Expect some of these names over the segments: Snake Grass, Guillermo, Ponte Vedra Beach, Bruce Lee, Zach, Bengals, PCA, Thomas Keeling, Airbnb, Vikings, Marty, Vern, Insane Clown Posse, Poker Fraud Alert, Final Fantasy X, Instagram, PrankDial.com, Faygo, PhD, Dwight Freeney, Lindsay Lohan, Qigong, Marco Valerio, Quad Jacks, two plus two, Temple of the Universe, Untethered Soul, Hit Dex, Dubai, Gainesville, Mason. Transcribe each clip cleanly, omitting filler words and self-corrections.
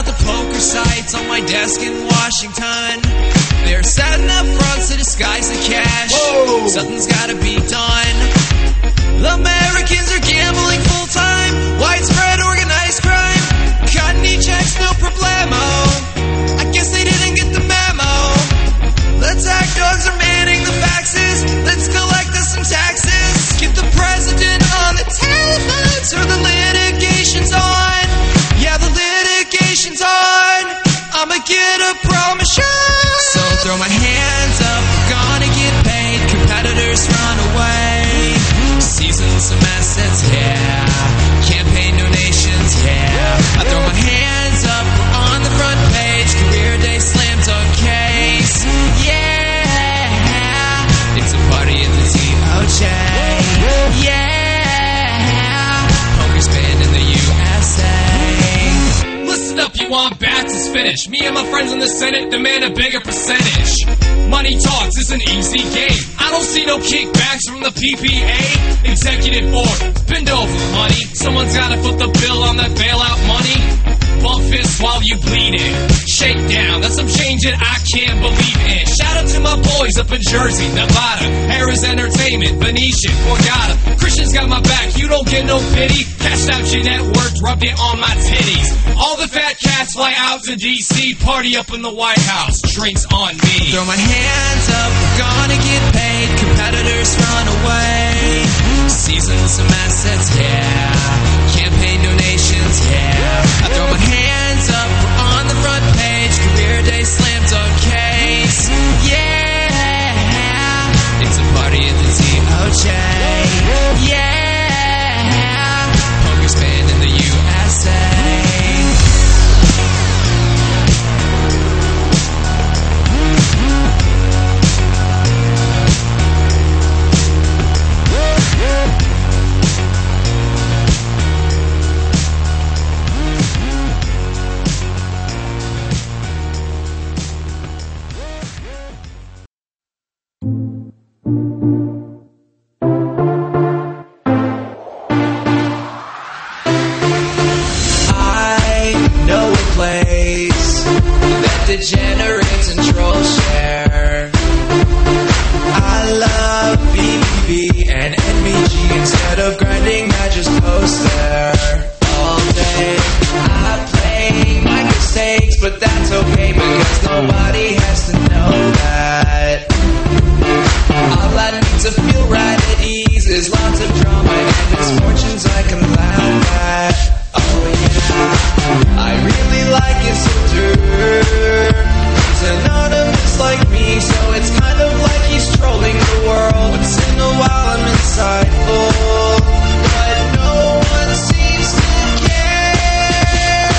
about the poker sites on my desk in Washington. They're setting up frauds to disguise the cash. Whoa. Something's gotta be done. Americans are gambling full-time. Widespread organized crime. Cottony checks, no problemo. I guess they didn't get the memo. Let's act dogs are manning the faxes. Let's collect us some taxes. Get the president on the telephone. Turn the litigation's on. Yeah, the litigation's on. I'ma get a promo shot. So throw my hands up. We're gonna get paid. Competitors run away. Season some assets, yeah. Campaign donations, yeah. I throw my hands up. We're on the front page. Career day slams on case, yeah. It's a party in the DOJ, yeah. Poker's banned in the USA. Listen up, you on bats, it's finished. Me and my friends in the Senate demand a bigger percentage. Money talks, it's an easy game. I don't see no kickbacks from the PPA. Executive board, bend over, honey. Someone's gotta foot the bill on that bailout money. Bump fists while you bleeding. Shake down, that's some change that I can't believe in. Shout out to my boys up in Jersey, Nevada, Harris Entertainment, Venetian, Borgata. Christian's got my back, you don't get no pity. Cashed out your net worth, rubbed it on my titties. All the fat cats fly out to D.C. Party up in the White House, drinks on me. Throw my hands up, we're gonna get paid. Competitors run away. Season some assets, yeah. Campaign donations, yeah. I throw my hands up, we're on the front page. Career day slams on case, yeah. It's a party at the DOJ, yeah. Poker's banned in the USA. Degenerates and troll share. I love BBB and NBG. Instead of grinding, I just post there all day. I play my mistakes, but that's okay because nobody has to know that. All I need to feel right at ease is lots of drama and misfortunes I can laugh at. Oh yeah, I really like it so true. He's anonymous like me, so it's kind of like he's trolling the world. Once in a while I'm insightful, but no one seems to care.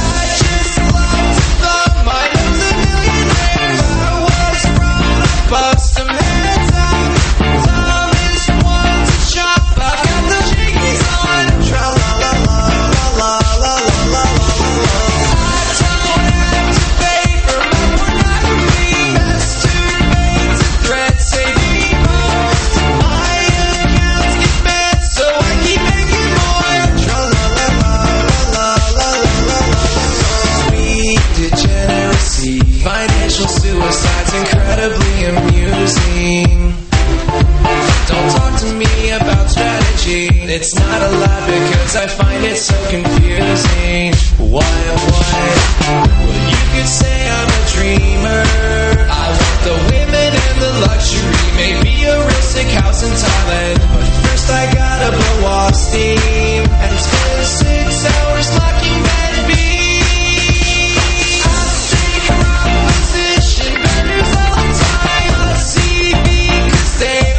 I just like to thumb my nose at millionaires. I was wrong, I bust them heads out. Dumbest one to chop up. Got the jiggies on a trello. Suicide's incredibly amusing. Don't talk to me about strategy. It's not allowed because I find it so confusing. Why? Well, you could say I'm a dreamer. I want the women and the luxury. Maybe a real sick house in Thailand. But first I gotta blow off steam and spend 6 hours locking that beat.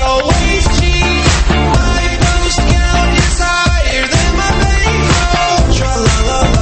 Always cheat. My most count is higher than my bankroll. Tra la la.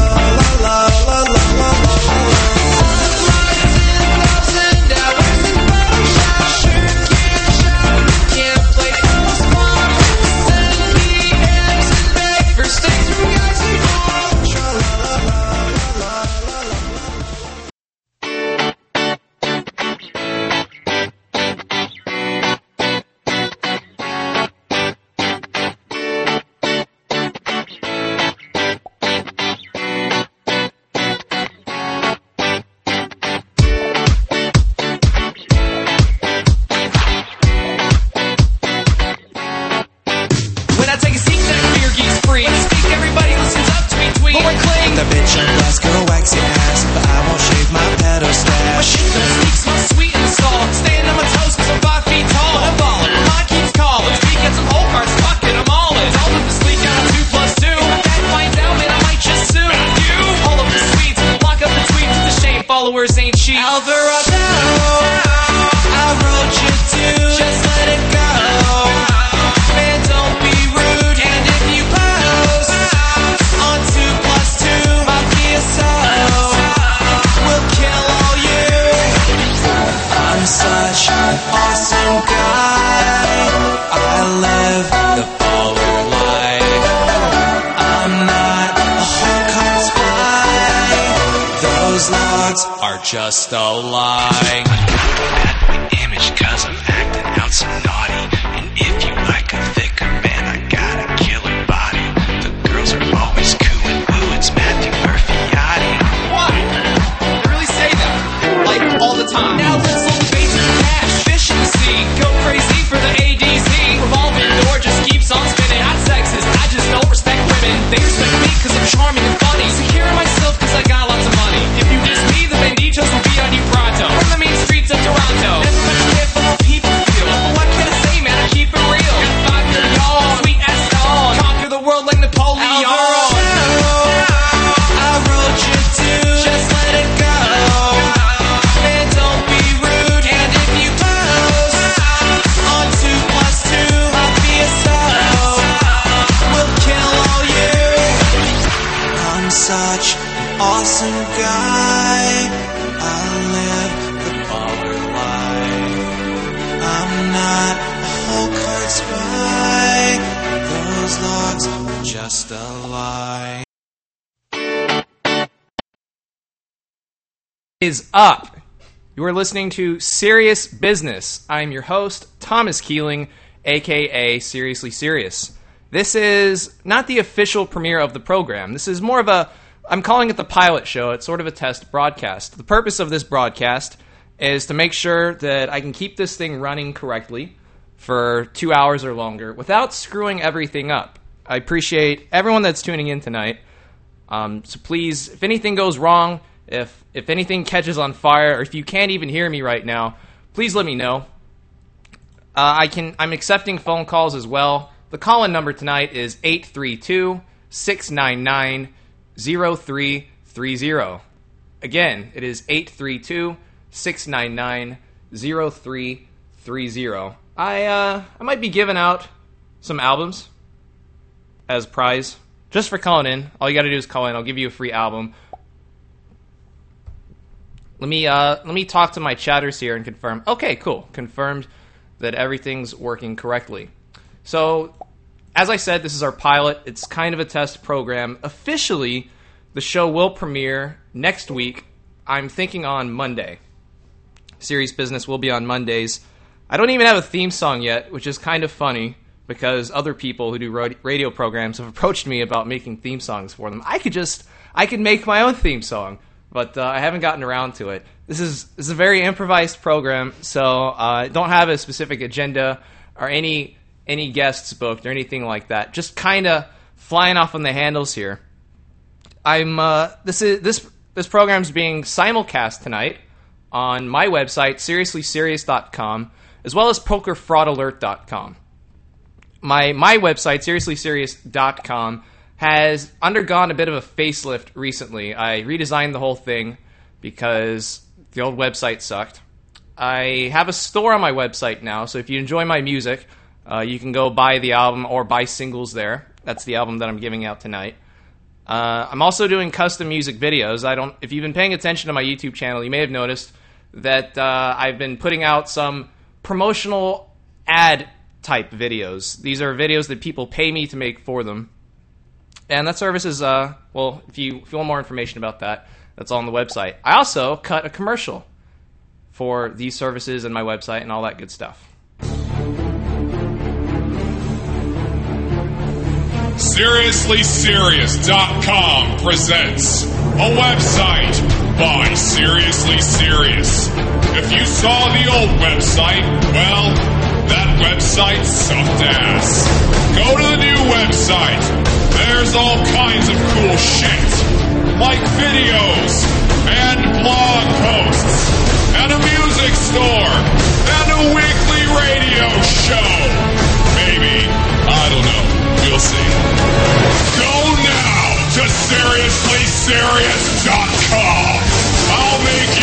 followers ain't cheap. Alvarado, I wrote you too. Just let it go. Man, don't be rude. And if you post on 2+2, I'll be a soul. We'll kill all you. I'm such an awesome guy. I love the baller life. I'm not a Hong Kong spy. Those logs are just a lie. Bad with image, cause I'm acting out so naughty. And if you like a thicker man, I got a killer body. The girls are always coo and woo. It's Matthew Marafioti. What? They really say that. Like all the time. Now let's look the base of the cash. Fish in the sea. Go crazy for the ADZ. Revolving door just keeps on spinning. I'm sexist. I just don't respect women. They respect me cause I'm charming and funny. Securing myself cause I got lots of money. If you diss me, the banditos will be on you pronto. From the main streets of Toronto. That's what you get for what people feel. But what can I say, man? I keep it real. Got 5 million y'all. Sweet as all. Conquer the world like Napoleon. I wrote you too. Just let it go. Man, don't be rude. And if you post on 2+2, I'll be a soul. We'll kill all you. I'm such an awesome guy. I live the baller life. I'm not a whole card spy. Those logs are just a lie. Is up. You are listening to Serious Business. I am your host, Thomas Keeling, aka Seriously Serious. This is not the official premiere of the program. This is more of a, I'm calling it the pilot show. It's sort of a test broadcast. The purpose of this broadcast is to make sure that I can keep this thing running correctly for 2 hours or longer without screwing everything up. I appreciate everyone that's tuning in tonight. So please, if anything goes wrong, If anything catches on fire, or if you can't even hear me right now, please let me know. I'm accepting phone calls as well. The call-in number tonight is 832-699-0330. Again, it is 832-699-0330. I might be giving out some albums as a prize just for calling in. All you got to do is call in. I'll give you a free album. Let me talk to my chatters here and confirm. Okay, cool. Confirmed that everything's working correctly. So, as I said, this is our pilot. It's kind of a test program. Officially, the show will premiere next week. I'm thinking on Monday. Serious Business will be on Mondays. I don't even have a theme song yet, which is kind of funny because other people who do radio programs have approached me about making theme songs for them. I could make my own theme song. But I haven't gotten around to it. This is a very improvised program, so I don't have a specific agenda or any guests booked or anything like that. Just kind of flying off on the handles here. This program's being simulcast tonight on my website SeriouslySerious.com as well as PokerFraudAlert.com. My website SeriouslySerious.com has undergone a bit of a facelift recently. I redesigned the whole thing because the old website sucked. I have a store on my website now, so if you enjoy my music, you can go buy the album or buy singles there. That's the album that I'm giving out tonight. I'm also doing custom music videos. If you've been paying attention to my YouTube channel, you may have noticed that I've been putting out some promotional ad type videos. These are videos that people pay me to make for them. And that service is, if you want more information about that, that's all on the website. I also cut a commercial for these services and my website and all that good stuff. SeriouslySerious.com presents a website by Seriously Serious. If you saw the old website, well, that website sucked ass. Go to the new website. There's all kinds of cool shit, like videos, and blog posts, and a music store, and a weekly radio show. Maybe, I don't know, you'll see. Go now to SeriouslySerious.com. I'll make you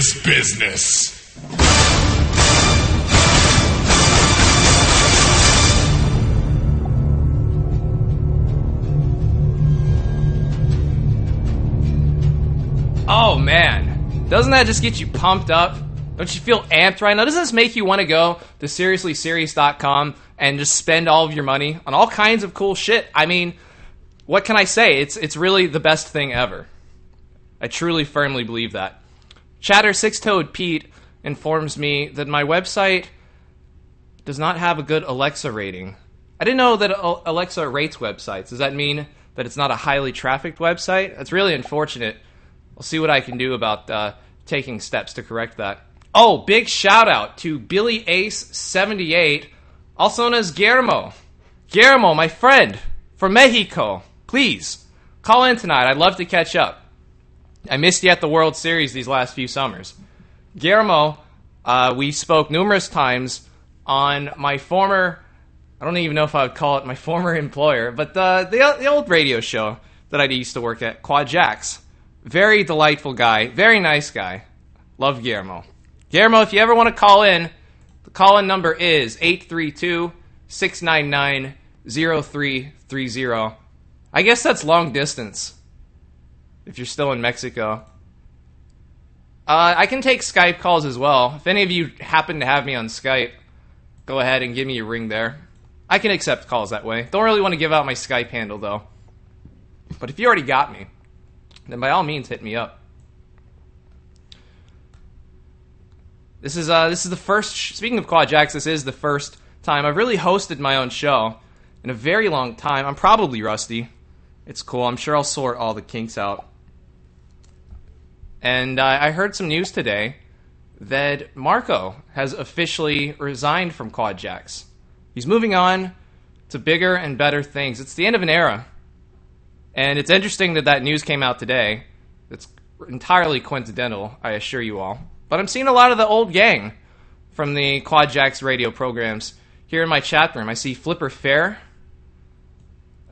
serious business. Oh man, doesn't that just get you pumped up? Don't you feel amped right now? Doesn't this make you want to go to SeriouslySerious.com and just spend all of your money on all kinds of cool shit? I mean, what can I say? It's really the best thing ever. I truly firmly believe that. Chatter Six-Toed Pete informs me that my website does not have a good Alexa rating. I didn't know that Alexa rates websites. Does that mean that it's not a highly trafficked website? That's really unfortunate. I'll see what I can do about taking steps to correct that. Oh, big shout out to Billy Ace 78, also known as Guillermo. Guillermo, my friend from Mexico, please call in tonight. I'd love to catch up. I missed you at the World Series these last few summers. Guillermo, we spoke numerous times on my former, I don't even know if I would call it my former employer, but the old radio show that I used to work at, Quad Jacks. Very delightful guy. Very nice guy. Love Guillermo. Guillermo, if you ever want to call in, the call-in number is 832-699-0330. I guess that's long distance, if you're still in Mexico. I can take Skype calls as well. If any of you happen to have me on Skype, go ahead and give me a ring there. I can accept calls that way. Don't really want to give out my Skype handle, though. But if you already got me, then by all means, hit me up. This is the first. Speaking of Quad Jacks, this is the first time I've really hosted my own show in a very long time. I'm probably rusty. It's cool. I'm sure I'll sort all the kinks out. And I heard some news today that Marco has officially resigned from Quad Jacks. He's moving on to bigger and better things. It's the end of an era. And it's interesting that news came out today. It's entirely coincidental, I assure you all. But I'm seeing a lot of the old gang from the Quad Jacks radio programs here in my chat room. I see Flipper Fair,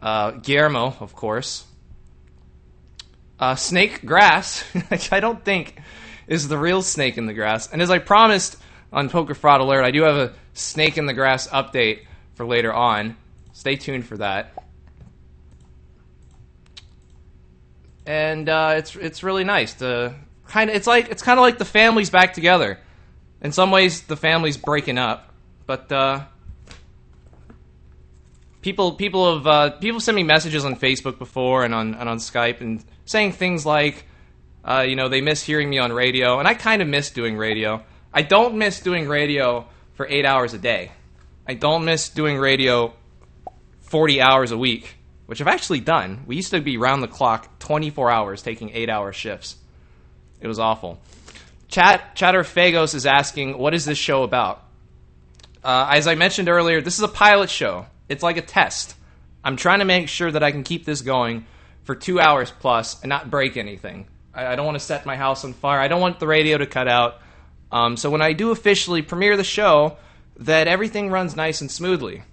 Guillermo, of course, Snake Grass, which I don't think is the real Snake in the Grass. And as I promised on Poker Fraud Alert, I do have a Snake in the Grass update for later on. Stay tuned for that. And it's really nice to it's kind of like the family's back together. In some ways, the family's breaking up, but people sent me messages on Facebook before and on Skype and saying things like, they miss hearing me on radio, and I kind of miss doing radio. I don't miss doing radio for 8 hours a day. I don't miss doing radio 40 hours a week, which I've actually done. We used to be round the clock, 24 hours, taking 8-hour shifts. It was awful. Chatterfagos is asking, what is this show about? As I mentioned earlier, this is a pilot show. It's like a test. I'm trying to make sure that I can keep this going for 2 hours plus and not break anything. I don't want to set my house on fire. I don't want the radio to cut out. So when I do officially premiere the show, that everything runs nice and smoothly.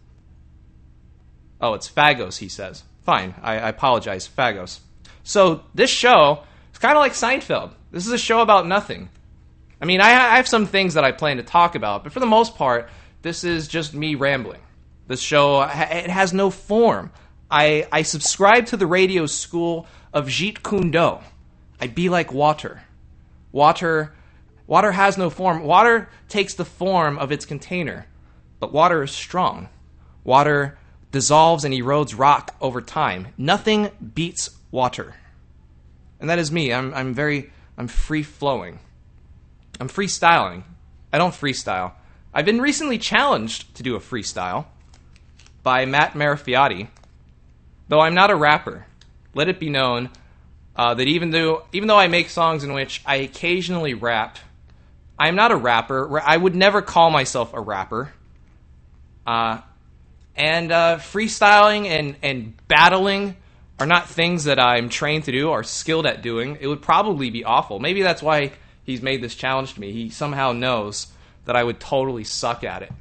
Oh, it's Fagos, he says. Fine, I apologize, Fagos. So this show is kind of like Seinfeld. This is a show about nothing. I mean, I have some things that I plan to talk about, but for the most part, this is just me rambling. This show, it has no form. I subscribe to the radio school of Jeet Kune Do. I'd be like water. Water has no form. Water takes the form of its container, but water is strong. Water dissolves and erodes rock over time. Nothing beats water. And that is me. I'm free-flowing. I'm freestyling. I don't freestyle. I've been recently challenged to do a freestyle by Matt Marafioti. Though I'm not a rapper, let it be known that even though I make songs in which I occasionally rap, I'm not a rapper. I would never call myself a rapper. And freestyling and battling are not things that I'm trained to do or skilled at doing. It would probably be awful. Maybe that's why he's made this challenge to me. He somehow knows that I would totally suck at it.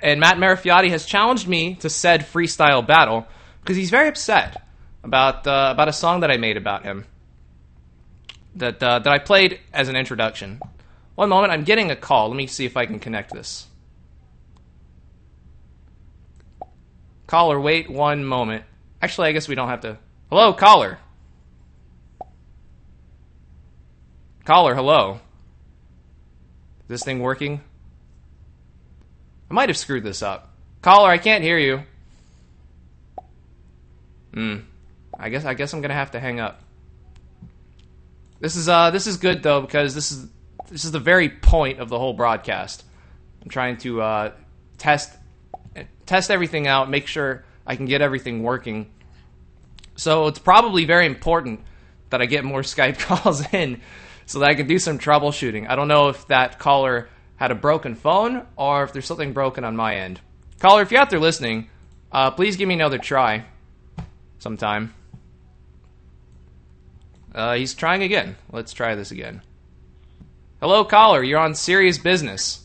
And Matt Marafioti has challenged me to said freestyle battle because he's very upset about a song that I made about him. that I played as an introduction. One moment, I'm getting a call. Let me see if I can connect this. Caller, wait one moment. Actually, I guess we don't have to... Hello, caller. Caller, hello. Is this thing working? I might have screwed this up. Caller, I can't hear you. I guess I'm gonna have to hang up. This is good though, because this is the very point of the whole broadcast. I'm trying to test everything out, make sure I can get everything working. So it's probably very important that I get more Skype calls in so that I can do some troubleshooting. I don't know if that caller had a broken phone or if there's something broken on my end. Caller, if you're out there listening, please give me another try sometime. He's trying again. Let's try this again. Hello, caller. You're on Serious Business.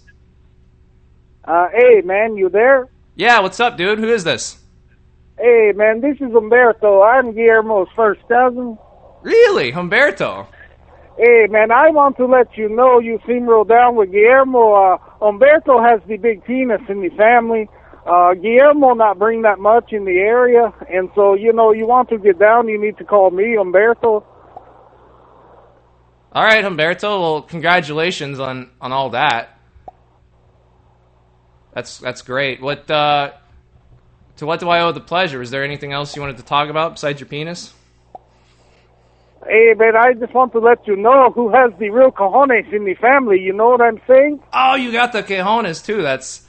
Hey, man, you there? Yeah, what's up, dude? Who is this? Hey, man, this is Humberto. I'm Guillermo's first cousin. Really? Humberto? Hey, man, I want to let you know you seem real down with Guillermo. Humberto has the big penis in the family. Guillermo not bring that much in the area. And so, you know, you want to get down, you need to call me, Humberto. All right, Humberto. Well, congratulations on all that. That's great. So what do I owe the pleasure? Is there anything else you wanted to talk about besides your penis? Hey, man, I just want to let you know who has the real cojones in the family. You know what I'm saying? Oh, you got the cojones, too. That's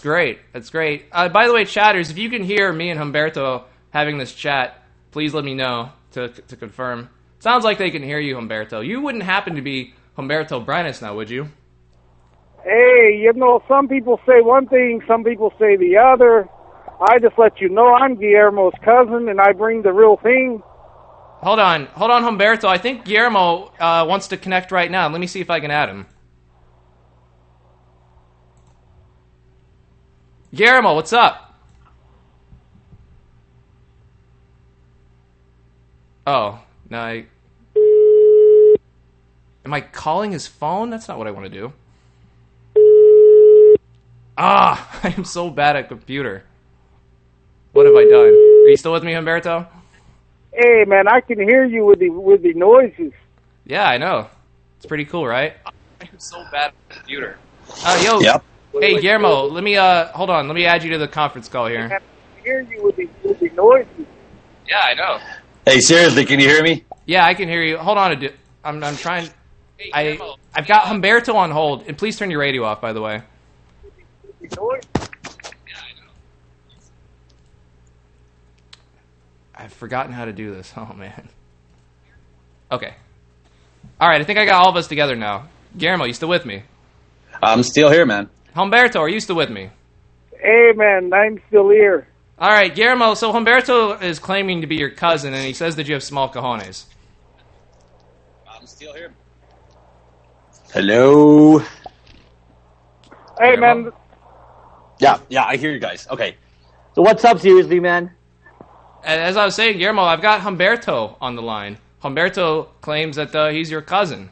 great. That's great. By the way, chatters, if you can hear me and Humberto having this chat, please let me know to confirm. Sounds like they can hear you, Humberto. You wouldn't happen to be Humberto Brenis now, would you? Hey, you know, some people say one thing, some people say the other. I just let you know I'm Guillermo's cousin, and I bring the real thing. Hold on, Humberto. I think Guillermo wants to connect right now. Let me see if I can add him. Guillermo, what's up? Oh, no. Am I calling his phone? That's not what I want to do. Ah, I am so bad at computer. What have I done? Are you still with me, Humberto? Hey, man, I can hear you with the noises. Yeah, I know. It's pretty cool, right? I'm so bad at the computer. Yo. Yep. Hey, Guillermo, let me, hold on. Let me add you to the conference call here. I can hear you with the noises. Yeah, I know. Hey, seriously, can you hear me? Yeah, I can hear you. Hold on. I'm trying. Hey, I've got Humberto on hold. And please turn your radio off, by the way. With the noises. I've forgotten how to do this. Oh, man. Okay. All right, I think I got all of us together now. Guillermo, you still with me? I'm still here, man. Humberto, are you still with me? Hey, man, I'm still here. All right, Guillermo, so Humberto is claiming to be your cousin, and he says that you have small cojones. I'm still here. Hello? Hey, Guillermo? Man. Yeah, I hear you guys. Okay. So what's up, seriously, man? As I was saying, Guillermo, I've got Humberto on the line. Humberto claims that he's your cousin.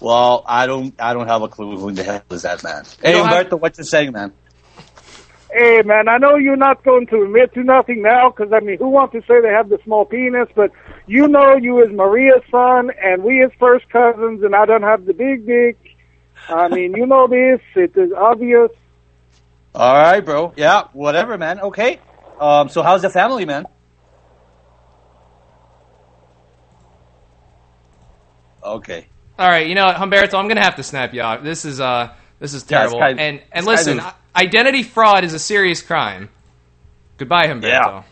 Well, I don't have a clue who the hell is that man. Hey, Humberto, what you saying, man? Hey, man, I know you're not going to admit to nothing now, because, I mean, who wants to say they have the small penis? But you know you is Maria's son, and we is first cousins, and I don't have the big dick. I mean, you know this. It is obvious. All right, bro. Yeah, whatever, man. Okay. So how's the family, man? Okay. All right, you know what, Humberto, I'm going to have to snap you off. This is terrible. Yeah, and listen, identity fraud is a serious crime. Goodbye, Humberto. Yeah.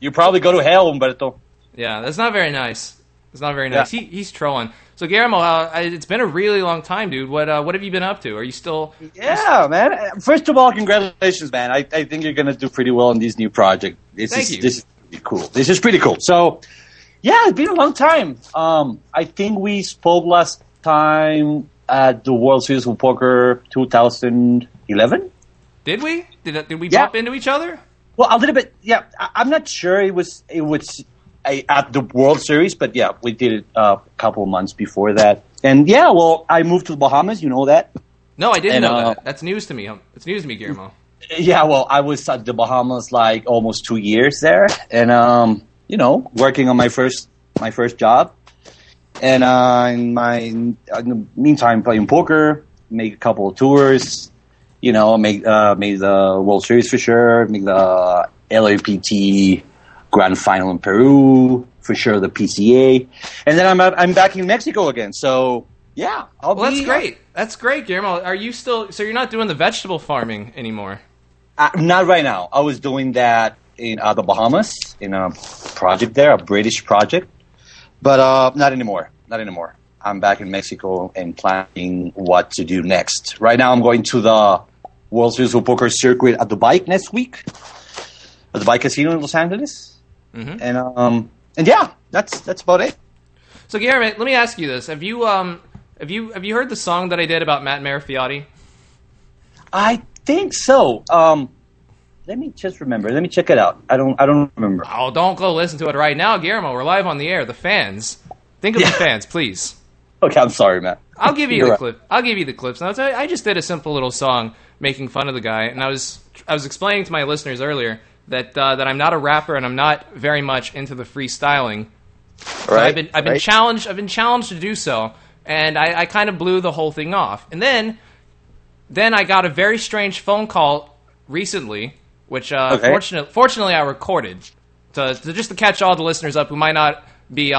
You probably go to hell, Humberto. Yeah, that's not very nice. It's not very nice. Yeah. He's trolling. So, Guillermo, it's been a really long time, dude. What have you been up to? Are you still... Yeah, man. First of all, congratulations, man. I think you're going to do pretty well on this new project. Thank you. This is pretty cool. So, yeah, it's been a long time. I think we spoke last time at the World Series of Poker 2011. Did we? Did we bump into each other? Well, a little bit, yeah. I'm not sure. It was... at the World Series, but yeah, we did it a couple of months before that. And yeah, well, I moved to the Bahamas. You know that? No, I didn't know that. That's news to me. It's news to me, Guillermo. Yeah, well, I was at the Bahamas like almost 2 years there, and you know, working on my first job, and in the meantime playing poker, make a couple of tours, you know, make the World Series for sure, make the LAPT Grand Final in Peru, for sure, the PCA. And then I'm back in Mexico again. So, yeah. That's great. That's great, Guillermo. Are you still – so you're not doing the vegetable farming anymore? Not right now. I was doing that in the Bahamas in a project there, a British project. But not anymore. Not anymore. I'm back in Mexico and planning what to do next. Right now I'm going to the World Series of Poker circuit at Dubai next week, at the Dubai Casino in Los Angeles. Mm-hmm. And yeah, that's about it. So, Guillermo, let me ask you this: Have you heard the song that I did about Matt Marafioti? I think so. Let me just remember. Let me check it out. I don't remember. Oh, don't go listen to it right now, Guillermo. We're live on the air. The fans, think of the fans, please. Okay, I'm sorry, Matt. I'll give you the clip. I'll give you the clips. Now, I just did a simple little song making fun of the guy, and I was explaining to my listeners earlier that I'm not a rapper and I'm not very much into the freestyling. So right, I've been challenged. I've been challenged to do so, and I kind of blew the whole thing off. And then I got a very strange phone call recently, which fortunately I recorded to catch all the listeners up who might not be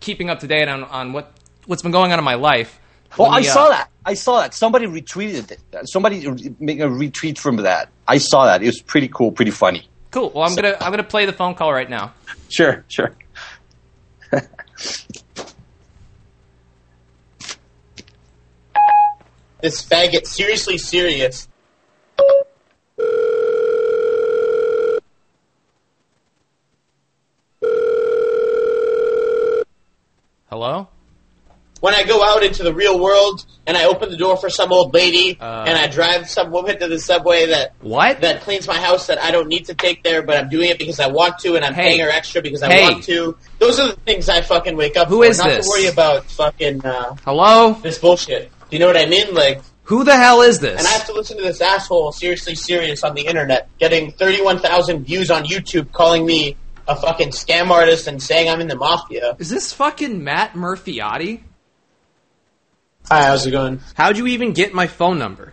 keeping up to date on what's been going on in my life. Well, I saw that. Somebody retweeted it. Somebody made a retweet from that. I saw that. It was pretty cool, pretty funny. Cool. Well, I'm gonna play the phone call right now. Sure. This faggot, seriously serious. Hello? When I go out into the real world and I open the door for some old lady and I drive some woman to the subway that cleans my house that I don't need to take there, but I'm doing it because I want to, and I'm paying her extra because I want to. Those are the things I fucking wake up for. Not to worry about fucking hello? This bullshit. Do you know what I mean? Like, who the hell is this? And I have to listen to this asshole, seriously serious, on the internet, getting 31,000 views on YouTube, calling me a fucking scam artist and saying I'm in the mafia. Is this fucking Matt Marafioti? Hi, how's it going? How'd you even get my phone number?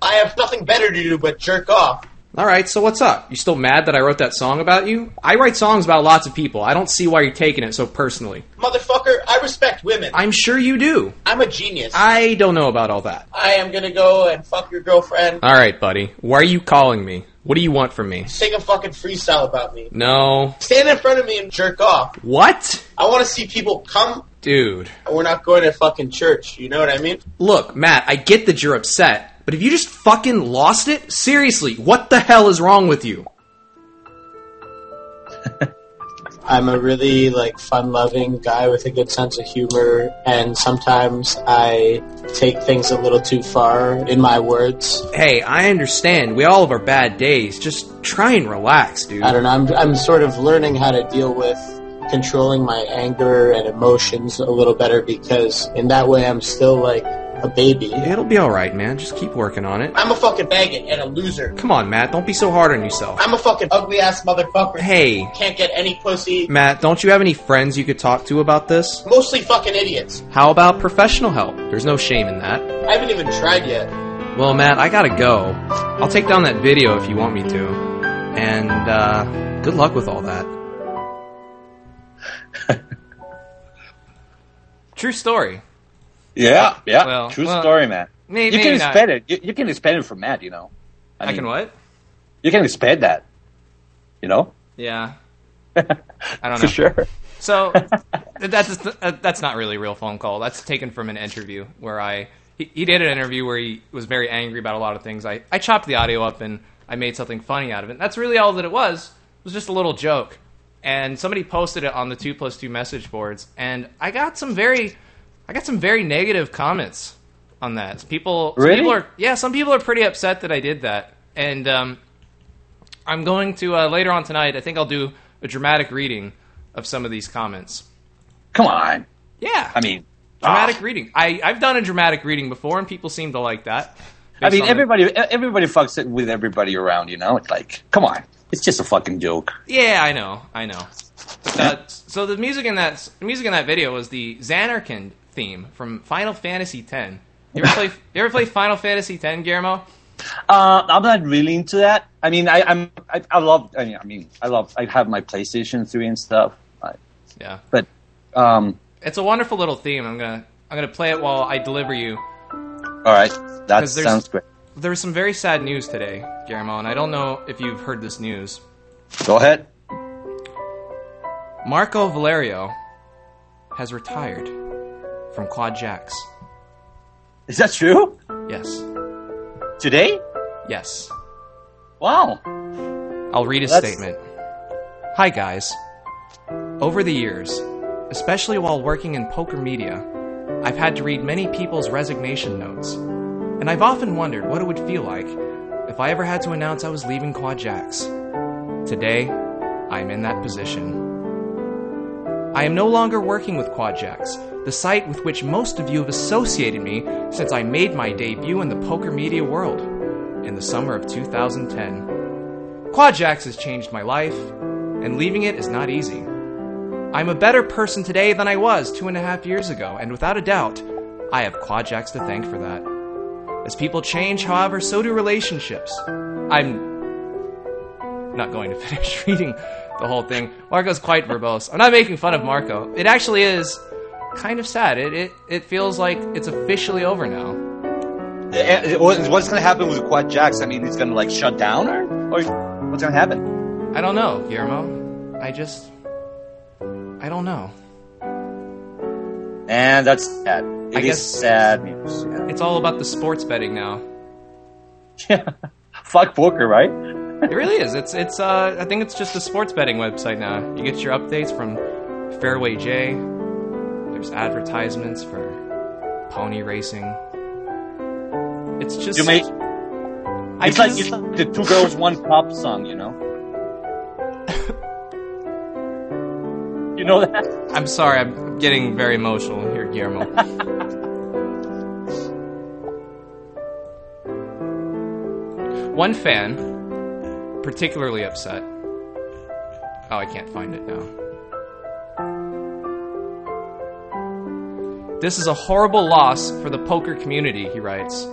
I have nothing better to do but jerk off. Alright, so what's up? You still mad that I wrote that song about you? I write songs about lots of people. I don't see why you're taking it so personally. Motherfucker, I respect women. I'm sure you do. I'm a genius. I don't know about all that. I am gonna go and fuck your girlfriend. Alright, buddy. Why are you calling me? What do you want from me? Sing a fucking freestyle about me. No. Stand in front of me and jerk off. What? I want to see people come. Dude. We're not going to fucking church, you know what I mean? Look, Matt, I get that you're upset, but have you just fucking lost it? Seriously, what the hell is wrong with you? I'm a really, fun-loving guy with a good sense of humor, and sometimes I take things a little too far in my words. Hey, I understand. We all have our bad days. Just try and relax, dude. I don't know. I'm sort of learning how to deal with controlling my anger and emotions a little better, because in that way I'm still like a baby. It'll be alright, man. Just keep working on it. I'm a fucking faggot and a loser. Come on, Matt. Don't be so hard on yourself. I'm a fucking ugly ass motherfucker. Hey. Can't get any pussy. Matt, don't you have any friends you could talk to about this? Mostly fucking idiots. How about professional help? There's no shame in that. I haven't even tried yet. Well, Matt, I gotta go. I'll take down that video if you want me to. And, good luck with all that. True story. Yeah. Well, true story, Matt. You can expect it. You can expect it from Matt, you know. I mean, can what? You can expect that, you know? Yeah. I don't know. For sure. So that's not really a real phone call. That's taken from an interview where he did an interview where he was very angry about a lot of things. I chopped the audio up and I made something funny out of it. And that's really all that it was. It was just a little joke. And somebody posted it on the 2+2 message boards, and I got some very negative comments on that. Some people are pretty upset that I did that. And I'm going to later on tonight, I think I'll do a dramatic reading of some of these comments. Come on. Yeah. I mean... Dramatic reading. I've done a dramatic reading before, and people seem to like that. I mean, everybody fucks it with everybody around, you know? It's like, come on. It's just a fucking joke. Yeah, I know. But so the music in that video was the Xanarkand theme from Final Fantasy X. You ever play Final Fantasy X, Guillermo? I'm not really into that. I mean, I have my PlayStation 3 and stuff. Yeah. But, it's a wonderful little theme. I'm gonna play it while I deliver you. All right, that sounds great. There was some very sad news today, Guillermo, and I don't know if you've heard this news. Go ahead. Marco Valerio has retired from Quad Jacks. Is that true? Yes. Today? Yes. Wow. I'll read his statement. Hi, guys. Over the years... especially while working in poker media, I've had to read many people's resignation notes, and I've often wondered what it would feel like if I ever had to announce I was leaving Quad Jacks. Today, I'm in that position. I am no longer working with Quad Jacks, the site with which most of you have associated me since I made my debut in the poker media world in the summer of 2010. Quad Jacks has changed my life, and leaving it is not easy. I'm a better person today than I was 2.5 years ago, and without a doubt, I have Quad Jacks to thank for that. As people change, however, so do relationships. I'm not going to finish reading the whole thing. Marco's quite verbose. I'm not making fun of Marco. It actually is kind of sad. It feels like it's officially over now. What's going to happen with Quad Jacks? I mean, it's going to, shut down? Or what's going to happen? I don't know, Guillermo. I don't know. And that's sad. I guess sad news. Yeah. It's all about the sports betting now. Yeah. Fuck poker, right? It really is. It's I think it's just a sports betting website now. You get your updates from Fairway J. There's advertisements for pony racing. It's just it's like the two girls one pop song, you know? You know that? I'm sorry, I'm getting very emotional here, Guillermo. One fan, particularly upset. Oh, I can't find it now. This is a horrible loss for the poker community, he writes.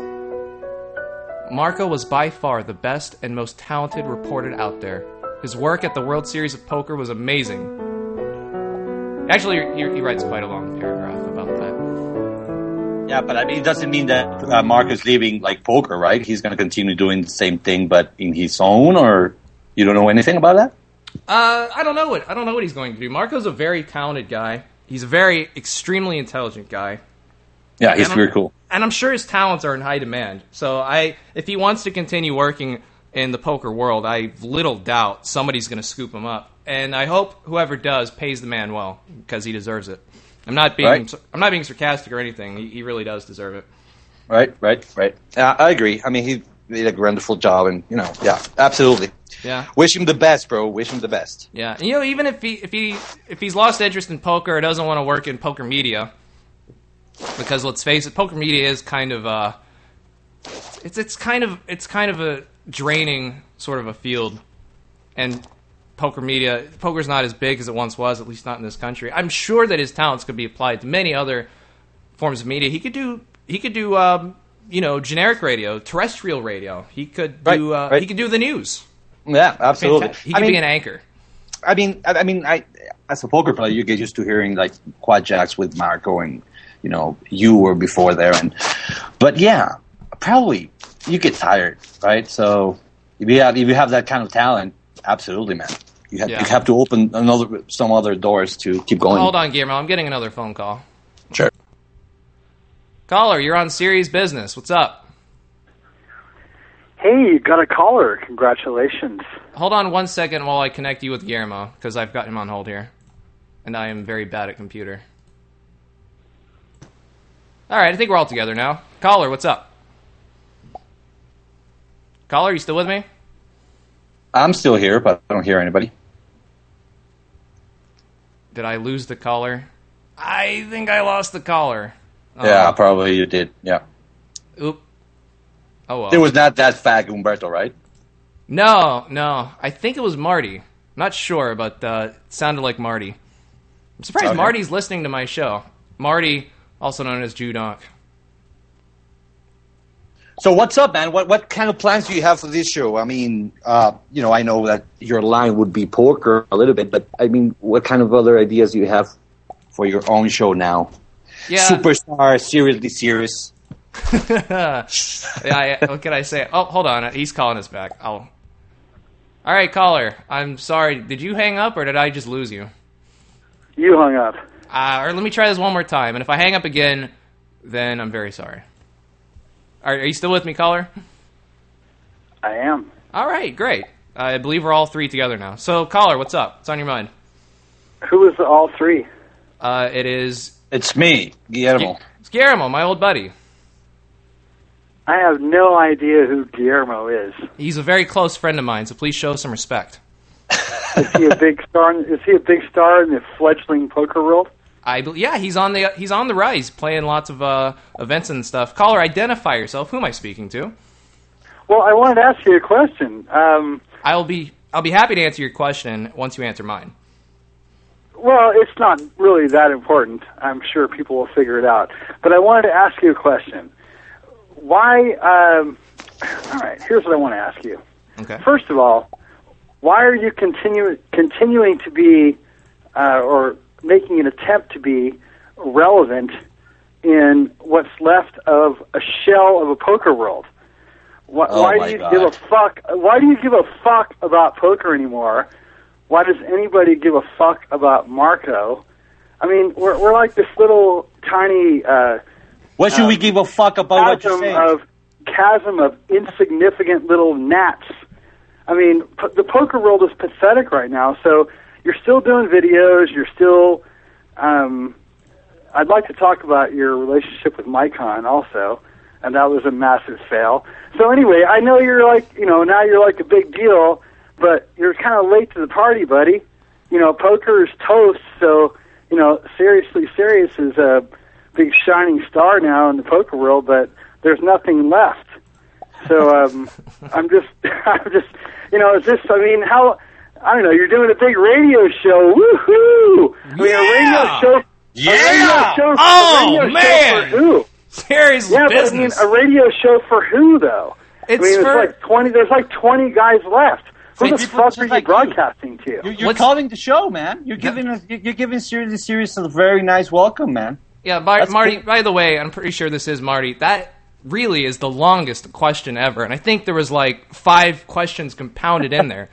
Marco was by far the best and most talented reporter out there. His work at the World Series of Poker was amazing. Actually, he writes quite a long paragraph about that. Yeah, but I mean, it doesn't mean that Mark is leaving poker, right? He's going to continue doing the same thing, but in his own, or you don't know anything about that? I don't know what he's going to do. Marco's a very talented guy. He's a very extremely intelligent guy. Yeah, he's very cool. And I'm sure his talents are in high demand. So if he wants to continue working in the poker world, I little doubt somebody's going to scoop him up. And I hope whoever does pays the man well, because he deserves it. I'm not being sarcastic or anything. He really does deserve it. Right. I agree. I mean, he did a wonderful job, and yeah, absolutely. Yeah. Wish him the best, bro. Wish him the best. Yeah. And, even if he's lost interest in poker or doesn't want to work in poker media, because let's face it, poker media is kind of it's kind of a draining sort of a field, and poker's not as big as it once was, at least not in this country. I'm sure that his talents could be applied to many other forms of media. He could do generic radio, terrestrial radio. He could do the news. Yeah, absolutely. He could be an anchor. I mean, as a poker player, you get used to hearing Quad Jacks with Marco, and you were before there, but yeah, probably you get tired, right? So if you have that kind of talent, absolutely, man. You have to open some other doors to keep going. Hold on, Guillermo. I'm getting another phone call. Sure. Caller, you're on Serious Business. What's up? Hey, you got a caller. Congratulations. Hold on one second while I connect you with Guillermo, because I've got him on hold here. And I am very bad at computer. All right, I think we're all together now. Caller, what's up? Caller, you still with me? I'm still here, but I don't hear anybody. Did I lose the caller? I think I lost the caller. Yeah, probably you did. Yeah. Oop. Oh well. It was not that fat Humberto, right? No. I think it was Marty. I'm not sure, but it sounded like Marty. I'm surprised Marty's listening to my show. Marty, also known as Jew Donk. So what's up, man? What kind of plans do you have for this show? I mean, I know that your line would be poker a little bit, but I mean, what kind of other ideas do you have for your own show now? Yeah. Superstar, Seriously Serious. What can I say? Oh, hold on. He's calling us back. All right, caller. I'm sorry. Did you hang up or did I just lose you? You hung up. Or let me try this one more time. And if I hang up again, then I'm very sorry. Are you still with me, caller? I am. All right, great. I believe we're all three together now. So, caller, what's up? What's on your mind? Who is the all three? It's me, Guillermo. It's Guillermo, my old buddy. I have no idea who Guillermo is. He's a very close friend of mine, so please show some respect. Is he a big star in the fledgling poker world? He's on the rise, playing lots of events and stuff. Caller, identify yourself. Who am I speaking to? Well, I wanted to ask you a question. I'll be happy to answer your question once you answer mine. Well, it's not really that important. I'm sure people will figure it out. But I wanted to ask you a question. Why? All right. Here's what I want to ask you. Okay. First of all, why are you continuing to be, or making an attempt to be relevant in what's left of a shell of a poker world? Why do you give a fuck about poker anymore? Why does anybody give a fuck about Marco? I mean, we're like this little tiny. What should we give a fuck about? What you're saying? Chasm of insignificant little gnats. I mean, the poker world is pathetic right now. So you're still doing videos. You're still. I'd like to talk about your relationship with Micon also, and that was a massive fail. So anyway, I know you're now you're like a big deal, but you're kind of late to the party, buddy. You know, poker is toast. So Seriously Serious is a big shining star now in the poker world, but there's nothing left. So you're doing a big radio show. Woohoo! Yeah. I mean, a radio show for who? Serious business. But, I mean, a radio show for who, though? There's like 20 guys left. Who the fuck are you broadcasting to? You're calling the show, man. You're giving Seriously Serious a very nice welcome, man. Yeah, Marty, cool. By the way, I'm pretty sure this is Marty. That really is the longest question ever, and I think there was like 5 questions compounded in there.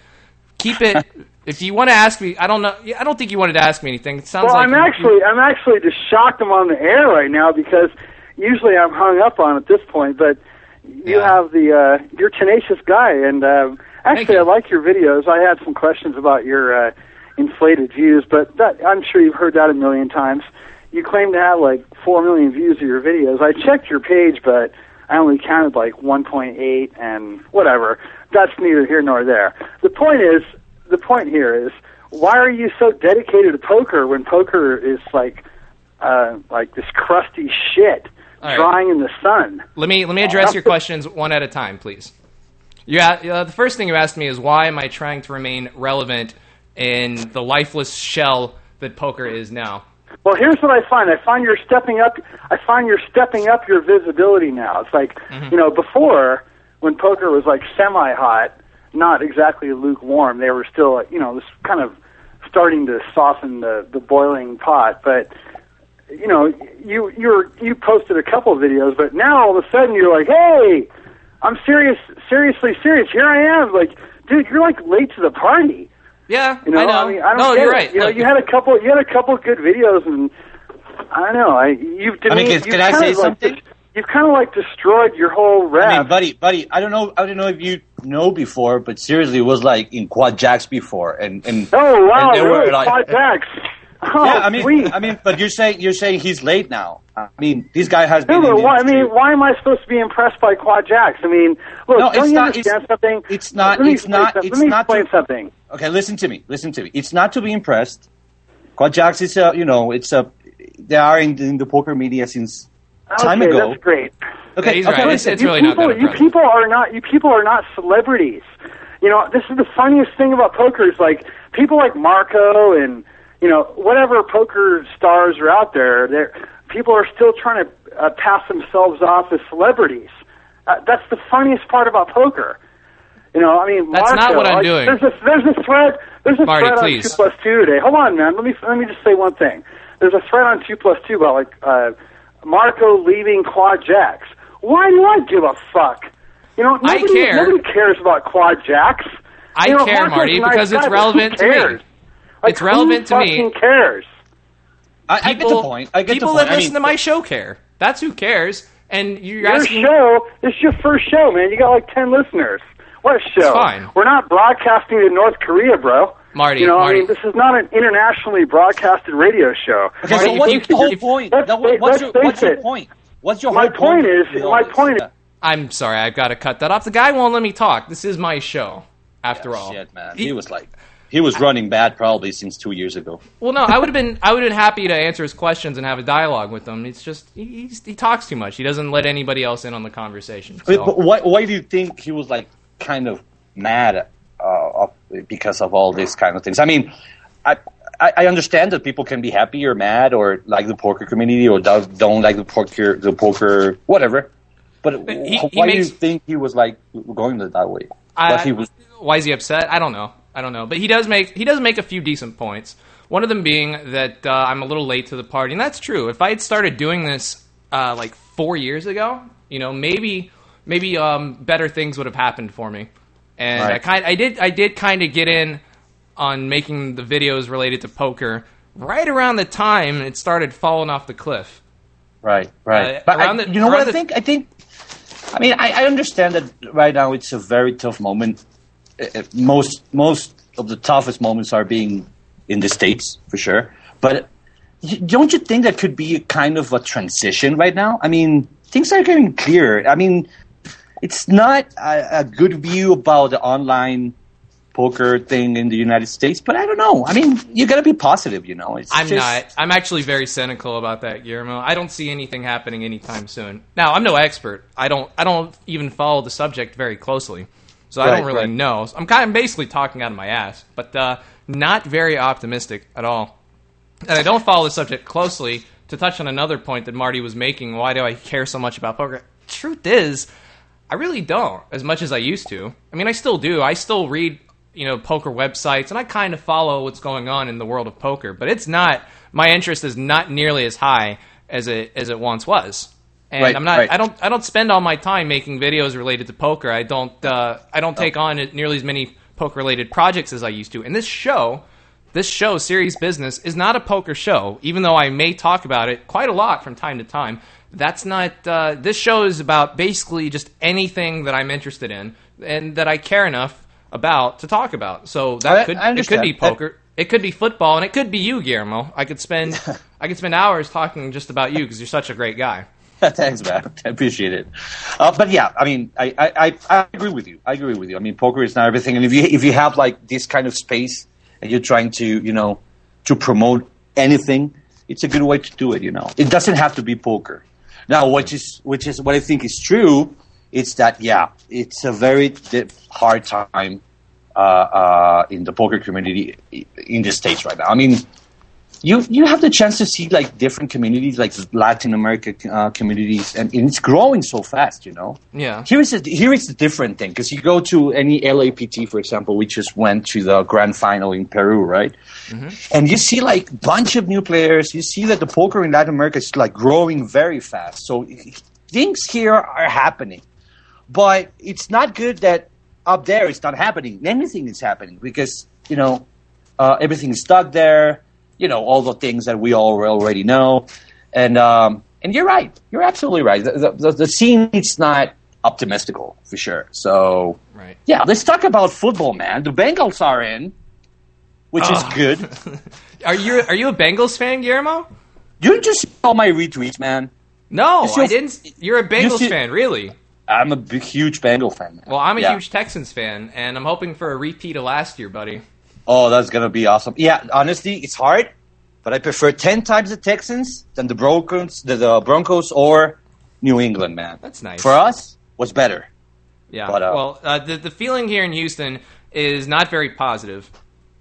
Keep it. If you want to ask me, I don't know. I don't think you wanted to ask me anything. It sounds like I'm actually just shocked I'm on the air right now because usually I'm hung up on at this point. But you have you're a tenacious guy, and actually I like your videos. I had some questions about your inflated views, but I'm sure you've heard that a million times. You claim to have like 4 million views of your videos. I checked your page, but I only counted like 1.8 and whatever. That's neither here nor there. The point here is, why are you so dedicated to poker when poker is like this crusty shit drying in the sun? Let me address your questions one at a time, please. The first thing you asked me is why am I trying to remain relevant in the lifeless shell that poker is now? Well, here's what I find. I find you're stepping up your visibility now. It's like, before, when poker was like semi-hot, not exactly lukewarm, they were still, this kind of starting to soften the boiling pot. But, you posted a couple of videos, but now all of a sudden you're like, hey, I'm seriously serious. Here I am. Like, dude, you're like late to the party. Yeah, I know. I mean, you're right. You had a couple good videos, and I don't know. Can I say something? You've kind of like destroyed your whole rap. I mean, buddy, I don't know if you know before, but seriously, it was like in Quad Jacks before, and oh wow, and really? Were like, Quad Jacks. Oh, yeah, I mean, but you're saying he's late now. I mean, this guy has been. Why am I supposed to be impressed by Quad Jacks? I mean, look, no, don't you understand something? It's not. Let me explain something. Okay, listen to me. It's not to be impressed. Quad Jacks is a, you know, it's a, they are in the poker media since time ago. That's great. Okay, yeah, he's right. Listen, it's really people, not that impressive. You people are not celebrities. You know, this is the funniest thing about poker is like people like Marco and, you know, whatever poker stars are out there, people are still trying to pass themselves off as celebrities. That's the funniest part about poker. You know, I mean, that's Marco, not what I'm doing. There's a thread on 2+2 today. Hold on, man. Let me just say one thing. There's a thread on 2+2 about like Marco leaving Quad Jacks. Why do I give a fuck? You know, nobody cares about Quad Jacks. I care, Marty, because it's relevant to me. It's relevant to me. Who fucking cares? I get the point. People that listen to my show care. That's who cares. And you're asking... This is your first show, man. You got like 10 listeners. What show? It's fine. We're not broadcasting to North Korea, bro. Marty, I mean, this is not an internationally broadcasted radio show. Okay, so what's the whole point? What's your point? What's your whole point? My point is... I'm sorry, I've got to cut that off. The guy won't let me talk. This is my show, after all. Shit, man. He was running bad probably since 2 years ago. Well, no, I would have been happy to answer his questions and have a dialogue with him. It's just he talks too much. He doesn't let anybody else in on the conversation. So. But why do you think he was like kind of mad because of all these kind of things? I mean, I understand that people can be happy or mad or like the poker community or don't like the poker whatever. But why do you think he was like going that way? Why is he upset? I don't know. But he does make a few decent points. One of them being that I'm a little late to the party, and that's true. If I had started doing this like 4 years ago, you know, maybe better things would have happened for me. And right. I did kind of get in on making the videos related to poker right around the time it started falling off the cliff. Right. But I understand that right now it's a very tough moment. Most of the toughest moments are being in the States, for sure. But don't you think that could be kind of a transition right now? I mean, things are getting clearer. I mean, it's not a good view about the online poker thing in the United States, but I don't know. I mean, you got to be positive, you know. I'm actually very cynical about that, Guillermo. I don't see anything happening anytime soon. Now, I'm no expert. I don't even follow the subject very closely. So I don't really know. So I'm kind of basically talking out of my ass, but not very optimistic at all. And I don't follow the subject closely. To touch on another point that Marty was making, why do I care so much about poker? Truth is, I really don't as much as I used to. I mean, I still do. I still read, you know, poker websites, and I kind of follow what's going on in the world of poker. But it's not, my interest is not nearly as high as it once was. And right, I'm not. Right. I don't spend all my time making videos related to poker. I don't take on nearly as many poker-related projects as I used to. And this show, Serious Business, is not a poker show, even though I may talk about it quite a lot from time to time. That's not. This show is about basically just anything that I'm interested in and that I care enough about to talk about. So it could be poker. It could be football, and it could be you, Guillermo. I could spend hours talking just about you because you're such a great guy. Thanks, man. I appreciate it. But yeah, I mean, I agree with you. I mean, poker is not everything. And if you have like this kind of space and you're trying to, you know, to promote anything, it's a good way to do it. You know, it doesn't have to be poker. Now, which is what I think is true. It's that it's a very hard time in the poker community in the States right now. I mean. You have the chance to see like different communities, like Latin America communities, and it's growing so fast, you know. Yeah. Here is the different thing because you go to any LAPT, for example, we just went to the grand final in Peru, right? Mm-hmm. And you see like a bunch of new players. You see that the poker in Latin America is like growing very fast. So things here are happening, but it's not good that up there it's not happening. Anything is happening because you know everything is stuck there. You know, all the things that we all already know. And you're right. You're absolutely right. The scene, it's not optimistical, for sure. So, right. Yeah, let's talk about football, man. The Bengals are in, which is good. Are you a Bengals fan, Guillermo? You just saw my retweets, man. No, I didn't. You're a Bengals fan, really? I'm a huge Bengals fan, man. Well, I'm a huge Texans fan, and I'm hoping for a repeat of last year, buddy. Oh, that's going to be awesome. Yeah, honestly, it's hard. But I prefer 10 times the Texans than the Broncos or New England, man. That's nice. For us, what's better? Yeah. But, the feeling here in Houston is not very positive.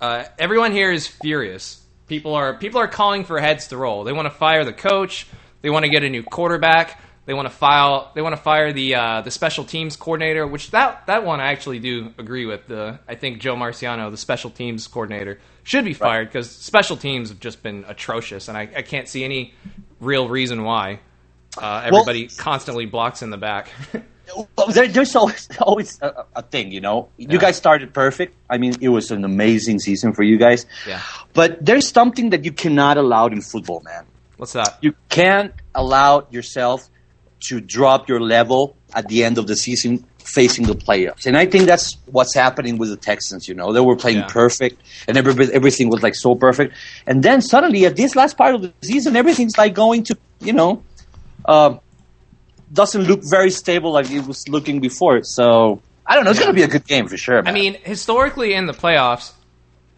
Everyone here is furious. People are calling for heads to roll. They want to fire the coach. They want to get a new quarterback. They want to fire the special teams coordinator, which that one I actually do agree with. I think Joe Marciano, the special teams coordinator, should be fired because special teams have just been atrocious, and I can't see any real reason why. Everybody constantly blocks in the back. There's always a thing, you know. Yeah. You guys started perfect. I mean, it was an amazing season for you guys. Yeah. But there's something that you cannot allow in football, man. What's that? You can't allow yourself to drop your level at the end of the season facing the playoffs. And I think that's what's happening with the Texans, you know. They were playing perfect, and everything was, like, so perfect. And then suddenly, at this last part of the season, everything's, like, going to, you know, doesn't look very stable like it was looking before. So, I don't know. It's going to be a good game for sure, man. I mean, historically in the playoffs,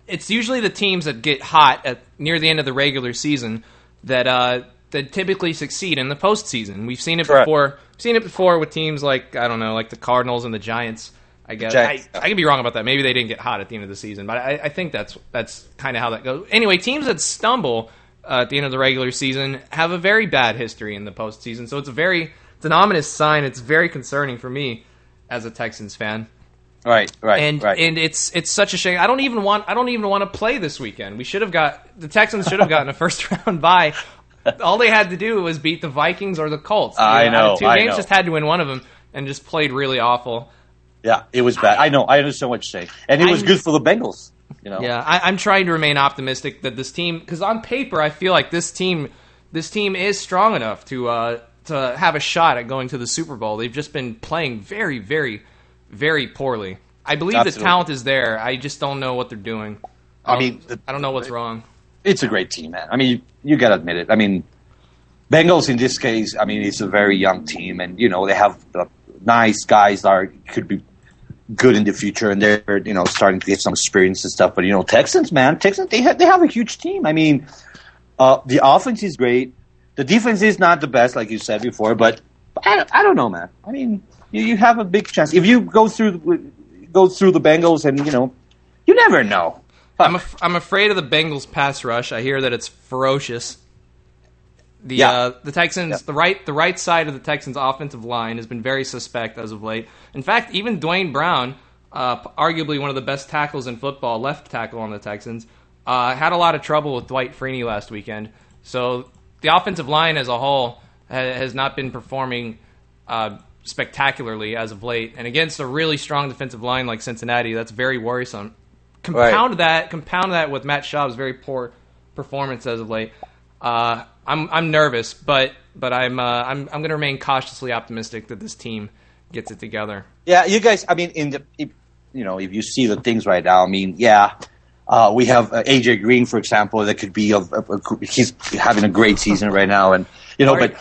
it's usually the teams that get hot near the end of the regular season that typically succeed in the postseason. We've seen it before. We've seen it before with teams like, I don't know, like the Cardinals and the Giants, I guess. I could be wrong about that. Maybe they didn't get hot at the end of the season, but I think that's kind of how that goes. Anyway, teams that stumble at the end of the regular season have a very bad history in the postseason, so it's an ominous sign. It's very concerning for me as a Texans fan. Right. And it's such a shame. I don't even want to play this weekend. The Texans should have gotten a first round bye. All they had to do was beat the Vikings or the Colts. Two games, just had to win one of them, and just played really awful. Yeah, it was bad. I know. I understand so much shame, and it was good for the Bengals. You know. Yeah, I'm trying to remain optimistic that this team, because on paper I feel like this team is strong enough to have a shot at going to the Super Bowl. They've just been playing very, very, very poorly. I believe the talent is there. I just don't know what they're doing. I don't know what's wrong. It's a great team, man. I mean, you got to admit it. I mean, Bengals in this case, I mean, it's a very young team, and, you know, they have nice guys that could be good in the future, and they're, you know, starting to get some experience and stuff. But, you know, Texans, they have a huge team. I mean, the offense is great. The defense is not the best, like you said before, but I don't know, man. I mean, you have a big chance. If you go through the Bengals and, you know, you never know. I'm afraid of the Bengals pass rush. I hear that it's ferocious. The Texans, the right side of the Texans' offensive line has been very suspect as of late. In fact, even Dwayne Brown, arguably one of the best tackles in football, left tackle on the Texans, had a lot of trouble with Dwight Freeney last weekend. So the offensive line as a whole has not been performing spectacularly as of late. And against a really strong defensive line like Cincinnati, that's very worrisome. Compound that with Matt Schaub's very poor performance as of late. I'm nervous, but I'm going to remain cautiously optimistic that this team gets it together. Yeah, you guys. I mean, if you see the things right now, I mean, we have AJ Green, for example, that could be he's having a great season right now, and you know, but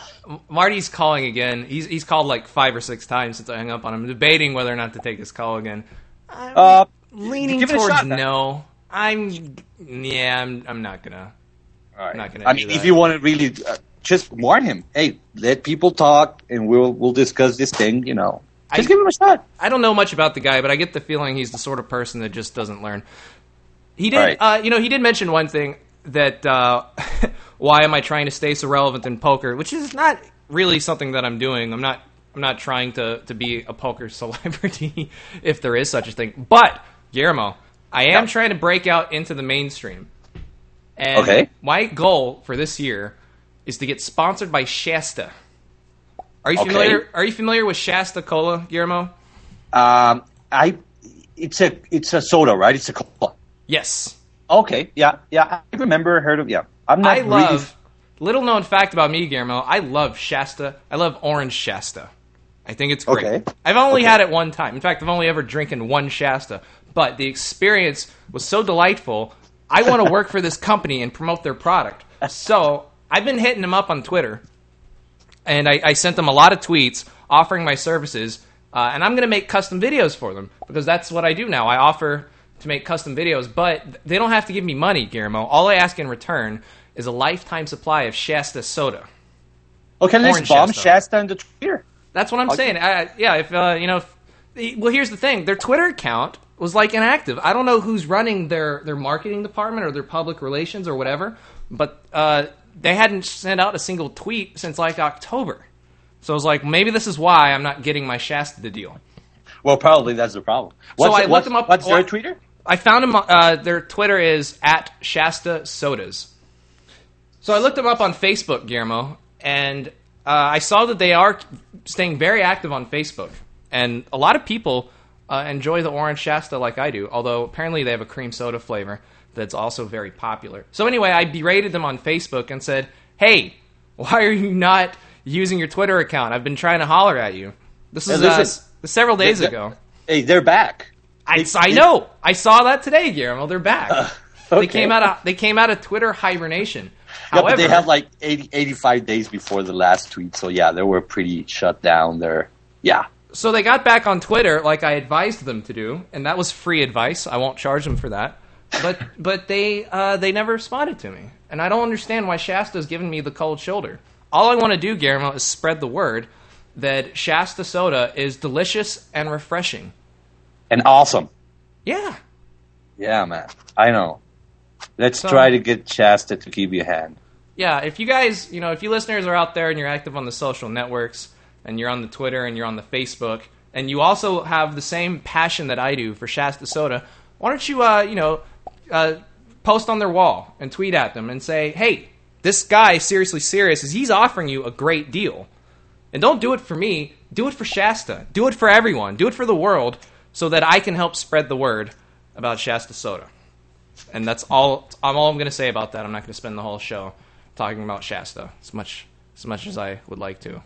Marty's calling again. He's called like 5 or 6 times since I hung up on him. I'm debating whether or not to take his call again. Leaning towards shot, no. I'm not gonna. All right. Not gonna. I mean, if you want to really, just warn him. Hey, let people talk, and we'll discuss this thing. You know, just give him a shot. I don't know much about the guy, but I get the feeling he's the sort of person that just doesn't learn. He did, right. He did mention one thing that why am I trying to stay so relevant in poker, which is not really something that I'm doing. I'm not trying to be a poker celebrity, if there is such a thing, but. Guillermo, I am trying to break out into the mainstream. And my goal for this year is to get sponsored by Shasta. Are you familiar? Are you familiar with Shasta Cola, Guillermo? It's a soda, right? It's a cola. Yes. Okay. Yeah. I remember heard of. Yeah. Little known fact about me, Guillermo. I love Shasta. I love orange Shasta. I think it's great. Okay. I've only had it one time. In fact, I've only ever drinking one Shasta. But the experience was so delightful, I want to work for this company and promote their product. So I've been hitting them up on Twitter, and I sent them a lot of tweets offering my services, and I'm going to make custom videos for them because that's what I do now. I offer to make custom videos, but they don't have to give me money, Guillermo. All I ask in return is a lifetime supply of Shasta soda. Oh, can I just bomb Shasta into Twitter? That's what I'm saying. Well, here's the thing. Their Twitter account was, like, inactive. I don't know who's running their marketing department or their public relations or whatever, but they hadn't sent out a single tweet since, like, October. So I was like, maybe this is why I'm not getting my Shasta deal. Well, probably that's the problem. So I looked them up. What's their Twitter? I found them. Their Twitter is at Shasta Sodas. So I looked them up on Facebook, Guillermo, and I saw that they are staying very active on Facebook. And a lot of people enjoy the orange Shasta like I do, although apparently they have a cream soda flavor that's also very popular. So anyway, I berated them on Facebook and said, hey, why are you not using your Twitter account? I've been trying to holler at you. This is several days ago. Hey, they're back. I know. I saw that today, Guillermo. They're back. Okay. They came out of Twitter hibernation. Yeah, however, but they had like 85 days before the last tweet. So, yeah, they were pretty shut down there. Yeah. So they got back on Twitter like I advised them to do, and that was free advice. I won't charge them for that. But they never responded to me. And I don't understand why Shasta's giving me the cold shoulder. All I want to do, Guillermo, is spread the word that Shasta soda is delicious and refreshing. And awesome. Yeah. Yeah, man. I know. Let's try to get Shasta to give you a hand. Yeah, if you guys, if you listeners are out there and you're active on the social networks and you're on the Twitter and you're on the Facebook and you also have the same passion that I do for Shasta soda, why don't you, post on their wall and tweet at them and say, hey, this guy, Seriously Serious, he's offering you a great deal. And don't do it for me. Do it for Shasta. Do it for everyone. Do it for the world so that I can help spread the word about Shasta soda. And that's all I'm going to say about that. I'm not going to spend the whole show talking about Shasta as much as I would like to.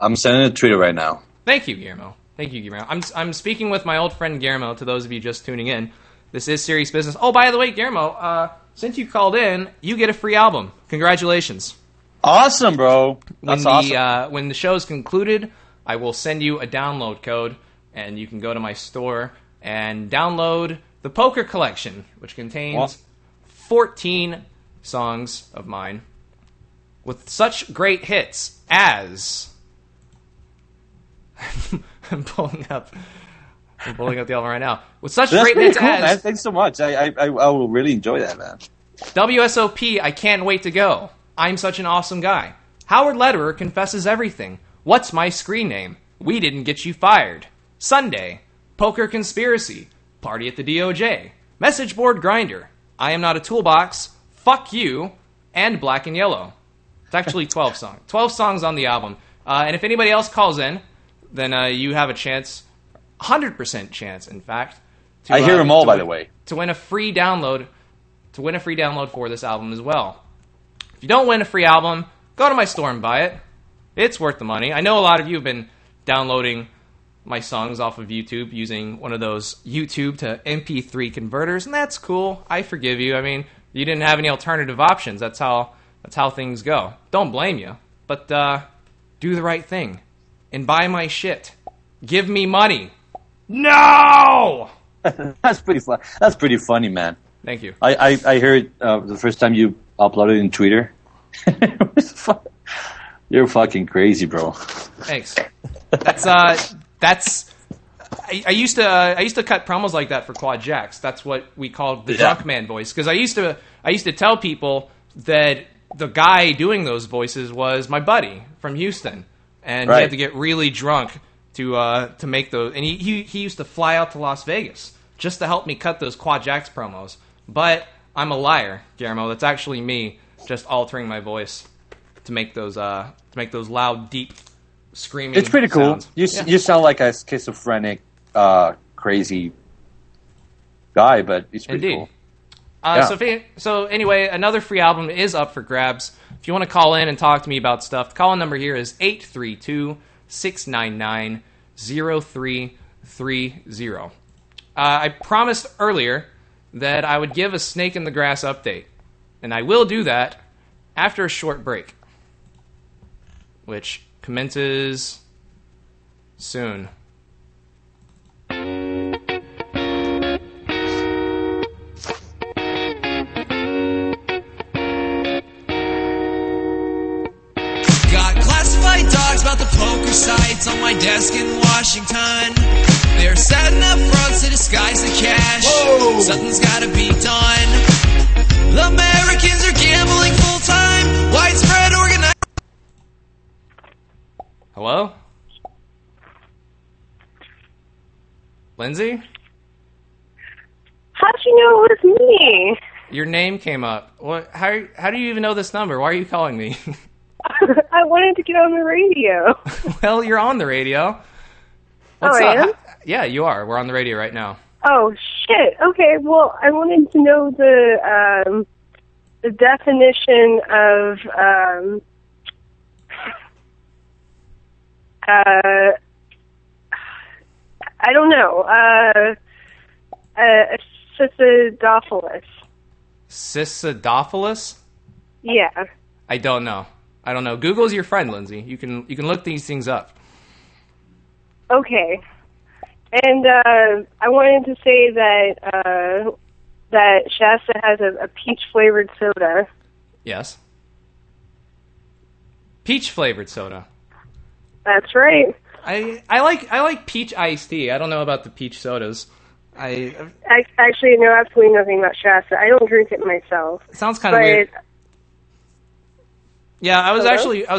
I'm sending a Twitter right now. Thank you, Guillermo. I'm speaking with my old friend Guillermo, to those of you just tuning in. This is Serious Business. Oh, by the way, Guillermo, since you called in, you get a free album. Congratulations. Awesome, bro. That's awesome. When the show's concluded, I will send you a download code, and you can go to my store and download the Poker Collection, which contains 14 songs of mine with such great hits as... I'm pulling up the album right now. With such great hits as... Man. Thanks so much. I will really enjoy that, man. WSOP, I Can't Wait to Go. I'm Such an Awesome Guy. Howard Lederer Confesses Everything. What's My Screen Name? We Didn't Get You Fired. Sunday. Poker Conspiracy. Party at the DOJ. Message Board Grinder. I Am Not a Toolbox. Fuck You. And Black and Yellow. It's actually 12 songs. 12 songs on the album. And if anybody else calls in, then you have a chance, 100% chance, in fact. To, I hear them all, by the way. To win a free download for this album as well. If you don't win a free album, go to my store and buy it. It's worth the money. I know a lot of you have been downloading my songs off of YouTube using one of those YouTube to MP3 converters, and that's cool. I forgive you. I mean, you didn't have any alternative options. That's how things go. Don't blame you. But do the right thing. And buy my shit. Give me money. No! That's pretty funny, man. Thank you. I heard the first time you uploaded it in Twitter. It was fun. You're fucking crazy, bro. Thanks. I used to cut promos like that for Quad Jacks. That's what we called the drunk man voice, because I used to tell people that the guy doing those voices was my buddy from Houston. And right. He had to get really drunk to make those. And he used to fly out to Las Vegas just to help me cut those Quad Jacks promos. But I'm a liar, Guillermo. That's actually me just altering my voice to make those loud, deep screaming. It's pretty sounds. Cool. You sound like a schizophrenic, crazy guy, but it's pretty Indeed. Cool. So anyway, another free album is up for grabs. If you want to call in and talk to me about stuff, the call-in number here is 832-699-0330. I promised earlier that I would give a Snake in the Grass update, and I will do that after a short break, which commences soon. my desk in Washington. They're setting up fronts to disguise the cash. Whoa. Something's gotta be done. The Americans are gambling full-time. Widespread organized... Hello? Lindsay? How'd you know it was me? Your name came up. What? How do you even know this number? Why are you calling me? I wanted to get on the radio. Well, you're on the radio. What's up? I am? Yeah, you are. We're on the radio right now. Oh, shit. Okay, well, I wanted to know the definition of I don't know. Sissidophilus. Sissidophilus? Yeah. I don't know. Google's your friend, Lindsay. You can look these things up. Okay. And I wanted to say that that Shasta has a peach-flavored soda. Yes. Peach-flavored soda. That's right. I like peach iced tea. I don't know about the peach sodas. I actually know absolutely nothing about Shasta. I don't drink it myself. It sounds kind of weird. Yeah, I was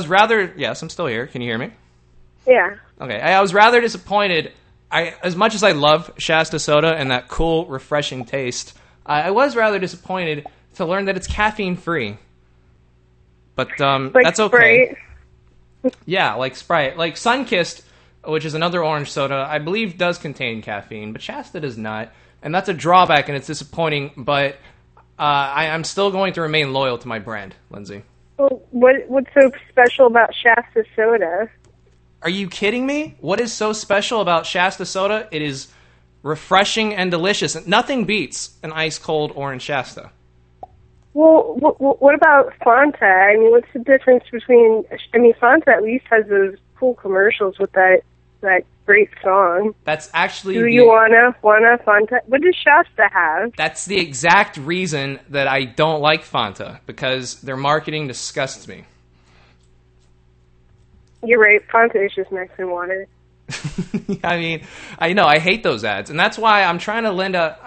rather... Yes, I'm still here. Can you hear me? Yeah. Okay, I was rather disappointed. As much as I love Shasta soda and that cool, refreshing taste, I was rather disappointed to learn that it's caffeine-free. But like that's okay. Sprite. Yeah, like Sprite. Like Sunkist, which is another orange soda, I believe does contain caffeine, but Shasta does not. And that's a drawback, and it's disappointing, but I'm still going to remain loyal to my brand, Lindsay. Well, what's so special about Shasta soda? Are you kidding me? What is so special about Shasta soda? It is refreshing and delicious. Nothing beats an ice-cold orange Shasta. Well, what about Fanta? I mean, what's the difference between... I mean, Fanta at least has those cool commercials with that great song. That's actually... Do you wanna Fanta? What does Shasta have? That's the exact reason that I don't like Fanta, because their marketing disgusts me. You're right. Fanta is just Mexican water. I mean, I know I hate those ads, and that's why I'm trying to lend a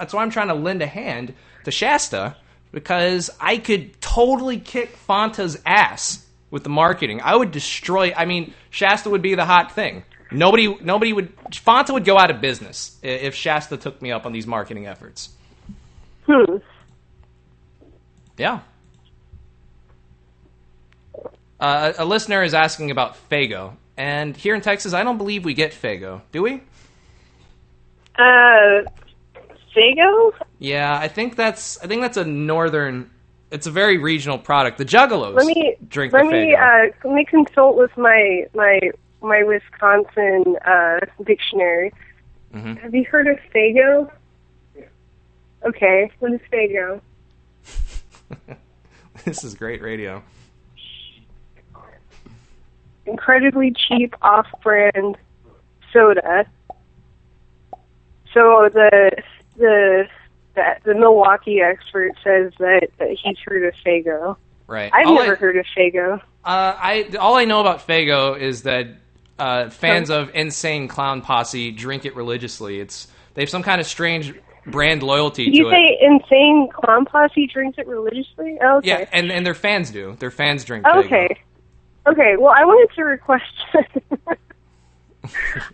hand to Shasta, because I could totally kick Fanta's ass with the marketing. I would destroy. I mean, Shasta would be the hot thing. Nobody would. Fanta would go out of business if Shasta took me up on these marketing efforts. Yeah. A listener is asking about Faygo, and here in Texas, I don't believe we get Faygo. Do we? Faygo? Yeah, I think that's a northern. It's a very regional product. The Juggalos drink the Faygo. Let me consult with my Wisconsin dictionary. Mm-hmm. Have you heard of Faygo? Yeah. Okay, what is Faygo? This is great radio. Incredibly cheap off-brand soda. So the Milwaukee expert says that he's heard of Faygo. Right. I've never heard of Faygo. All I know about Faygo is that fans of Insane Clown Posse drink it religiously. They have some kind of strange brand loyalty to it. You say Insane Clown Posse drinks it religiously? Oh, okay. Yeah, and their fans do. Their fans drink Faygo. Okay. Okay, well, I wanted to request...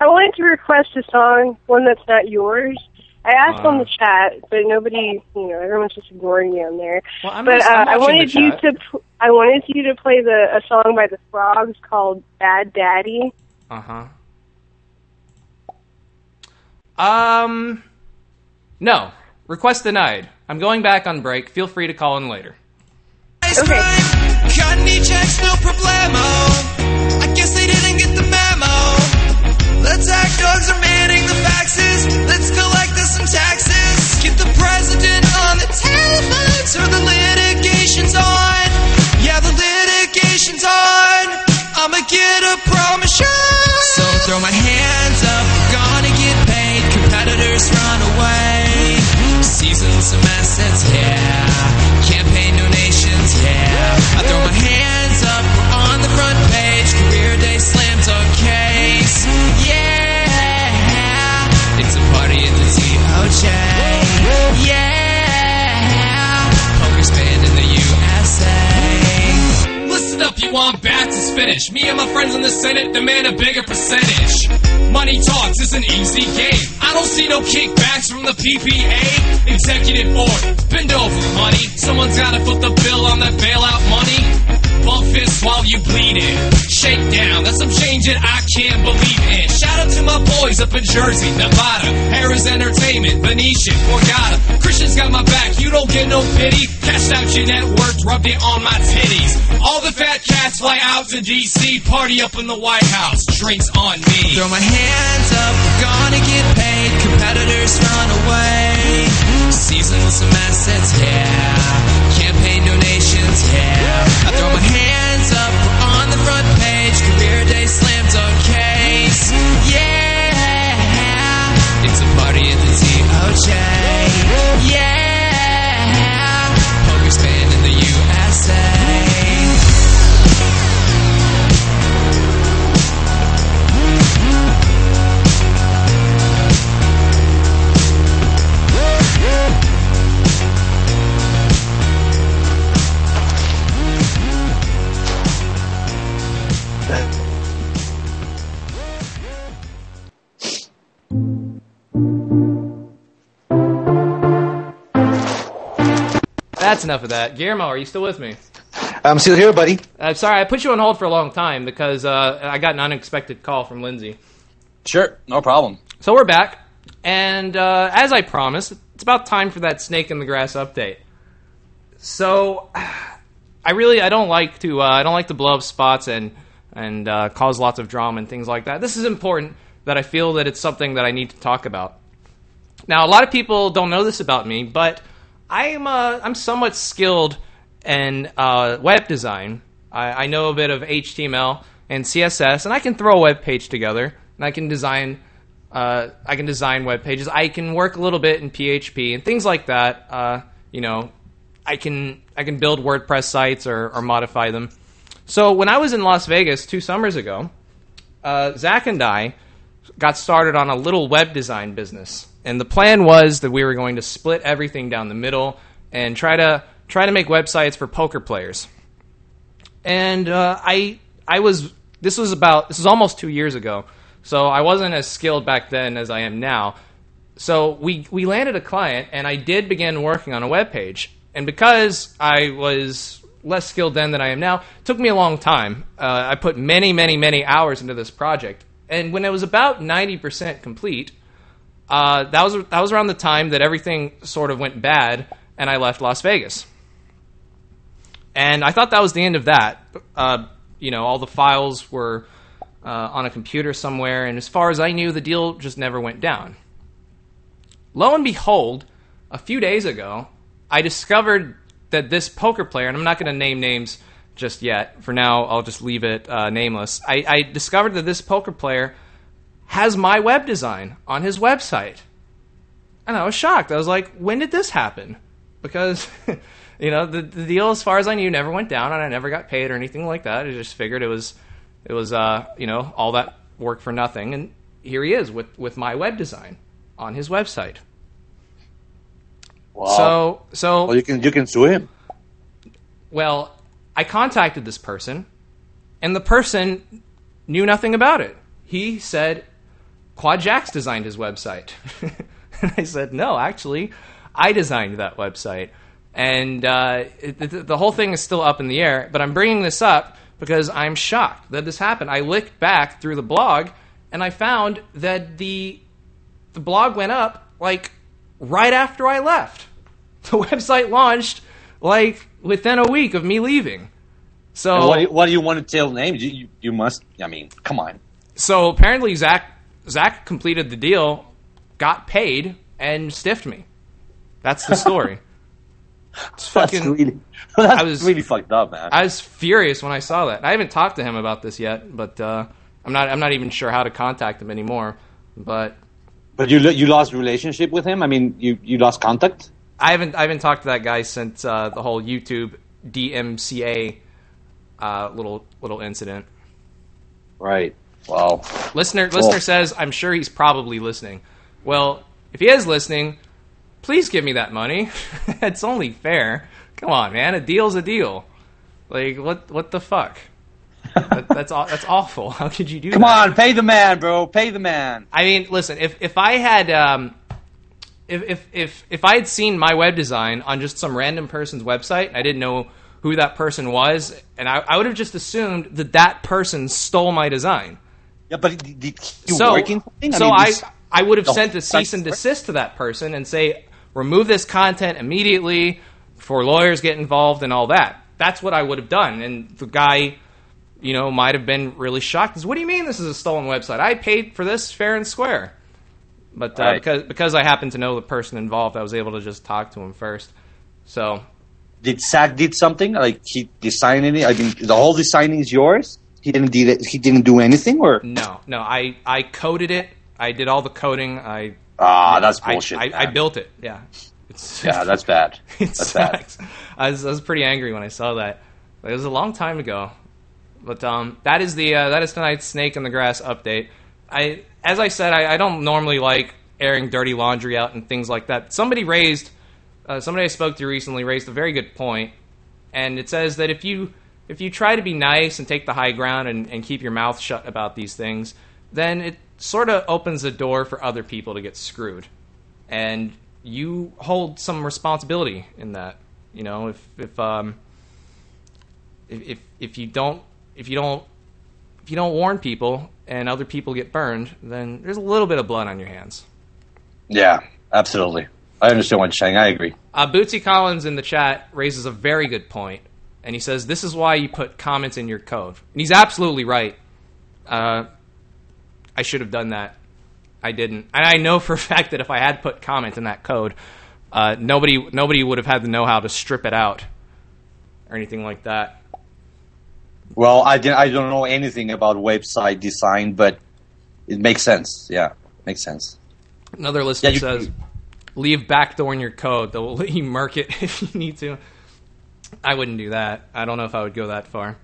I wanted to request a song, one that's not yours. I asked on the chat, but nobody, everyone's just ignoring me on there. Well, I wanted you to play a song by the Frogs called Bad Daddy. Uh-huh. No. Request denied. I'm going back on break. Feel free to call in later. Okay. Got any checks, no problemo. I guess they didn't get the memo. Let's act dogs are manning the faxes. Let's collect us some taxes. Get the president on the telephone. Turn the litigation's on. Yeah, the litigation's on. I'ma get a promise. So throw my hands up. Gonna get paid. Competitors run away. Season some assets, yeah. Campaign donations, yeah. I throw my hands up, we're on the front page. J. Yeah, poker's banned in the USA. Listen up, you want bats, it's finished. Me and my friends in the Senate demand a bigger percentage. Money talks, it's an easy game. I don't see no kickbacks from the PPA. Executive order, bend over, money. Someone's gotta put the bill on that bailout money. Bump fists while you bleeding. Shake down, that's some change that I can't believe in. Shout out to my boys up in Jersey, Nevada, Harris Entertainment, Venetian, Borgata. Christian's got my back, you don't get no pity. Cashed out your net worth, rubbed it on my titties. All the fat cats fly out to D.C. Party up in the White House, drinks on me. Throw my hands up, we're gonna get paid. Competitors run away. Season with some assets, yeah. Campaign donations, yeah. I throw my hands up, we're on the front page. Career day slams on case, yeah. It's a party at the DOJ, yeah. Poker's banned in the USA. That's enough of that. Guillermo, are you still with me? I'm still here, buddy. Sorry, I put you on hold for a long time because I got an unexpected call from Lindsay. Sure, no problem. So we're back, and as I promised, it's about time for that Snake in the Grass update. So I don't like to blow up spots and cause lots of drama and things like that. This is important that I feel that it's something that I need to talk about. Now, a lot of people don't know this about me, but I'm somewhat skilled in web design. I know a bit of HTML and CSS, and I can throw a web page together. And I can design web pages. I can work a little bit in PHP and things like that. I can build WordPress sites or modify them. So when I was in Las Vegas 2 summers ago, Zach and I got started on a little web design business. And the plan was that we were going to split everything down the middle and try to make websites for poker players. And this was almost 2 years ago, so I wasn't as skilled back then as I am now. So we landed a client, and I did begin working on a web page. And because I was less skilled then than I am now, it took me a long time. I put many, many, many hours into this project, and when it was about 90% complete. That was around the time that everything sort of went bad, and I left Las Vegas. And I thought that was the end of that. All the files were on a computer somewhere, and as far as I knew, the deal just never went down. Lo and behold, a few days ago, I discovered that this poker player, and I'm not going to name names just yet. For now, I'll just leave it nameless. I discovered that this poker player has my web design on his website. And I was shocked. I was like, when did this happen? Because, the deal, as far as I knew, never went down, and I never got paid or anything like that. I just figured it was all that work for nothing. And here he is with my web design on his website. Wow. So well, you can sue him. Well, I contacted this person, and the person knew nothing about it. He said, Quad Jacks designed his website. And I said, no, actually, I designed that website. And the whole thing is still up in the air, but I'm bringing this up because I'm shocked that this happened. I looked back through the blog, and I found that the blog went up, like, right after I left. The website launched, like, within a week of me leaving. So what do you want to tell names? You must, I mean, come on. So apparently Zach completed the deal, got paid, and stiffed me. That's the story. That's really fucked up, man. I was furious when I saw that. I haven't talked to him about this yet, but I'm not even sure how to contact him anymore. But you lost relationship with him? I mean, you lost contact? I haven't talked to that guy since the whole YouTube DMCA little incident. Right. Wow. Listener says, I'm sure he's probably listening. Well, if he is listening, please give me that money. It's only fair. Come on, man. A deal's a deal. Like, what the fuck? That's awful. How could you do that? Come on, pay the man, bro. Pay the man. I mean, listen, if I had if I had seen my web design on just some random person's website, and I didn't know who that person was, and I would have just assumed that that person stole my design. Yeah, but I would have sent a cease and desist to that person and say, remove this content immediately before lawyers get involved and all that. That's what I would have done. And the guy, you know, might have been really shocked. What do you mean this is a stolen website? I paid for this fair and square. But right. because I happened to know the person involved, I was able to just talk to him first. So did Zach did something? Like he designed it? I mean, the whole designing is yours? He didn't do anything, or no. I coded it. I did all the coding. That's bullshit. I built it. Yeah. That's bad. That's bad. I was pretty angry when I saw that. It was a long time ago. But that is tonight's Snake in the Grass update. As I said, I don't normally like airing dirty laundry out and things like that. Somebody I spoke to recently raised a very good point, and it says that if you try to be nice and take the high ground and keep your mouth shut about these things, then it sort of opens the door for other people to get screwed, and you hold some responsibility in that. You know, if you don't warn people and other people get burned, then there's a little bit of blood on your hands. Yeah, absolutely. I understand what you're saying. I agree. Bootsy Collins in the chat raises a very good point, and he says, this is why you put comments in your code. And he's absolutely right. I should have done that. I didn't. And I know for a fact that if I had put comments in that code, nobody would have had the know-how to strip it out or anything like that. Well, I don't know anything about website design, but it makes sense. Yeah, makes sense. Another listener says, leave backdoor in your code. They'll let you merc it if you need to. I wouldn't do that. I don't know if I would go that far.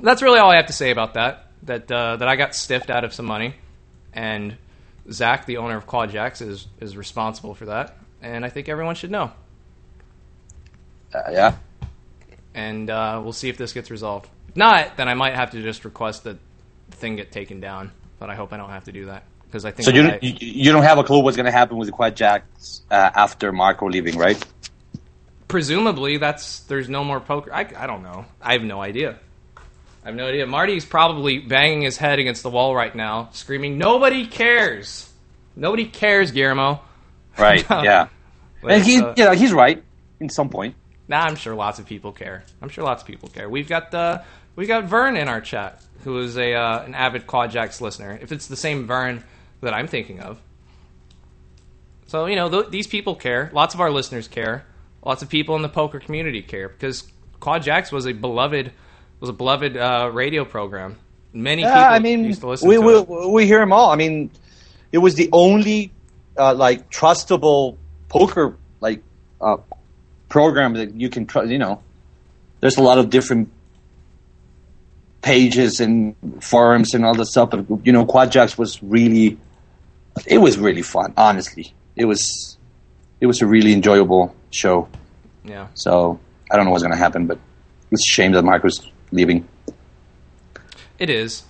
That's really all I have to say about that, that I got stiffed out of some money. And Zach, the owner of Quad Jacks, is responsible for that. And I think everyone should know. Yeah. And we'll see if this gets resolved. If not, then I might have to just request that the thing get taken down. But I hope I don't have to do that, because I think. So you don't have a clue what's going to happen with the Quad Jacks after Marco leaving, right? Presumably, there's no more poker. I don't know. I have no idea. Marty's probably banging his head against the wall right now, screaming, "Nobody cares! Nobody cares, Guillermo!" Right? Yeah. And he's right in some point. Nah, I'm sure lots of people care. We've got Vern in our chat, who is an avid Quad Jacks listener. If it's the same Vern that I'm thinking of, so you know these people care. Lots of our listeners care. Lots of people in the poker community care, because Quad Jacks was a beloved radio program. Many people used to listen to it. We hear them all. I mean, it was the only trustable poker program that you can trust. You know, there's a lot of different pages and forums and all this stuff, but you know, Quad Jacks was really fun. Honestly, it was a really enjoyable show. Yeah. So I don't know what's going to happen, but it's a shame that Marco's leaving. It is.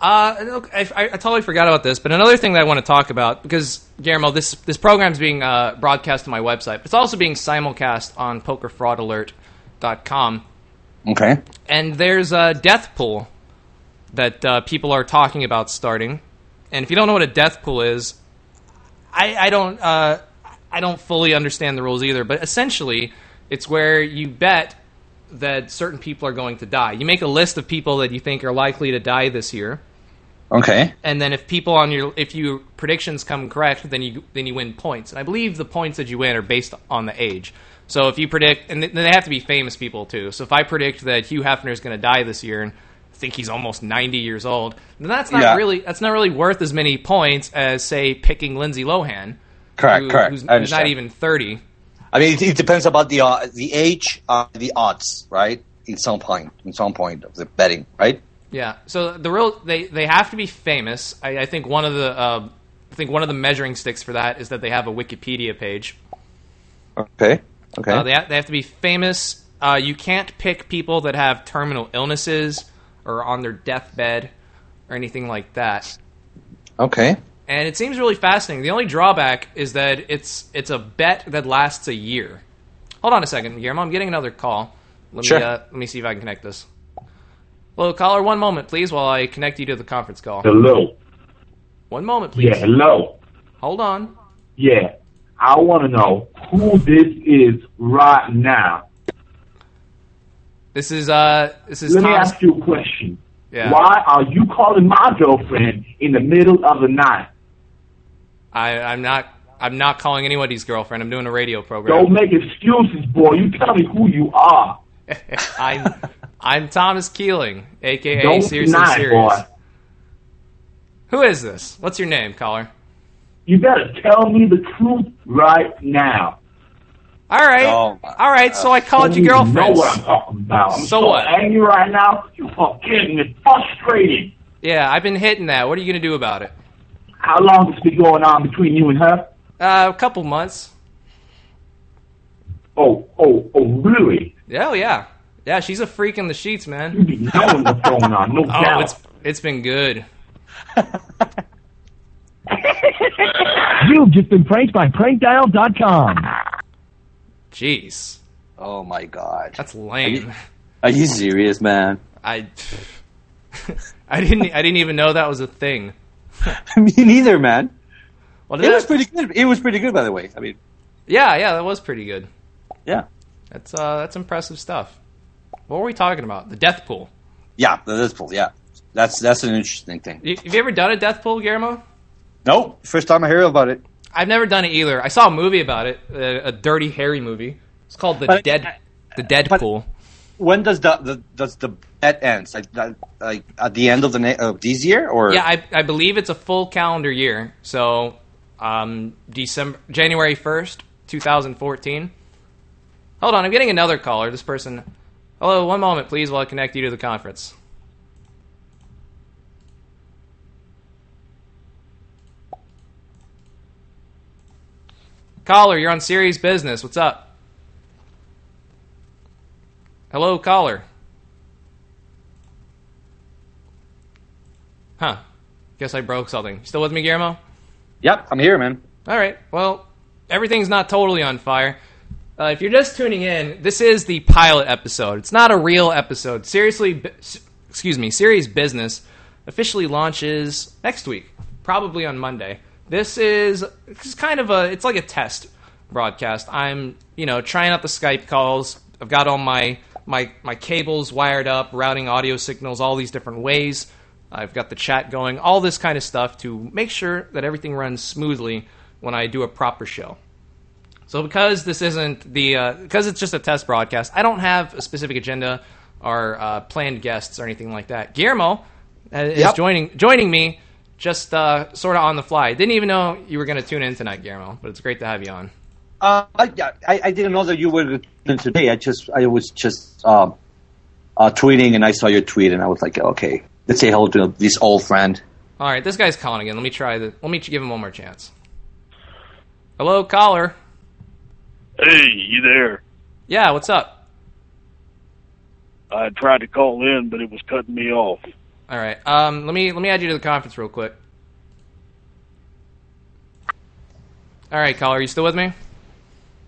I totally forgot about this, but another thing that I want to talk about, because, Guillermo, this program's being broadcast on my website, but it's also being simulcast on pokerfraudalert.com. Okay. And there's a death pool that people are talking about starting. And if you don't know what a death pool is, I don't fully understand the rules either, but essentially it's where you bet that certain people are going to die. You make a list of people that you think are likely to die this year. Okay. And then if your predictions come correct, then you win points. And I believe the points that you win are based on the age. So if you predict, and they have to be famous people too. So if I predict that Hugh Hefner is going to die this year and I think he's almost 90 years old, then that's not really worth as many points as, say, picking Lindsay Lohan. Correct. Who's not even 30. I mean, it depends about the age, the odds, right? In some point of the betting, right? Yeah. So they have to be famous. I think one of the I think one of the measuring sticks for that is that they have a Wikipedia page. Okay. They have to be famous. You can't pick people that have terminal illnesses or on their deathbed or anything like that. Okay. And it seems really fascinating. The only drawback is that it's a bet that lasts a year. Hold on a second, Guillermo. I'm getting another call. Let me see if I can connect this. Hello, caller. One moment, please, while I connect you to the conference call. Hello. One moment, please. Yeah, hello. Hold on. Yeah. I want to know who this is right now. This is. Let me ask you a question. Yeah. Why are you calling my girlfriend in the middle of the night? I'm not calling anybody's girlfriend. I'm doing a radio program. Don't make excuses, boy. You tell me who you are. I'm Thomas Keeling, a.k.a. Don't Seriously Serious. Boy. Who is this? What's your name, caller? You better tell me the truth right now. All right. So I called your girlfriend. You know what I'm talking about. I'm so angry right now. You fucking me frustrated. Yeah, I've been hitting that. What are you going to do about it? How long has it been going on between you and her? A couple months. Oh, really? Oh, yeah. Yeah, she's a freak in the sheets, man. You be knowing what's going on, no doubt. Oh, it's been good. You've just been pranked by prankdial.com. Jeez. Oh, my God. That's lame. Are you serious, man? I didn't even know that was a thing. Me neither, man. Well, it was pretty good. It was pretty good, by the way. I mean, yeah, that was pretty good. Yeah. That's impressive stuff. What were we talking about? The death pool. Yeah, the death pool, yeah. That's an interesting thing. Have you ever done a death pool, Guillermo? Nope. First time I hear about it. I've never done it either. I saw a movie about it, a Dirty Harry movie. It's called The Dead Pool. When does the bet ends? Like at the end of this year, or I believe it's a full calendar year. So January 1st, 2014. Hold on, I'm getting another caller. This person. Hello, one moment, please, while I connect you to the conference. Caller, you're on Serious Business. What's up? Hello, caller. Huh. Guess I broke something. Still with me, Guillermo? Yep, I'm here, man. All right. Well, everything's not totally on fire. If you're just tuning in, this is the pilot episode. It's not a real episode. Serious Business officially launches next week, probably on Monday. This is kind of it's like a test broadcast. I'm, trying out the Skype calls. I've got all my cables wired up, routing audio signals all these different ways. I've got the chat going, all this kind of stuff to make sure that everything runs smoothly when I do a proper show. So because this isn't because it's just a test broadcast, I don't have a specific agenda or planned guests or anything like that. Guillermo is joining me. Just sort of on the fly. Didn't even know you were going to tune in tonight, Guillermo, but it's great to have you on. I didn't know that you were going to tune in today. I was just tweeting, and I saw your tweet, and I was like, okay, let's say hello to this old friend. All right, this guy's calling again. Let me give him one more chance. Hello, caller. Hey, you there? Yeah, what's up? I tried to call in, but it was cutting me off. All right. Let me add you to the conference real quick. All right, caller, are you still with me?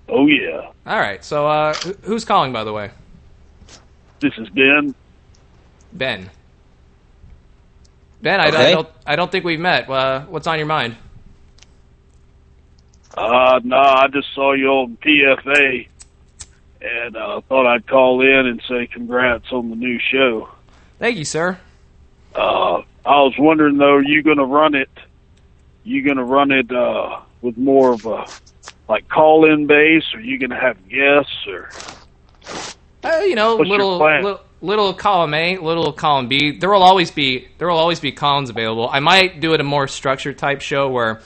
Oh yeah. All right. So, who's calling, by the way? This is Ben. Ben, okay. I don't think we've met. What's on your mind? I just saw you on PFA, and thought I'd call in and say congrats on the new show. Thank you, sir. I was wondering though, you gonna run it with more of a like call-in base, or you gonna have guests, or little column A, little column B. There will always be columns available. I might do it a more structured type show where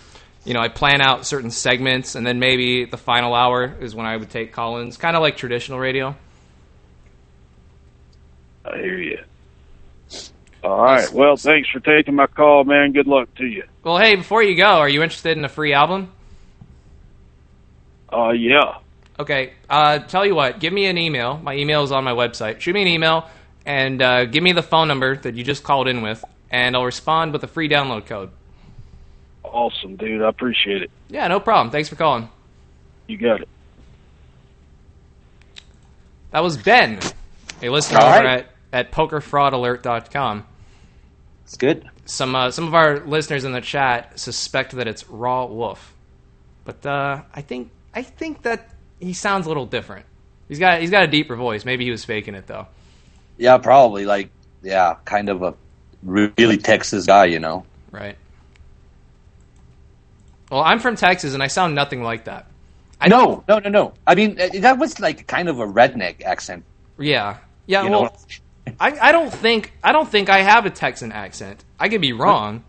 I plan out certain segments, and then maybe the final hour is when I would take call-ins, kind of like traditional radio. I hear you. All right. Well, thanks for taking my call, man. Good luck to you. Well, hey, before you go, are you interested in a free album? Yeah. Okay. Tell you what, give me an email. My email is on my website. Shoot me an email and give me the phone number that you just called in with, and I'll respond with a free download code. Awesome, dude. I appreciate it. Yeah, no problem. Thanks for calling. You got it. That was Ben, a listener over at PokerFraudAlert.com. It's good. Some of our listeners in the chat suspect that it's Raw Wolf, but I think that he sounds a little different. He's got a deeper voice. Maybe he was faking it though. Yeah, probably. Like, yeah, kind of a really Texas guy, you know? Right. Well, I'm from Texas, and I sound nothing like that. No. I mean, that was like kind of a redneck accent. Yeah. Well, I don't think I have a Texan accent. I could be wrong.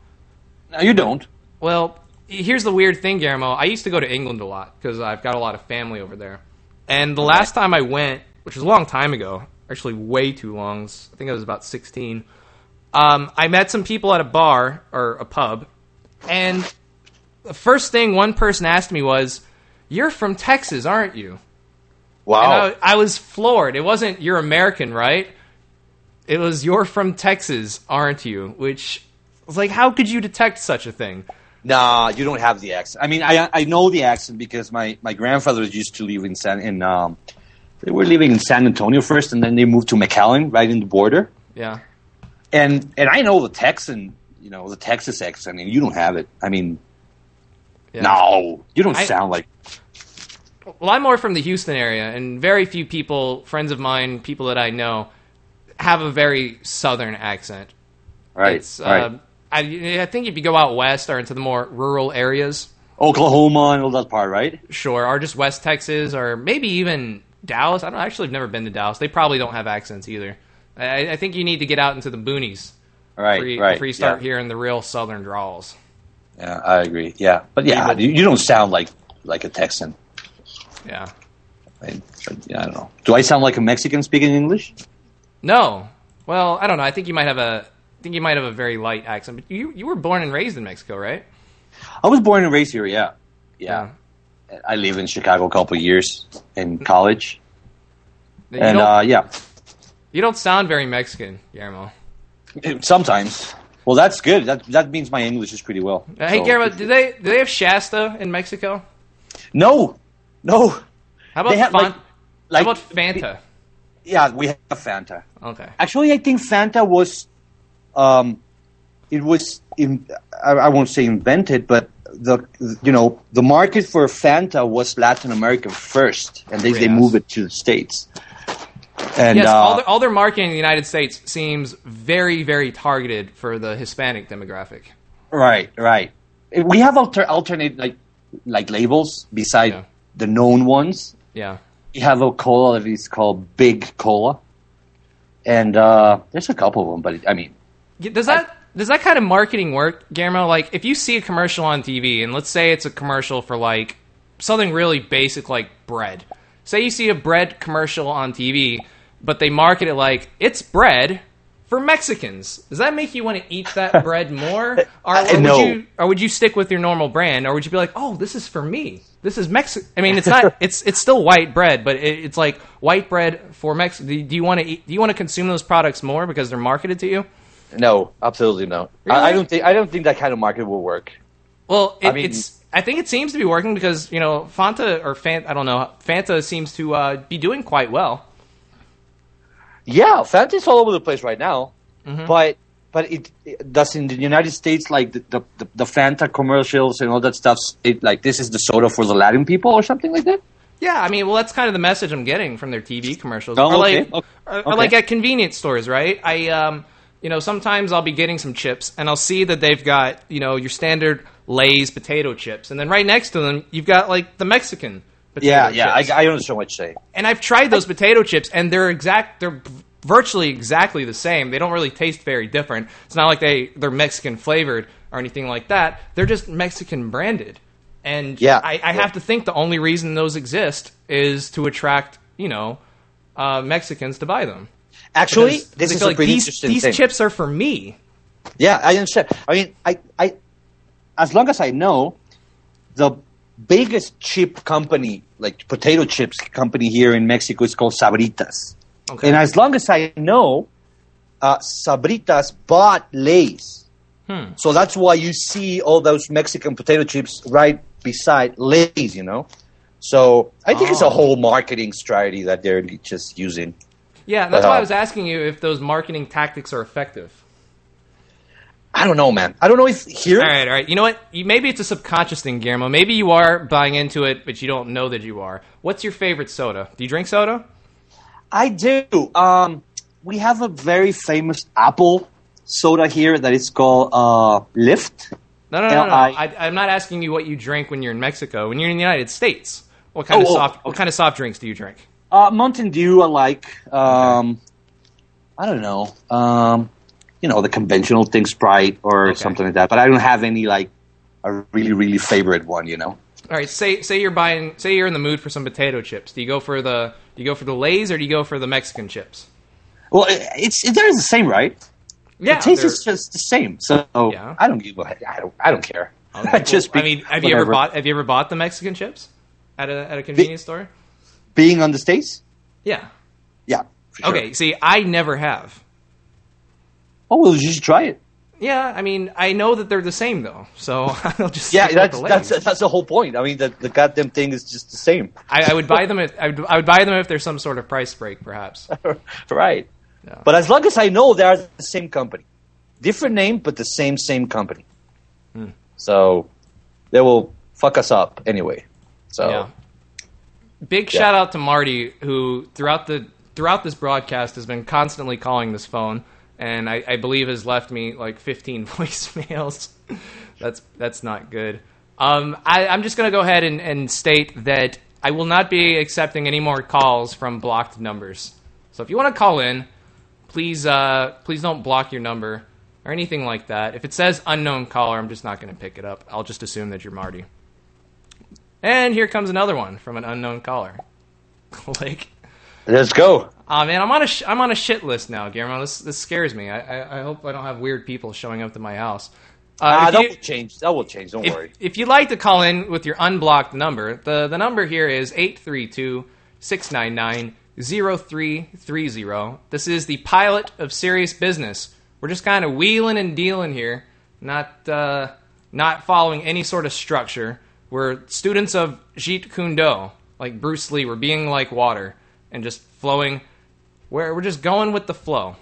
No, you don't. Well, here's the weird thing, Guillermo. I used to go to England a lot because I've got a lot of family over there. And the last time I went, which was a long time ago, actually way too long. I think I was about 16. I met some people at a bar or a pub, and the first thing one person asked me was, "You're from Texas, aren't you?" Wow. And I was floored. It wasn't, "You're American, right?" It was, "You're from Texas, aren't you?" Which was like, how could you detect such a thing? Nah, you don't have the accent. I mean, I know the accent because my grandfathers used to live in they were living in San Antonio first, and then they moved to McAllen, right in the border. Yeah. And I know the Texas accent, and you don't have it. I mean, yeah. No, you don't sound like... Well, I'm more from the Houston area, and very few people, friends of mine, people that I know, have a very southern accent. Right, I think if you go out west or into the more rural areas... Oklahoma and all that part, right? Sure, or just West Texas, or maybe even Dallas. I've never been to Dallas. They probably don't have accents either. I think you need to get out into the boonies before you start hearing the real southern drawls. Yeah, I agree. Yeah, but yeah, you don't sound like a Texan. Yeah. I don't know. Do I sound like a Mexican speaking English? No. Well, I don't know. I think you might have a very light accent. But you were born and raised in Mexico, right? I was born and raised here. Yeah. I lived in Chicago a couple of years in college. You don't sound very Mexican, Guillermo. Sometimes. Well, that's good. That means my English is pretty well. Hey, Guillermo, do they have Shasta in Mexico? No. How about Fanta? Yeah, we have Fanta. Okay. Actually, I think Fanta was, I won't say invented, but the market for Fanta was Latin America first, and they moved it to the States. And, yes, all their marketing in the United States seems very, very targeted for the Hispanic demographic. Right. We have alternate like labels beside the known ones. Yeah, we have a cola that is called Big Cola, and there's a couple of them. But I mean, does that kind of marketing work, Guillermo? Like, if you see a commercial on TV, and let's say it's a commercial for like something really basic, like bread. Say you see a bread commercial on TV, but they market it like, it's bread for Mexicans. Does that make you want to eat that bread more? Or would you stick with your normal brand? Or would you be like, oh, this is for me. This is Mexican. I mean, it's not. It's still white bread, but it's like white bread for Mexico. Do you want to eat? Do you want to consume those products more because they're marketed to you? No, absolutely not. Really? I don't think that kind of market will work. Well, I think it seems to be working because, Fanta seems to be doing quite well. Yeah, Fanta's all over the place right now. Mm-hmm. But it does in the United States, like the Fanta commercials and all that stuff, this is the soda for the Latin people or something like that? Yeah, I mean, well, that's kind of the message I'm getting from their TV commercials. Oh, Or at convenience stores, right? Sometimes I'll be getting some chips, and I'll see that they've got, your standard Lay's potato chips, and then right next to them, you've got, the Mexican potato chips. Yeah, I don't so much say. And I've tried those potato chips, and they're virtually exactly the same. They don't really taste very different. It's not like they're Mexican-flavored or anything like that. They're just Mexican-branded. And I have to think the only reason those exist is to attract, Mexicans to buy them. Actually, this is a pretty interesting thing. These chips are for me. Yeah, I understand. I mean, I as long as I know, the biggest chip company, like potato chips company here in Mexico, is called Sabritas. Okay. And as long as I know, Sabritas bought Lay's. Hmm. So that's why you see all those Mexican potato chips right beside Lay's, you know? So I think it's a whole marketing strategy that they're just using. Yeah, that's why I was asking you if those marketing tactics are effective. I don't know, man. I don't know if here... All right. You know what? Maybe it's a subconscious thing, Guillermo. Maybe you are buying into it, but you don't know that you are. What's your favorite soda? Do you drink soda? I do. We have a very famous apple soda here that is called Lift. No. I'm not asking you what you drink when you're in Mexico. When you're in the United States, what kind of soft drinks do you drink? Mountain Dew, I like. I don't know. You know, the conventional thing, Sprite or something like that. But I don't have any, like, a really, really favorite one, you know? All right, say you're in the mood for some potato chips. Do you go for the Lay's or do you go for the Mexican chips? Well, they're the same, right? Yeah, the taste is just the same. So yeah. I don't care. Okay, well, just have you ever bought the Mexican chips at a convenience store? Being on the States? Yeah. Yeah. Sure. Okay. See, I never have. Oh, well, you should try it. Yeah, I mean, I know that they're the same, though, so I'll just... Yeah, that's the whole point. I mean, the goddamn thing is just the same. I would buy them if there's some sort of price break, perhaps. Right. No. But as long as I know, they are the same company. Different name, but the same company. Hmm. So they will fuck us up anyway. So yeah. Big shout-out to Marty, who throughout this broadcast has been constantly calling this phone. And I believe has left me like 15 voicemails. That's not good. I'm just going to go ahead and state that I will not be accepting any more calls from blocked numbers. So if you want to call in, please don't block your number or anything like that. If it says unknown caller, I'm just not going to pick it up. I'll just assume that you're Marty. And here comes another one from an unknown caller. Click. Let's go. Man, I'm on a shit list now, Guillermo. This scares me. I hope I don't have weird people showing up to my house. That will change. Don't worry. If you'd like to call in with your unblocked number, the number here is 832-699-0330. This is the pilot of Serious Business. We're just kind of wheeling and dealing here, not following any sort of structure. We're students of Jeet Kune Do, like Bruce Lee. We're being like water and just flowing. We're just going with the flow.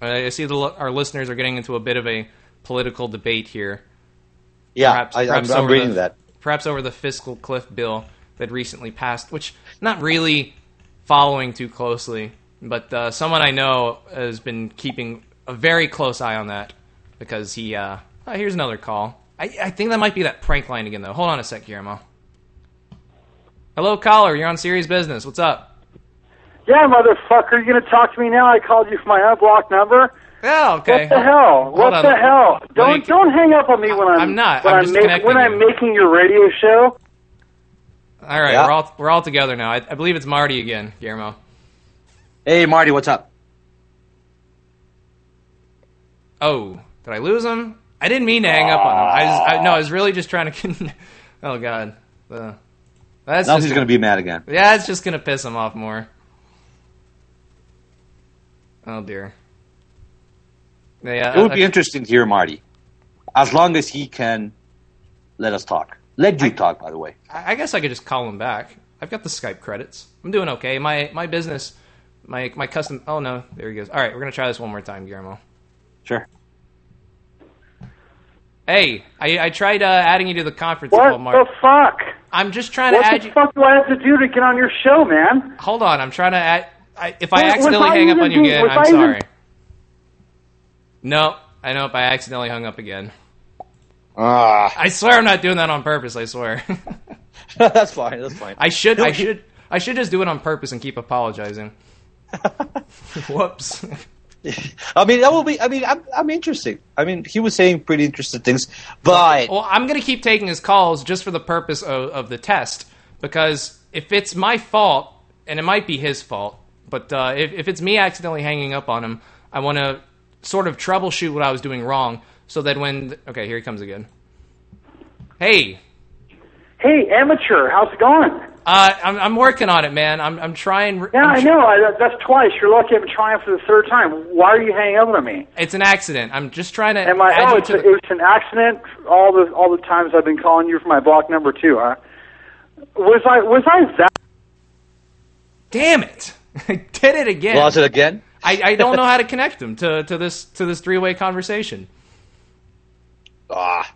I see our listeners are getting into a bit of a political debate here. Yeah, I'm reading that. Perhaps over the fiscal cliff bill that recently passed, which not really following too closely, but someone I know has been keeping a very close eye on that because he... here's another call. I think that might be that prank line again, though. Hold on a sec, Guillermo. Hello, caller. You're on Serious Business. What's up? Yeah, motherfucker, you gonna talk to me now? I called you from my unblocked number. Oh, okay. What the hell? Don't hang up on me when I'm making your radio show. All right, yeah. We're all together now. I believe it's Marty again, Guillermo. Hey, Marty, what's up? Oh, did I lose him? I didn't mean to hang up on him. I was really just trying to. Oh God, now he's gonna be mad again. Yeah, it's just gonna piss him off more. Oh, dear. Yeah, it would be interesting to hear Marty, as long as he can let us talk. Let you talk, by the way. I guess I could just call him back. I've got the Skype credits. I'm doing okay. My business, my custom... Oh, no. There he goes. All right, we're going to try this one more time, Guillermo. Sure. Hey, I tried adding you to the conference call, Marty. What the fuck? I'm just trying to add you... What the fuck do I have to do to get on your show, man? Hold on. I'm trying to add... If I accidentally hang up on you again, I'm sorry. No, I know if I accidentally hung up again. I swear I'm not doing that on purpose, I swear. That's fine. I should just do it on purpose and keep apologizing. Whoops. I'm interested. I mean, he was saying pretty interesting things, but... Well, I'm going to keep taking his calls just for the purpose of the test, because if it's my fault, and it might be his fault, But if it's me accidentally hanging up on him, I want to sort of troubleshoot what I was doing wrong, so that when... Okay, here he comes again. Hey. Hey, amateur. How's it going? I'm working on it, man. I'm trying... Yeah, I know. That's twice. You're lucky I'm trying for the third time. Why are you hanging up on me? It's an accident. I'm just trying to... It's an accident all the times I've been calling you for my block number two, huh? Was I that... Damn it. I did it again. Lost it again? I don't know how to connect them to this three-way conversation. Ah.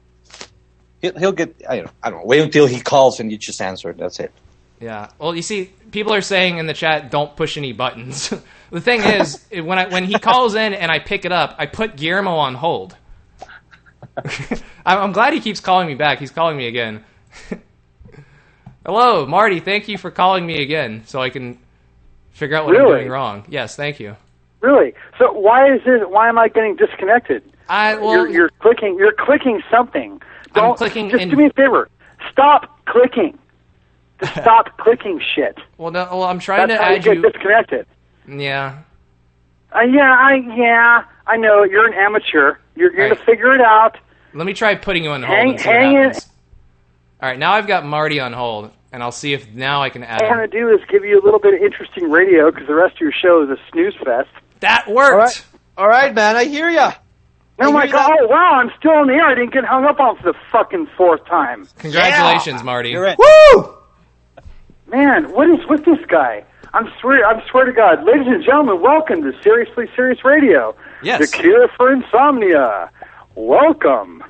He'll get... I don't know. Wait until he calls and you just answer it. That's it. Yeah. Well, you see, people are saying in the chat, don't push any buttons. The thing is, when he calls in and I pick it up, I put Guillermo on hold. I'm glad he keeps calling me back. He's calling me again. Hello, Marty. Thank you for calling me again so I can figure out what I'm doing wrong. Yes, thank you. Really? So why am I getting disconnected? You're clicking. You're clicking something. I'm clicking. Just do me a favor. Stop clicking. Just stop clicking shit. Well, no. Well, I'm trying to add you. That's how you get disconnected. Yeah. I know. You're an amateur. You're going to figure it out. Let me try putting you on hold. Hang it. All right. Now I've got Marty on hold, and I'll see if now I can add. All I want to do is give you a little bit of interesting radio because the rest of your show is a snooze fest. That worked. All right, man. I hear ya. Oh my God! Oh wow! I'm still on the air. I didn't get hung up on for the fucking fourth time. Congratulations, yeah. Marty! You're in. Woo! Man, what is with this guy? I swear to God, ladies and gentlemen, welcome to Seriously Serious Radio. Yes. The cure for insomnia. Welcome.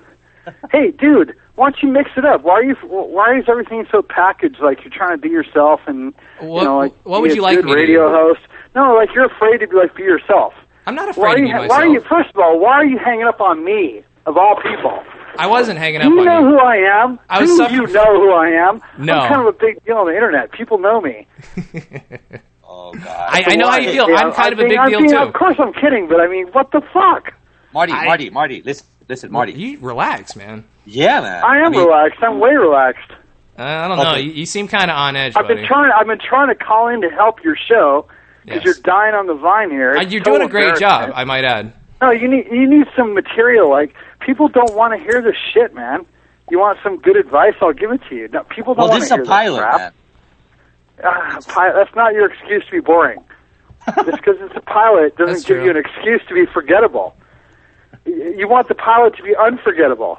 Hey, dude, why don't you mix it up? Why is everything so packaged? Like you're trying to be yourself and what would you like? Host? No, like you're afraid to be yourself. I'm not afraid of myself. First of all, why are you hanging up on me, of all people? I wasn't hanging up on you. Do you know who I am? Do you know who I am? No. I'm kind of a big deal on the Internet. People know me. Oh, God. I know how you feel. I'm kind of a big deal, too. Of course I'm kidding, but I mean, what the fuck? Marty, listen, Marty. You relax, man. Yeah, man. I mean, relaxed. I'm way relaxed. I don't know. You seem kind of on edge, buddy. I've been trying to call in to help your show. Because you're dying on the vine here. You're doing a great job, I might add. No, you need some material. Like, people don't want to hear this shit, man. You want some good advice? I'll give it to you. No, people don't want to hear this crap. Well, this is a pilot, man. That's not your excuse to be boring. Just because it's a pilot doesn't give you an excuse to be forgettable. You want the pilot to be unforgettable.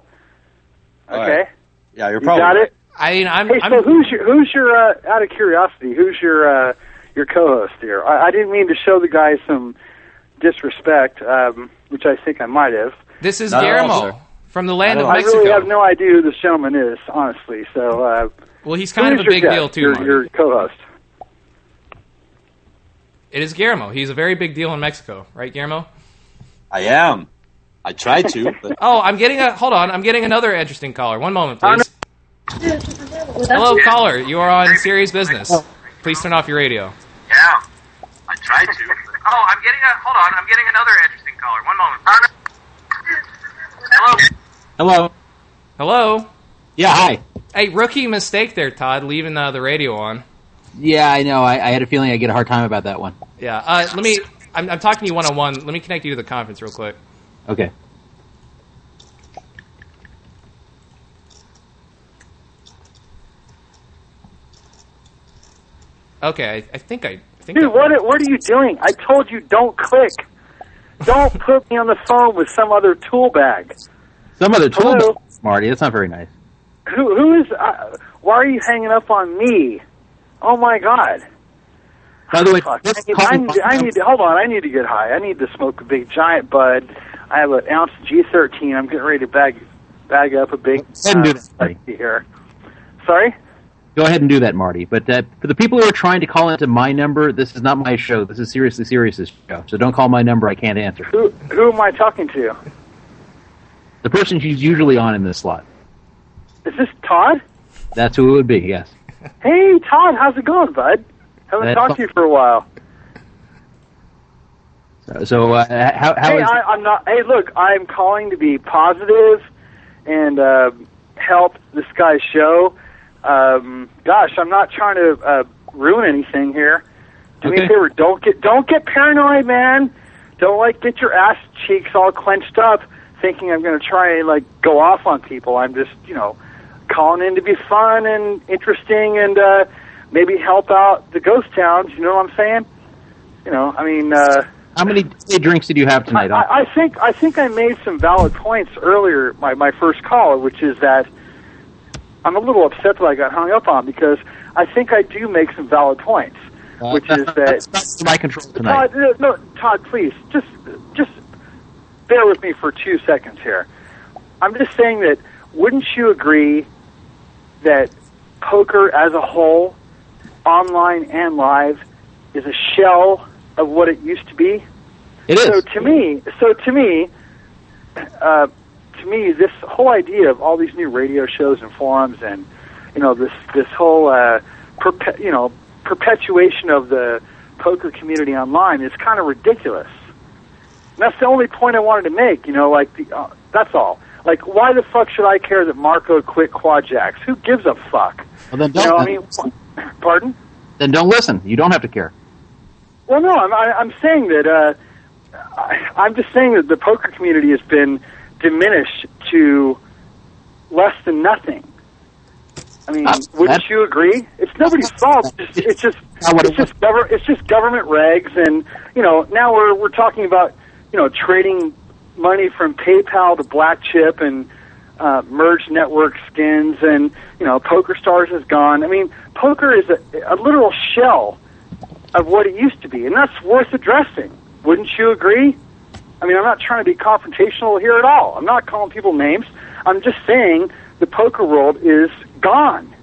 Okay? Right. Yeah, you're probably got it? I mean, so who's your out of curiosity, who's your co-host here? I didn't mean to show the guy some disrespect, which I think I might have. This is Guillermo from the land of Mexico. I really have no idea who this gentleman is, honestly. So, well, he's kind of a big deal, too, Marty. Your co-host. It is Guillermo. He's a very big deal in Mexico. Right, Guillermo? I am. I try to. But... Oh, hold on. I'm getting another interesting caller. One moment, please. Hello, caller. You are on Serious Business. Please turn off your radio. Yeah, I tried to. Oh, hold on, I'm getting another interesting caller. One moment. Hello? Yeah, hi. Hey, rookie mistake there, Todd, leaving the radio on. Yeah, I know. I had a feeling I'd get a hard time about that one. Yeah, I'm talking to you one-on-one. Let me connect you to the conference real quick. Okay. Okay, I think. Dude, what are you doing? I told you don't click. Don't put me on the phone with some other tool bag. Some other tool bag, Marty. That's not very nice. Who is? Why are you hanging up on me? Oh my God! By the way, I need to get high. I need to smoke a big giant bud. I have an ounce of G13. I'm getting ready to bag up a big. Here. Sorry. Go ahead and do that, Marty. But for the people who are trying to call into my number, this is not my show. This is Seriously Serious's show. So don't call my number. I can't answer. Who am I talking to? The person she's usually on in this slot. Is this Todd? That's who it would be, yes. Hey, Todd, how's it going, bud? Haven't talked to you for a while. Hey, look, I'm calling to be positive and help this guy's show. Gosh, I'm not trying to ruin anything here. Do me a favor. Don't get paranoid, man. Don't get your ass cheeks all clenched up thinking I'm going to try and go off on people. I'm just calling in to be fun and interesting and maybe help out the ghost towns. You know what I'm saying? How many drinks did you have tonight? I think I made some valid points earlier, my first call, which is that I'm a little upset that I got hung up on because I think I do make some valid points, which is that... That's my control tonight. Todd, no, Todd, please, just bear with me for 2 seconds here. I'm just saying that wouldn't you agree that poker as a whole, online and live, is a shell of what it used to be? It is. So to me, this whole idea of all these new radio shows and forums, and this whole perpetuation of the poker community online is kind of ridiculous. And that's the only point I wanted to make. That's all. Why the fuck should I care that Marco quit Quad Jacks? Who gives a fuck? Well, then don't. I mean, pardon? Then don't listen. You don't have to care. Well, no, I'm saying that I'm just saying that the poker community has been diminished to less than nothing. I mean, wouldn't you agree? It's nobody's fault. It's just government regs, and now we're talking about trading money from PayPal to Black Chip and merged network skins, and PokerStars is gone. I mean, poker is a literal shell of what it used to be, and that's worth addressing. Wouldn't you agree? I mean, I'm not trying to be confrontational here at all. I'm not calling people names. I'm just saying the poker world is gone.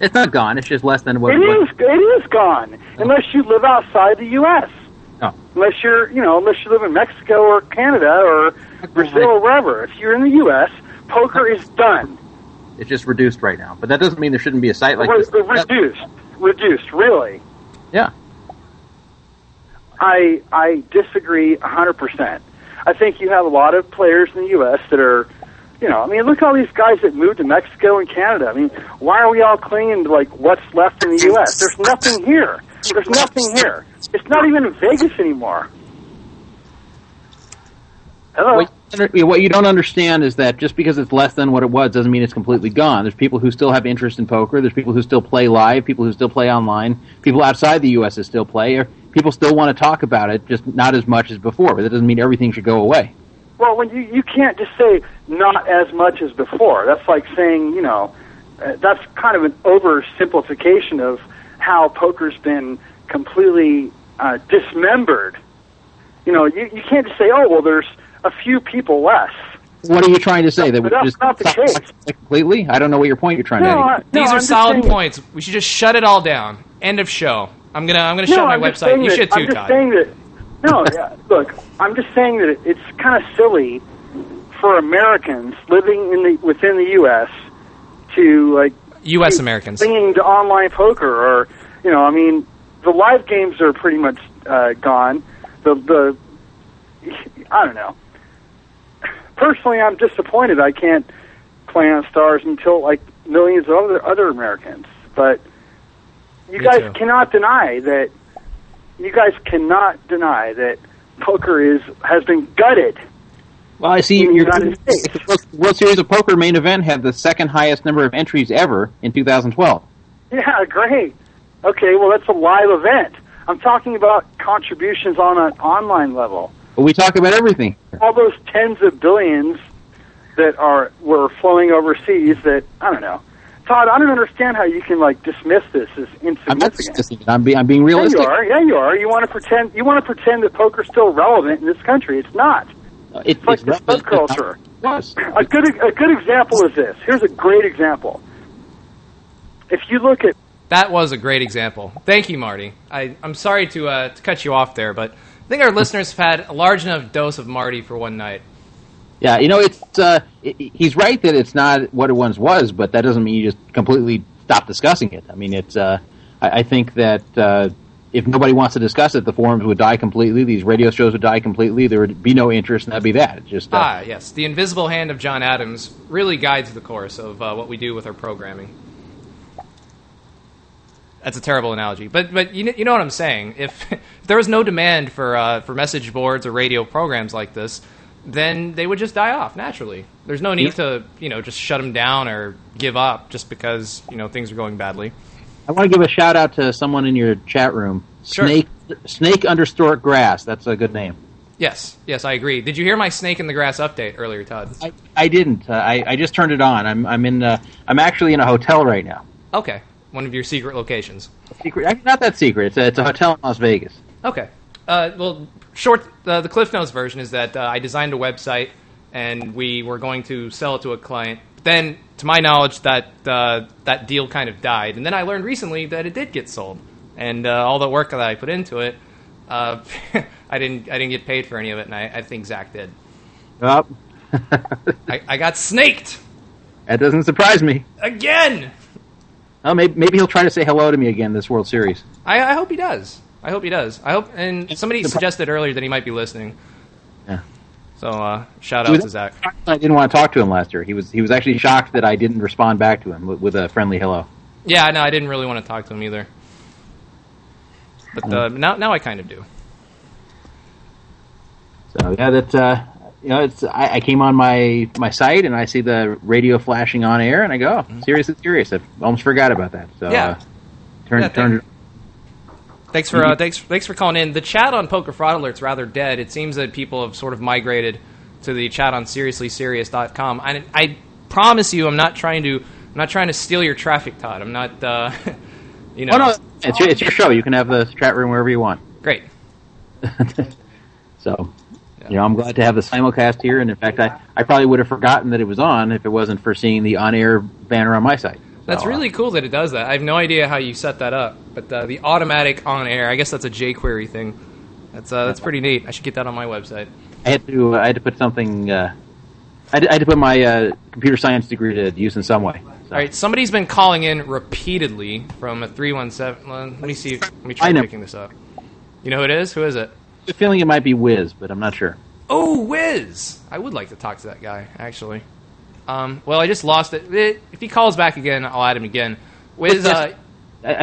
It's not gone. It's just less than what it was. It is gone, unless you live outside the U.S. Oh. Unless you're, unless you live in Mexico or Canada or Brazil or wherever. If you're in the U.S., poker is done. It's just reduced right now, but that doesn't mean there shouldn't be a site like this. Reduced, really? Yeah. I disagree 100%. I think you have a lot of players in the U.S. that are, look at all these guys that moved to Mexico and Canada. I mean, why are we all clinging to, what's left in the U.S.? There's nothing here. There's nothing here. It's not even in Vegas anymore. Hello? What you don't understand is that just because it's less than what it was doesn't mean it's completely gone. There's people who still have interest in poker. There's people who still play live, people who still play online, people outside the U.S. that still play. People still want to talk about it, just not as much as before. But that doesn't mean everything should go away. Well, when you can't just say not as much as before. That's like saying, that's kind of an oversimplification of how poker's been completely dismembered. You can't just say, oh, well, there's a few people less. What are you trying to say? That that's not the case. Completely? I don't know what your point you're trying to make. These are solid points. We should just shut it all down. End of show. I'm gonna shut my website. You should too, Todd. Look, I'm just saying that it's kind of silly for Americans living within the U.S. to U.S. Americans clinging to online poker, or the live games are pretty much gone. I don't know. Personally, I'm disappointed I can't play on Stars until millions of other Americans. But you guys cannot deny that. You guys cannot deny that poker has been gutted. Well, I see. The World Series of Poker main event had the second highest number of entries ever in 2012. Yeah, great. Okay, well, that's a live event. I'm talking about contributions on an online level. Well, we talk about everything. All those tens of billions that were flowing overseas. That I don't know, Todd. I don't understand how you can dismiss this as insignificant. I'm not dismissing it. I'm being realistic. Yeah, you are. You want to pretend that poker's still relevant in this country. It's not. It's like the subculture. A good example is this. Here's a great example. If you look at that was a great example. Thank you, Marty. I'm sorry to cut you off there, but. I think our listeners have had a large enough dose of Marty for one night. Yeah, it's he's right that it's not what it once was, but that doesn't mean you just completely stop discussing it. I mean, it's I think that if nobody wants to discuss it, the forums would die completely, these radio shows would die completely, there would be no interest, and that'd be that. It's just yes, the invisible hand of John Adams really guides the course of what we do with our programming. That's a terrible analogy, but you know what I'm saying. If there was no demand for message boards or radio programs like this, then they would just die off naturally. There's no need to just shut them down or give up just because things are going badly. I want to give a shout out to someone in your chat room. Sure. Snake underscore grass. That's a good name. Yes, I agree. Did you hear my Snake in the Grass update earlier, Todd? I didn't. I just turned it on. I'm actually in a hotel right now. Okay. One of your secret locations. Secret? Not that secret. It's a hotel in Las Vegas. Okay. The Cliff Notes version is that I designed a website, and we were going to sell it to a client. But then, to my knowledge, that deal kind of died. And then I learned recently that it did get sold. And all the work that I put into it, I didn't get paid for any of it, and I think Zach did. Oh. I got snaked! That doesn't surprise me. Again! Oh, maybe he'll try to say hello to me again this World Series. I hope he does. And somebody suggested earlier that he might be listening. Yeah. So shout out to Zach. I didn't want to talk to him last year. He was actually shocked that I didn't respond back to him with a friendly hello. Yeah, no, I didn't really want to talk to him either. But now I kind of do. So yeah, that it's I came on my site and I see the radio flashing on air and I go, oh, serious. I almost forgot about that. So yeah, turned. Thanks for calling in. The chat on Poker Fraud Alert's rather dead. It seems that people have sort of migrated to the chat on SeriouslySerious.com. And I promise you, I'm not trying to steal your traffic, Todd. I'm not. Oh, no, it's your show. You can have the chat room wherever you want. Great. So, I'm glad to have the simulcast here. And in fact, I probably would have forgotten that it was on if it wasn't for seeing the on-air banner on my site. That's really cool that it does that. I have no idea how you set that up, but the automatic on-air, I guess that's a jQuery thing. That's pretty neat. I should get that on my website. I had to put something. I had to put my computer science degree to use in some way. So. All right, somebody's been calling in repeatedly from a 317. Let me see. Let me try picking this up. You know who it is? Who is it? I have a feeling it might be Wiz, but I'm not sure. Oh, Wiz! I would like to talk to that guy, actually. Well, I just lost it. If he calls back again, I'll add him again. Wiz, I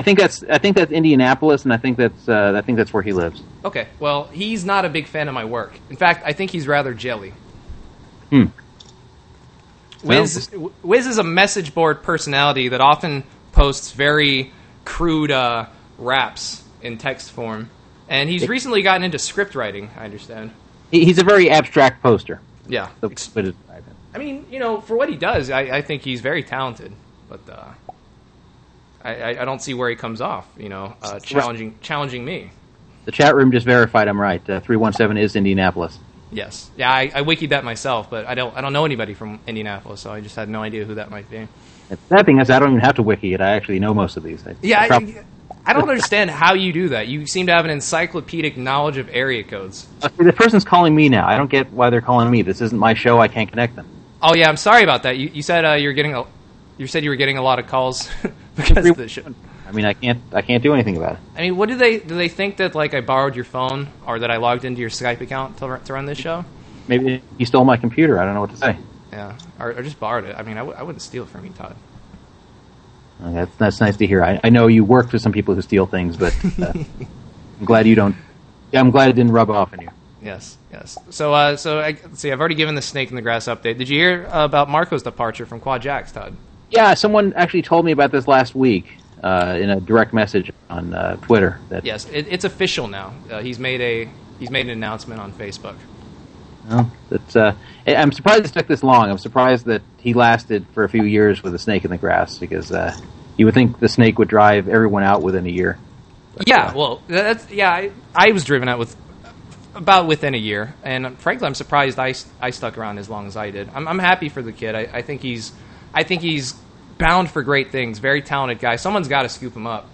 think that's Indianapolis, and I think that's where he lives. Okay. Well, he's not a big fan of my work. In fact, I think he's rather jelly. Hmm. Wiz is a message board personality that often posts very crude raps in text form, and he's recently gotten into script writing. I understand. He's a very abstract poster. Yeah. I mean, for what he does, I think he's very talented, but I don't see where he comes off, challenging me. The chat room just verified I'm right. 317 is Indianapolis. Yes. Yeah, I wikied that myself, but I don't know anybody from Indianapolis, so I just had no idea who that might be. The thing is, I don't even have to wiki it. I actually know most of these. I don't understand how you do that. You seem to have an encyclopedic knowledge of area codes. The person's calling me now. I don't get why they're calling me. This isn't my show. I can't connect them. Oh yeah, I'm sorry about that. You said you were getting a lot of calls because of the show. I mean, I can't do anything about it. I mean, what do they think that I borrowed your phone or that I logged into your Skype account to run this show? Maybe you stole my computer. I don't know what to say. Yeah, or just borrowed it. I mean, I wouldn't steal it from you, Todd. That's nice to hear. I know you work with some people who steal things, but I'm glad you don't. Yeah, I'm glad it didn't rub off on you. Yes. So let's see. I've already given the Snake in the Grass update. Did you hear about Marco's departure from Quad Jacks, Todd? Yeah, someone actually told me about this last week in a direct message on Twitter. Yes, it's official now. He's made an announcement on Facebook. Well, I'm surprised it took this long. I'm surprised that he lasted for a few years with the Snake in the Grass because you would think the snake would drive everyone out within a year. But, I was driven out with. About within a year, and frankly, I'm surprised I stuck around as long as I did. I'm happy for the kid. I think he's bound for great things. Very talented guy. Someone's got to scoop him up.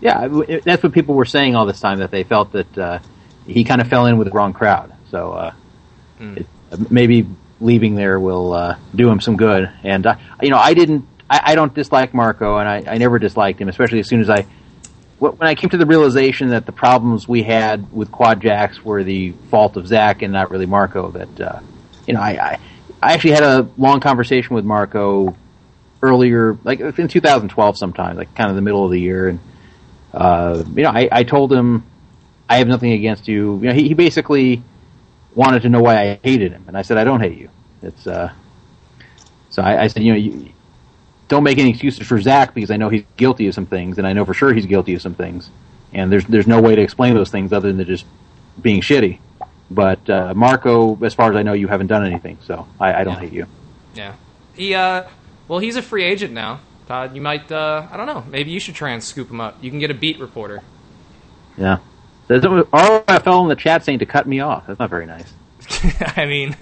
Yeah, that's what people were saying all this time, that they felt that he kind of fell in with the wrong crowd. So maybe leaving there will do him some good. And I don't dislike Marco, and I never disliked him, especially as soon as when I came to the realization that the problems we had with Quad Jacks were the fault of Zach and not really Marco, that I actually had a long conversation with Marco earlier, like in 2012 sometime, like kind of the middle of the year, and I told him I have nothing against you. You know, he basically wanted to know why I hated him, and I said I don't hate you. It's so I said, you know, you don't make any excuses for Zach because I know he's guilty of some things, and I know for sure he's guilty of some things, and there's no way to explain those things other than just being shitty. But Marco, as far as I know, you haven't done anything, so I don't hate you. Yeah. He he's a free agent now. Todd, you might I don't know, maybe you should try and scoop him up. You can get a beat reporter. Yeah. There's RFL in the chat saying to cut me off. That's not very nice. I mean,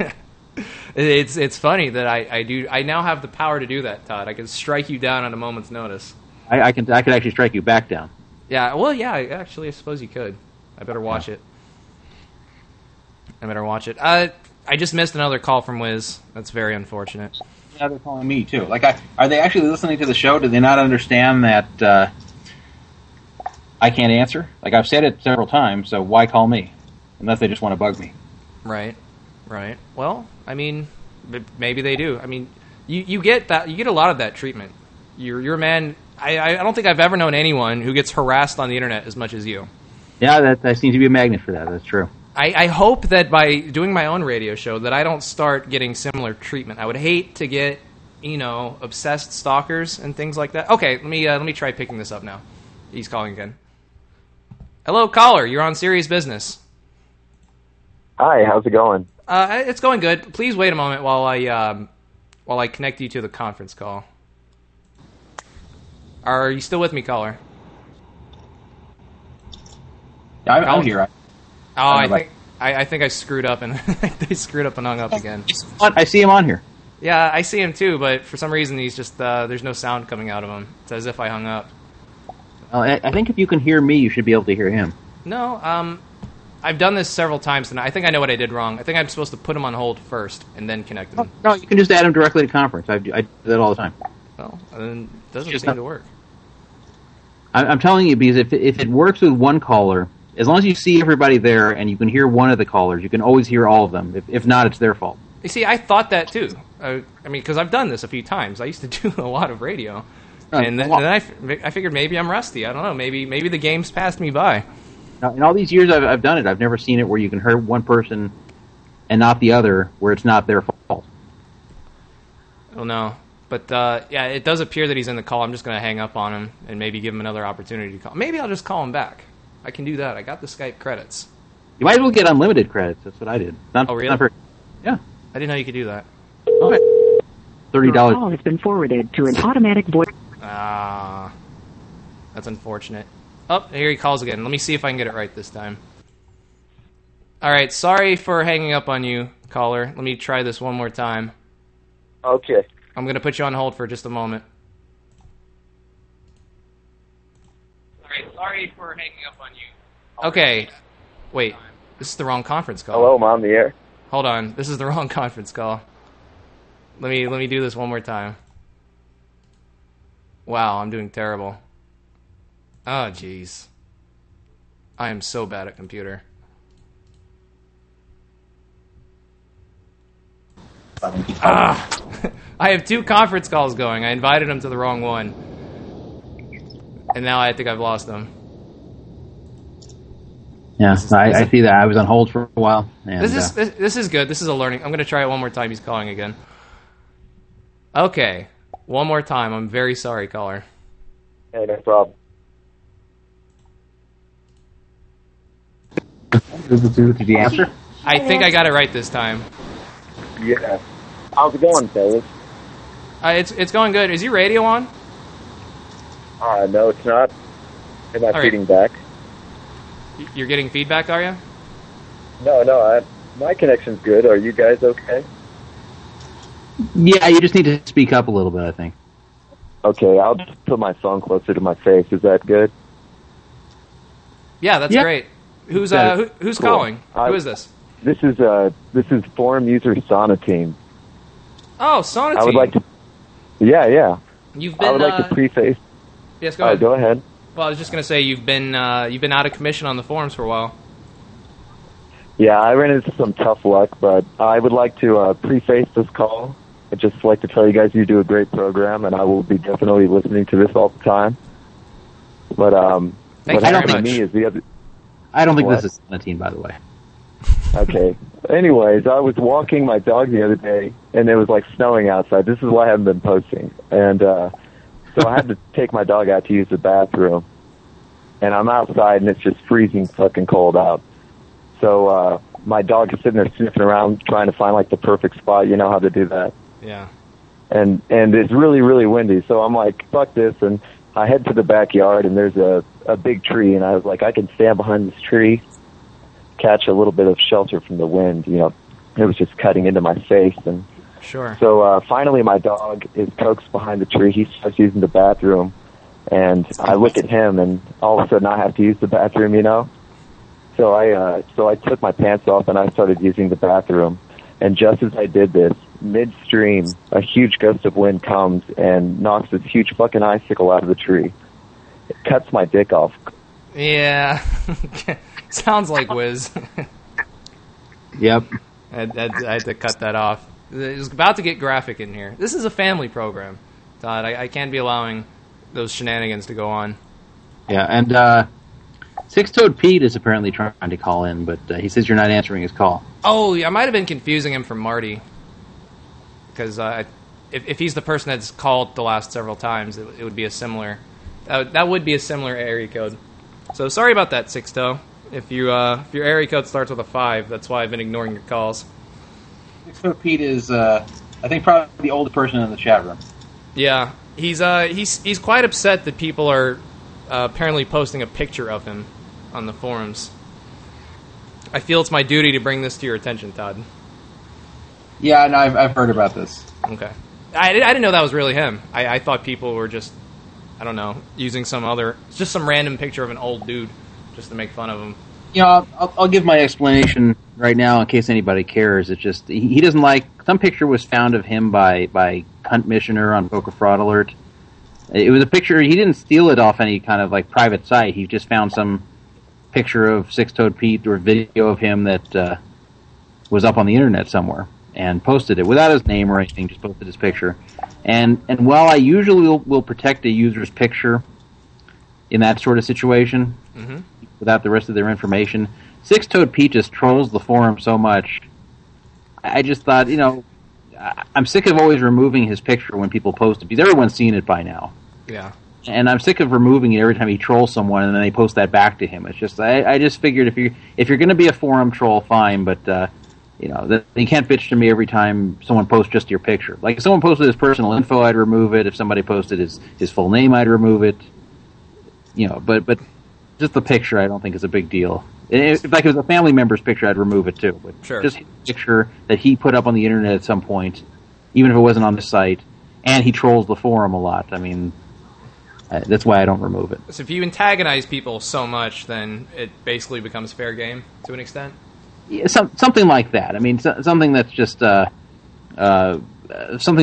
it's funny that I now have the power to do that, Todd. I can strike you down on a moment's notice. I could actually strike you back down. Yeah, well, yeah, actually, I suppose you could. I better watch it. I just missed another call from Wiz. That's very unfortunate. Yeah, they're calling me, too. Like, are they actually listening to the show? Do they not understand that I can't answer? Like, I've said it several times, so why call me? Unless they just want to bug me. Right. Well, I mean, maybe they do. I mean, you get that. You get a lot of that treatment. You're a man. I don't think I've ever known anyone who gets harassed on the internet as much as you. Yeah, I seem to be a magnet for that. That's true. I hope that by doing my own radio show that I don't start getting similar treatment. I would hate to get, obsessed stalkers and things like that. Okay, let me try picking this up now. He's calling again. Hello, caller. You're on Serious Business. Hi, how's it going? It's going good. Please wait a moment while I connect you to the conference call. Are you still with me, caller? I'm here. Oh, I think I screwed up and they screwed up and hung up again. I see him on here. Yeah, I see him too, but for some reason he's just there's no sound coming out of him. It's as if I hung up. I think if you can hear me, you should be able to hear him. No, I've done this several times tonight. I think I know what I did wrong. I think I'm supposed to put him on hold first and then connect him. No, you can just add him directly to conference. I do that all the time. Well, it doesn't seem to work. I'm telling you, because if it works with one caller. As long as you see everybody there and you can hear one of the callers, you can always hear all of them. If not, it's their fault. You see, I thought that too. I mean, because I've done this a few times. I used to do a lot of radio. And then I figured maybe I'm rusty. I don't know. Maybe the game's passed me by. Now, in all these years I've done it, I've never seen it where you can hear one person and not the other where it's not their fault. Well, no. But, yeah, it does appear that he's in the call. I'm just going to hang up on him and maybe give him another opportunity to call. Maybe I'll just call him back. I can do that. I got the Skype credits. You might as well get unlimited credits. That's what I did. Not, oh, really? Not for, yeah. I didn't know you could do that. All right. $30. Your call has been forwarded to an automatic voice. Ah. That's unfortunate. Oh, here he calls again. Let me see if I can get it right this time. All right. Sorry for hanging up on you, caller. Let me try this one more time. Okay. I'm going to put you on hold for just a moment. Sorry for hanging up on you. Okay. Wait. This is the wrong conference call. Hello, I'm on the air. Hold on. This is the wrong conference call. Let me do this one more time. Wow, I'm doing terrible. Oh, jeez. I am so bad at computer. Ah! I have two conference calls going. I invited him to the wrong one. And now I think I've lost them. Yeah, I see that. I was on hold for a while. And, this is good. This is a learning. I'm going to try it one more time. He's calling again. Okay. One more time. I'm very sorry, caller. Hey, no problem. Did you answer? I think I got it right this time. Yeah. How's it going, fellas? It's going good. Is your radio on? No, it's not. I'm not feeding back. You're getting feedback, are you? No, my connection's good. Are you guys okay? Yeah, you just need to speak up a little bit, I think. Okay, I'll just put my phone closer to my face. Is that good? Yeah, that's great. Who's cool. Calling? Who is this? This is forum user Sonatine. Oh, Sonatine. I would like to. Yeah. I would like to preface. Yes, go ahead. Go ahead. Well, I was just going to say you've been out of commission on the forums for a while. Yeah, I ran into some tough luck, but I would like to preface this call. I'd just like to tell you guys you do a great program, and I will be definitely listening to this all the time. But Thank you very much. I don't think this is 17, by the way. Okay. Anyways, I was walking my dog the other day, and it was like snowing outside. This is why I haven't been posting. And so I had to take my dog out to use the bathroom. And I'm outside, and it's just freezing fucking cold out. So my dog is sitting there sniffing around, trying to find like the perfect spot. You know how to do that. Yeah. And it's really, really windy. So I'm like, fuck this. And I head to the backyard, and there's a big tree. And I was like, I can stand behind this tree, catch a little bit of shelter from the wind. You know, it was just cutting into my face. And sure. So finally my dog is coaxed behind the tree. He starts using the bathroom. And I look at him, and all of a sudden I have to use the bathroom, you know? So I took my pants off, and I started using the bathroom. And just as I did this, midstream, a huge gust of wind comes and knocks this huge fucking icicle out of the tree. It cuts my dick off. Yeah. Sounds like Wiz. Yep. I had to cut that off. It was about to get graphic in here. This is a family program, Todd. I can't be allowing those shenanigans to go on. Yeah, and Six-Toed Pete is apparently trying to call in, but he says you're not answering his call. Oh, yeah, I might have been confusing him for Marty, because if he's the person that's called the last several times, it would be a similar... That would be a similar area code. So sorry about that, Sixto. If your area code starts with a 5, that's why I've been ignoring your calls. Six-Toed Pete is, I think, probably the oldest person in the chat room. Yeah. He's quite upset that people are apparently posting a picture of him on the forums. I feel it's my duty to bring this to your attention, Todd. Yeah, and I've heard about this. Okay, I didn't know that was really him. I thought people were just, I don't know, using some random picture of an old dude just to make fun of him. You know, I'll give my explanation right now in case anybody cares. It's just he doesn't like. Some picture was found of him by Hunt Missioner on Poker Fraud Alert. It was a picture. He didn't steal it off any kind of like private site. He just found some picture of Six-Toed Pete or video of him that was up on the internet somewhere and posted it without his name or anything. Just posted his picture. And while I usually will protect a user's picture in that sort of situation, mm-hmm. without the rest of their information, Six-Toed Pete just trolls the forum so much. I just thought, you know, I'm sick of always removing his picture when people post it, because everyone's seen it by now. Yeah. And I'm sick of removing it every time he trolls someone, and then they post that back to him. It's just, I just figured if you're going to be a forum troll, fine, but, you know, you can't bitch to me every time someone posts just your picture. Like, if someone posted his personal info, I'd remove it. If somebody posted his full name, I'd remove it. You know, but just the picture I don't think is a big deal. If like it was a family member's picture, I'd remove it too. But sure. Just a picture that he put up on the internet at some point, even if it wasn't on the site, and he trolls the forum a lot. I mean, that's why I don't remove it. So if you antagonize people so much, then it basically becomes fair game to an extent? Yeah, something like that. I mean, something that's just something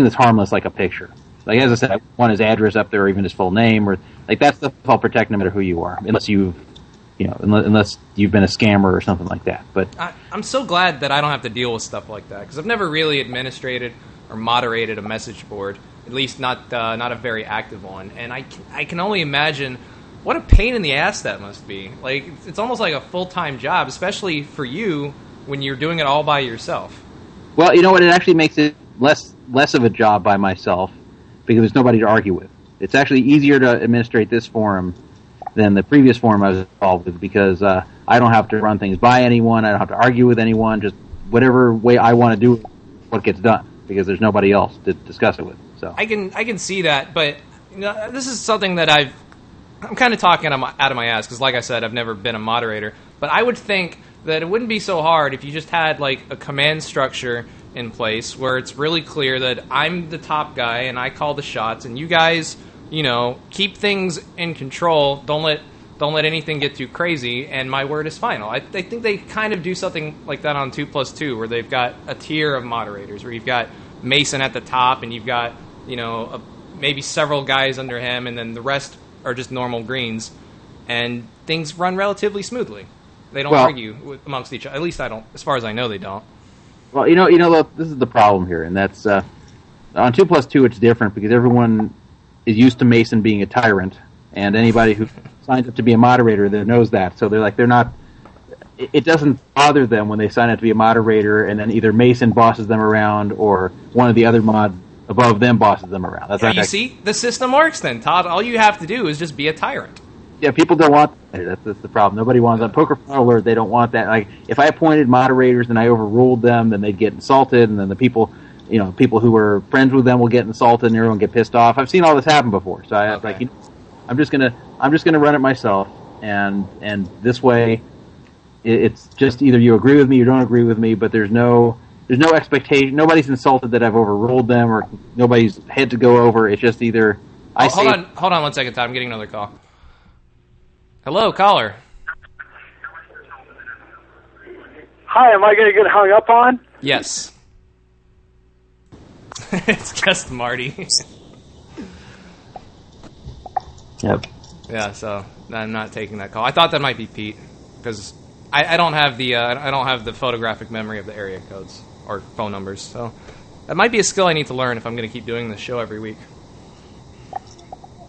that's harmless, like a picture. Like, as I said, I want his address up there, or even his full name, or like that's the I'll protect no matter who you are, unless you've... You know, unless you've been a scammer or something like that. But I'm so glad that I don't have to deal with stuff like that, because I've never really administrated or moderated a message board, at least not a very active one. And I can only imagine what a pain in the ass that must be. Like, it's almost like a full-time job, especially for you when you're doing it all by yourself. Well, you know what? It actually makes it less of a job by myself, because there's nobody to argue with. It's actually easier to administrate this forum than the previous forum I was involved with, because I don't have to run things by anyone. I don't have to argue with anyone. Just whatever way I want to do it, what gets done, because there's nobody else to discuss it with. So I can see that, but you know, this is something that I'm kind of talking out of my ass, because like I said, I've never been a moderator. But I would think that it wouldn't be so hard if you just had like a command structure in place where it's really clear that I'm the top guy and I call the shots, and you guys... You know, keep things in control. Don't let anything get too crazy. And my word is final. I think they kind of do something like that on 2+2, where they've got a tier of moderators, where you've got Mason at the top, and you've got, you know, maybe several guys under him, and then the rest are just normal greens, and things run relatively smoothly. They don't argue amongst each other. At least I don't, as far as I know, they don't. Well, you know, look, this is the problem here, and that's on 2+2 it's different, because everyone is used to Mason being a tyrant, And anybody who signs up to be a moderator there knows that. So they're like, they're not, it doesn't bother them when they sign up to be a moderator and then either Mason bosses them around or one of the other mods above them bosses them around. That's you see? The system works then, Todd. All you have to do is just be a tyrant. Yeah, people don't want that. That's the problem. Nobody wants that. Poker Fraud Alert, they don't want that. Like, if I appointed moderators and I overruled them, then they'd get insulted, and then the people, you know, people who were friends with them will get insulted, and everyone get pissed off. I've seen all this happen before, so I was like, you know, I'm just gonna run it myself, and this way, it's just either you agree with me, you don't agree with me, but there's no expectation. Nobody's insulted that I've overruled them, or nobody's had to go over. It's just either hold on 1 second, Todd. I'm getting another call. Hello, caller. Hi, am I going to get hung up on? Yes. It's just Marty. Yep. Yeah, so I'm not taking that call. I thought that might be Pete because I don't have the photographic memory of the area codes or phone numbers. So that might be a skill I need to learn if I'm going to keep doing this show every week.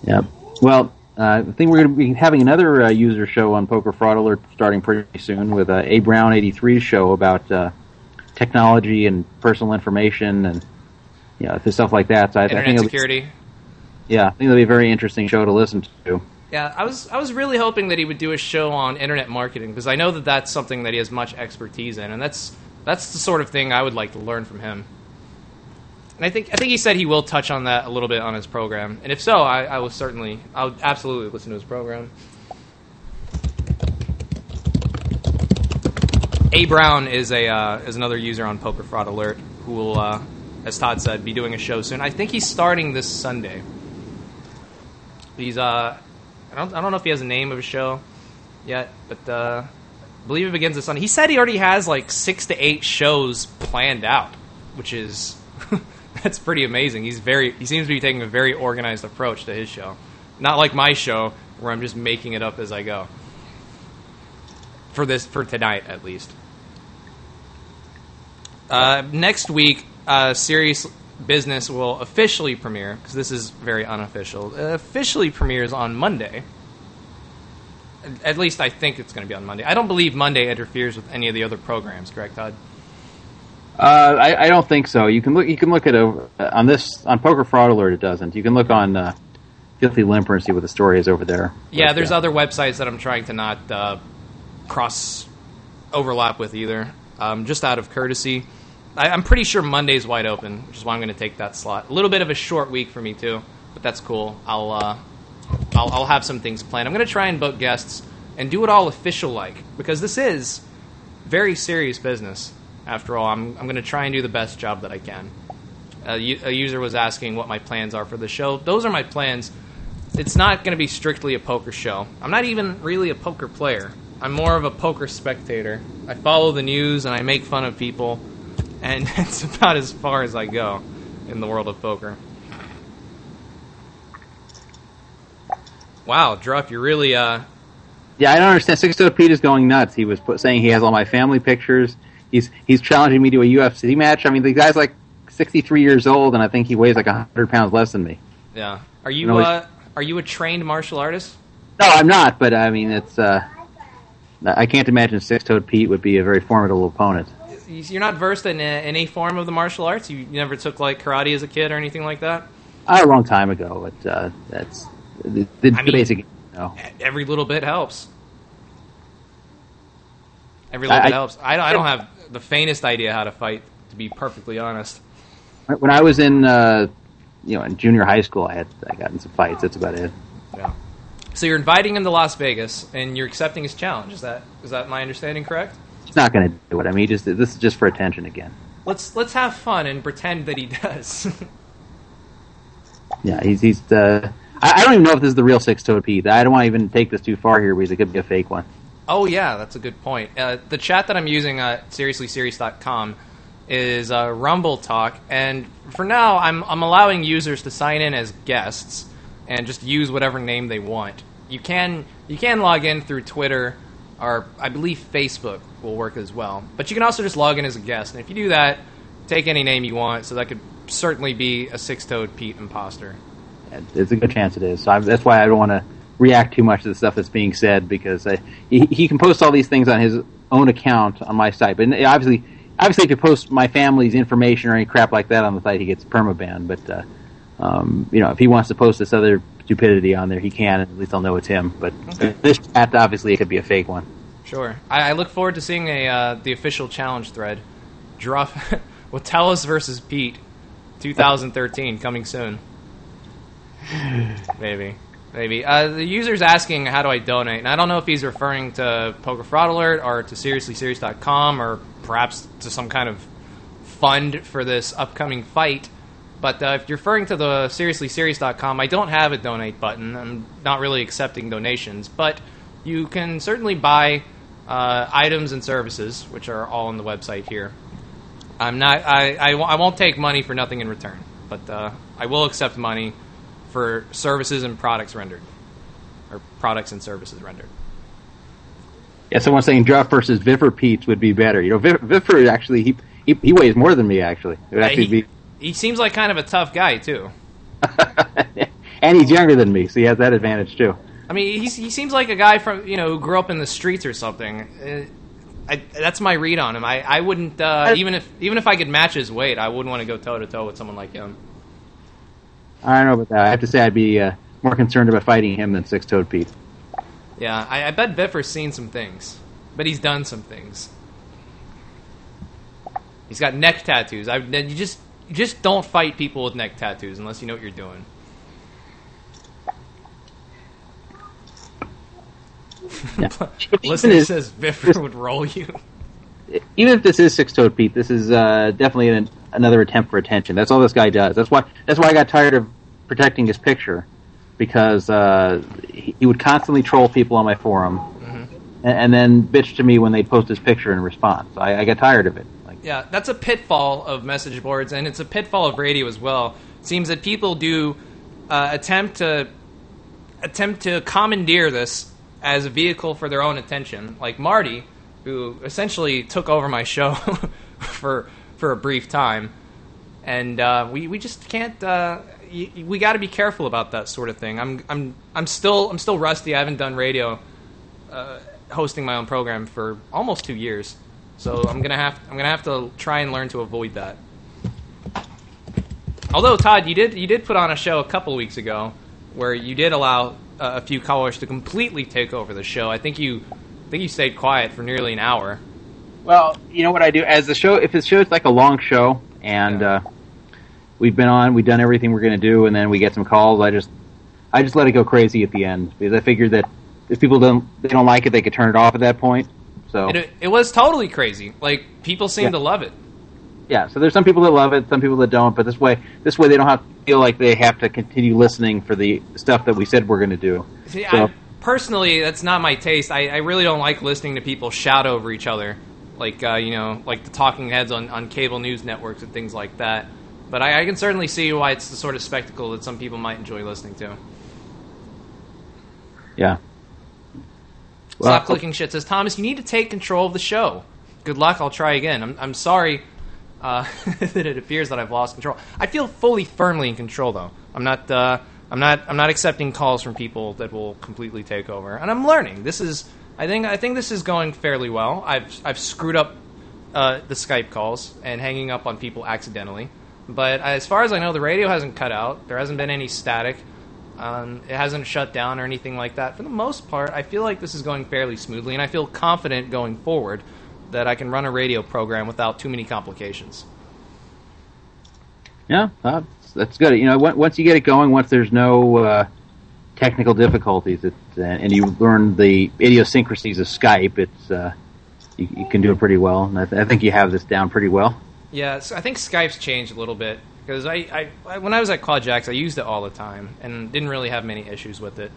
Yep. Well. I think we're going to be having another user show on Poker Fraud Alert starting pretty soon with A Brown 83's show about technology and personal information and you know, stuff like that. So I think security. I think it'll be a very interesting show to listen to. Yeah, I was really hoping that he would do a show on internet marketing because I know that that's something that he has much expertise in, and that's the sort of thing I would like to learn from him. And I think he said he will touch on that a little bit on his program. And if so, I would absolutely listen to his program. A Brown is another user on Poker Fraud Alert who will, as Todd said, be doing a show soon. I think he's starting this Sunday. He's I don't know if he has a name of a show yet, but I believe it begins this Sunday. He said he already has like 6 to 8 shows planned out, which is. That's pretty amazing. He seems to be taking a very organized approach to his show. Not like my show, where I'm just making it up as I go. For tonight, at least. Next week, Serious Business will officially premiere, because this is very unofficial. It officially premieres on Monday. At least I think it's going to be on Monday. I don't believe Monday interferes with any of the other programs, correct, Todd? I don't think so. You can look at on Poker Fraud Alert. It doesn't. You can look on Filthy Limper and see what the story is over there. Yeah, there's other websites that I'm trying to not cross overlap with either. Just out of courtesy, I'm pretty sure Monday's wide open, which is why I'm going to take that slot. A little bit of a short week for me too, but that's cool. I'll have some things planned. I'm going to try and book guests and do it all official like because this is very serious business. After all, I'm going to try and do the best job that I can. A user was asking what my plans are for the show. Those are my plans. It's not going to be strictly a poker show. I'm not even really a poker player. I'm more of a poker spectator. I follow the news and I make fun of people, and that's about as far as I go in the world of poker. Wow, Druff, you're really... Yeah, I don't understand. Sixto Pete is going nuts. He was saying he has all my family pictures... He's challenging me to a UFC match. I mean, the guy's like 63 years old, and I think he weighs like 100 pounds less than me. Yeah. Are you a trained martial artist? No, I'm not. But I mean, it's I can't imagine Six-Toed Pete would be a very formidable opponent. You're not versed in any form of the martial arts. You never took like karate as a kid or anything like that. A long time ago, but that's the basic. You know. Every little bit helps. Every little bit helps. I don't have the faintest idea how to fight, to be perfectly honest. When I was in junior high school, I got in some fights. That's about it. Yeah. So you're inviting him to Las Vegas, and you're accepting his challenge. Is that my understanding correct? He's not going to do it. I mean, this is just for attention again. Let's have fun and pretend that he does. Yeah, he's I don't even know if this is the real Six-Toed Pete. I don't want to even take this too far here because it could be a fake one. Oh, yeah, that's a good point. The chat that I'm using at SeriouslySerious.com is Rumble Talk, and for now, I'm allowing users to sign in as guests and just use whatever name they want. You can log in through Twitter, or I believe Facebook will work as well, but you can also just log in as a guest, and if you do that, take any name you want, so that could certainly be a Six-Toed Pete imposter. It's a good chance it is, so that's why I don't want to react too much to the stuff that's being said, because he can post all these things on his own account on my site, but obviously if you post my family's information or any crap like that on the site, he gets permabanned. But if he wants to post this other stupidity on there, he can. At least I'll know it's him. But This chat, obviously, it could be a fake one. Sure. I look forward to seeing the official challenge thread. Druff with Telus versus Pete, 2013, coming soon. Maybe. The user's asking, how do I donate? And I don't know if he's referring to Poker Fraud Alert or to SeriouslySerious.com or perhaps to some kind of fund for this upcoming fight. But if you're referring to the SeriouslySerious.com, I don't have a donate button. I'm not really accepting donations. But you can certainly buy items and services, which are all on the website here. I won't take money for nothing in return. But I will accept money for services and products rendered, or products and services rendered. Yeah, someone's saying Druff versus Viffer Pete's would be better. You know, Viffer actually he weighs more than me. Actually, it would actually be. He seems like kind of a tough guy too, and he's younger than me, so he has that advantage too. I mean, he seems like a guy from who grew up in the streets or something. That's my read on him. I wouldn't even if I could match his weight, I wouldn't want to go toe to toe with someone like him. I don't know about that. I have to say I'd be more concerned about fighting him than Six-Toed Pete. Yeah, I bet Viffer's seen some things. But he's done some things. He's got neck tattoos. You just don't fight people with neck tattoos unless you know what you're doing. Yeah. Listener says Viffer would roll you. Even if this is Six-Toed Pete, this is definitely another attempt for attention. That's all this guy does. That's why I got tired of protecting his picture, because he would constantly troll people on my forum, and then bitch to me when they'd post his picture in response. I got tired of it. Yeah, that's a pitfall of message boards, and it's a pitfall of radio as well. It seems that people do attempt to commandeer this as a vehicle for their own attention, like Marty, who essentially took over my show for a brief time, and we just can't. We got to be careful about that sort of thing. I'm still rusty. I haven't done radio, hosting my own program for almost 2 years, so I'm gonna have to try and learn to avoid that. Although Todd, you did put on a show a couple weeks ago where you did allow a few callers to completely take over the show. I think you stayed quiet for nearly an hour. Well, you know what I do as the show. If the show is like a long show, and we've been on, we've done everything we're going to do, and then we get some calls. I just let it go crazy at the end, because I figured that if people don't like it, they could turn it off at that point. So it was totally crazy. Like, people seem to love it. Yeah. So there's some people that love it, some people that don't. But this way, they don't have to feel like they have to continue listening for the stuff that we said we're going to do. See, so, personally, that's not my taste. I really don't like listening to people shout over each other, like the talking heads on cable news networks and things like that. But I can certainly see why it's the sort of spectacle that some people might enjoy listening to. Yeah. Well, Stop Clicking Shit says, Thomas, you need to take control of the show. Good luck, I'll try again. I'm sorry that it appears that I've lost control. I feel firmly in control, though. I'm not accepting calls from people that will completely take over. And I'm learning. I think this is going fairly well. I've screwed up the Skype calls and hanging up on people accidentally. But as far as I know, the radio hasn't cut out. There hasn't been any static. It hasn't shut down or anything like that. For the most part, I feel like this is going fairly smoothly, and I feel confident going forward that I can run a radio program without too many complications. Yeah, that's good. You know, once you get it going, once there's no technical difficulties, and you learn the idiosyncrasies of Skype, you can do it pretty well, and I think you have this down pretty well. Yeah, so I think Skype's changed a little bit, because I when I was at Quad Jacks, I used it all the time and didn't really have many issues with it.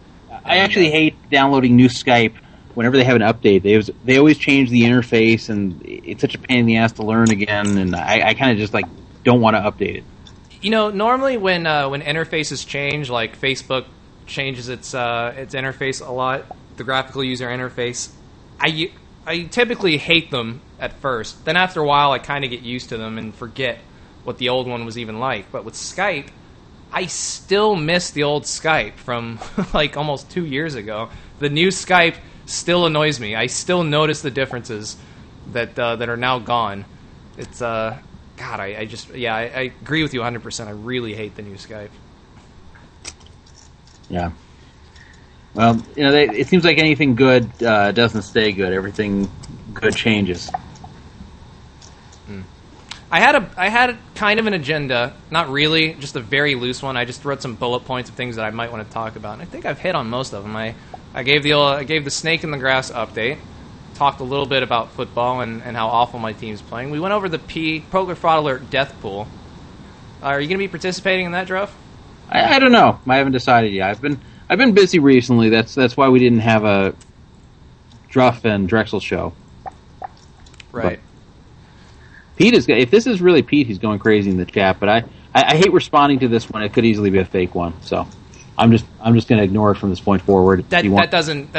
I actually hate downloading new Skype whenever they have an update. They always change the interface, and it's such a pain in the ass to learn again, and I kind of just like don't want to update it. You know, normally when interfaces change, like Facebook changes its interface a lot, the graphical user interface, I typically hate them at first. Then after a while, I kind of get used to them and forget what the old one was even like. But with Skype, I still miss the old Skype from like almost 2 years ago. The new Skype still annoys me. I still notice the differences that are now gone. It's God, I agree with you 100%. I really hate the new Skype. Yeah. Well, you know, it seems like anything good doesn't stay good. Everything good changes. I had kind of an agenda, not really, just a very loose one. I just wrote some bullet points of things that I might want to talk about, and I think I've hit on most of them. I gave the snake in the grass update, talked a little bit about football and how awful my team's playing. We went over the Poker Fraud Alert Death Pool. Are you going to be participating in that, Druff? I don't know. I haven't decided yet. I've been busy recently. That's why we didn't have a Druff and Drexel show. Right. But Pete is. If this is really Pete, he's going crazy in the chat. But I hate responding to this one. It could easily be a fake one. So I'm just going to ignore it from this point forward. That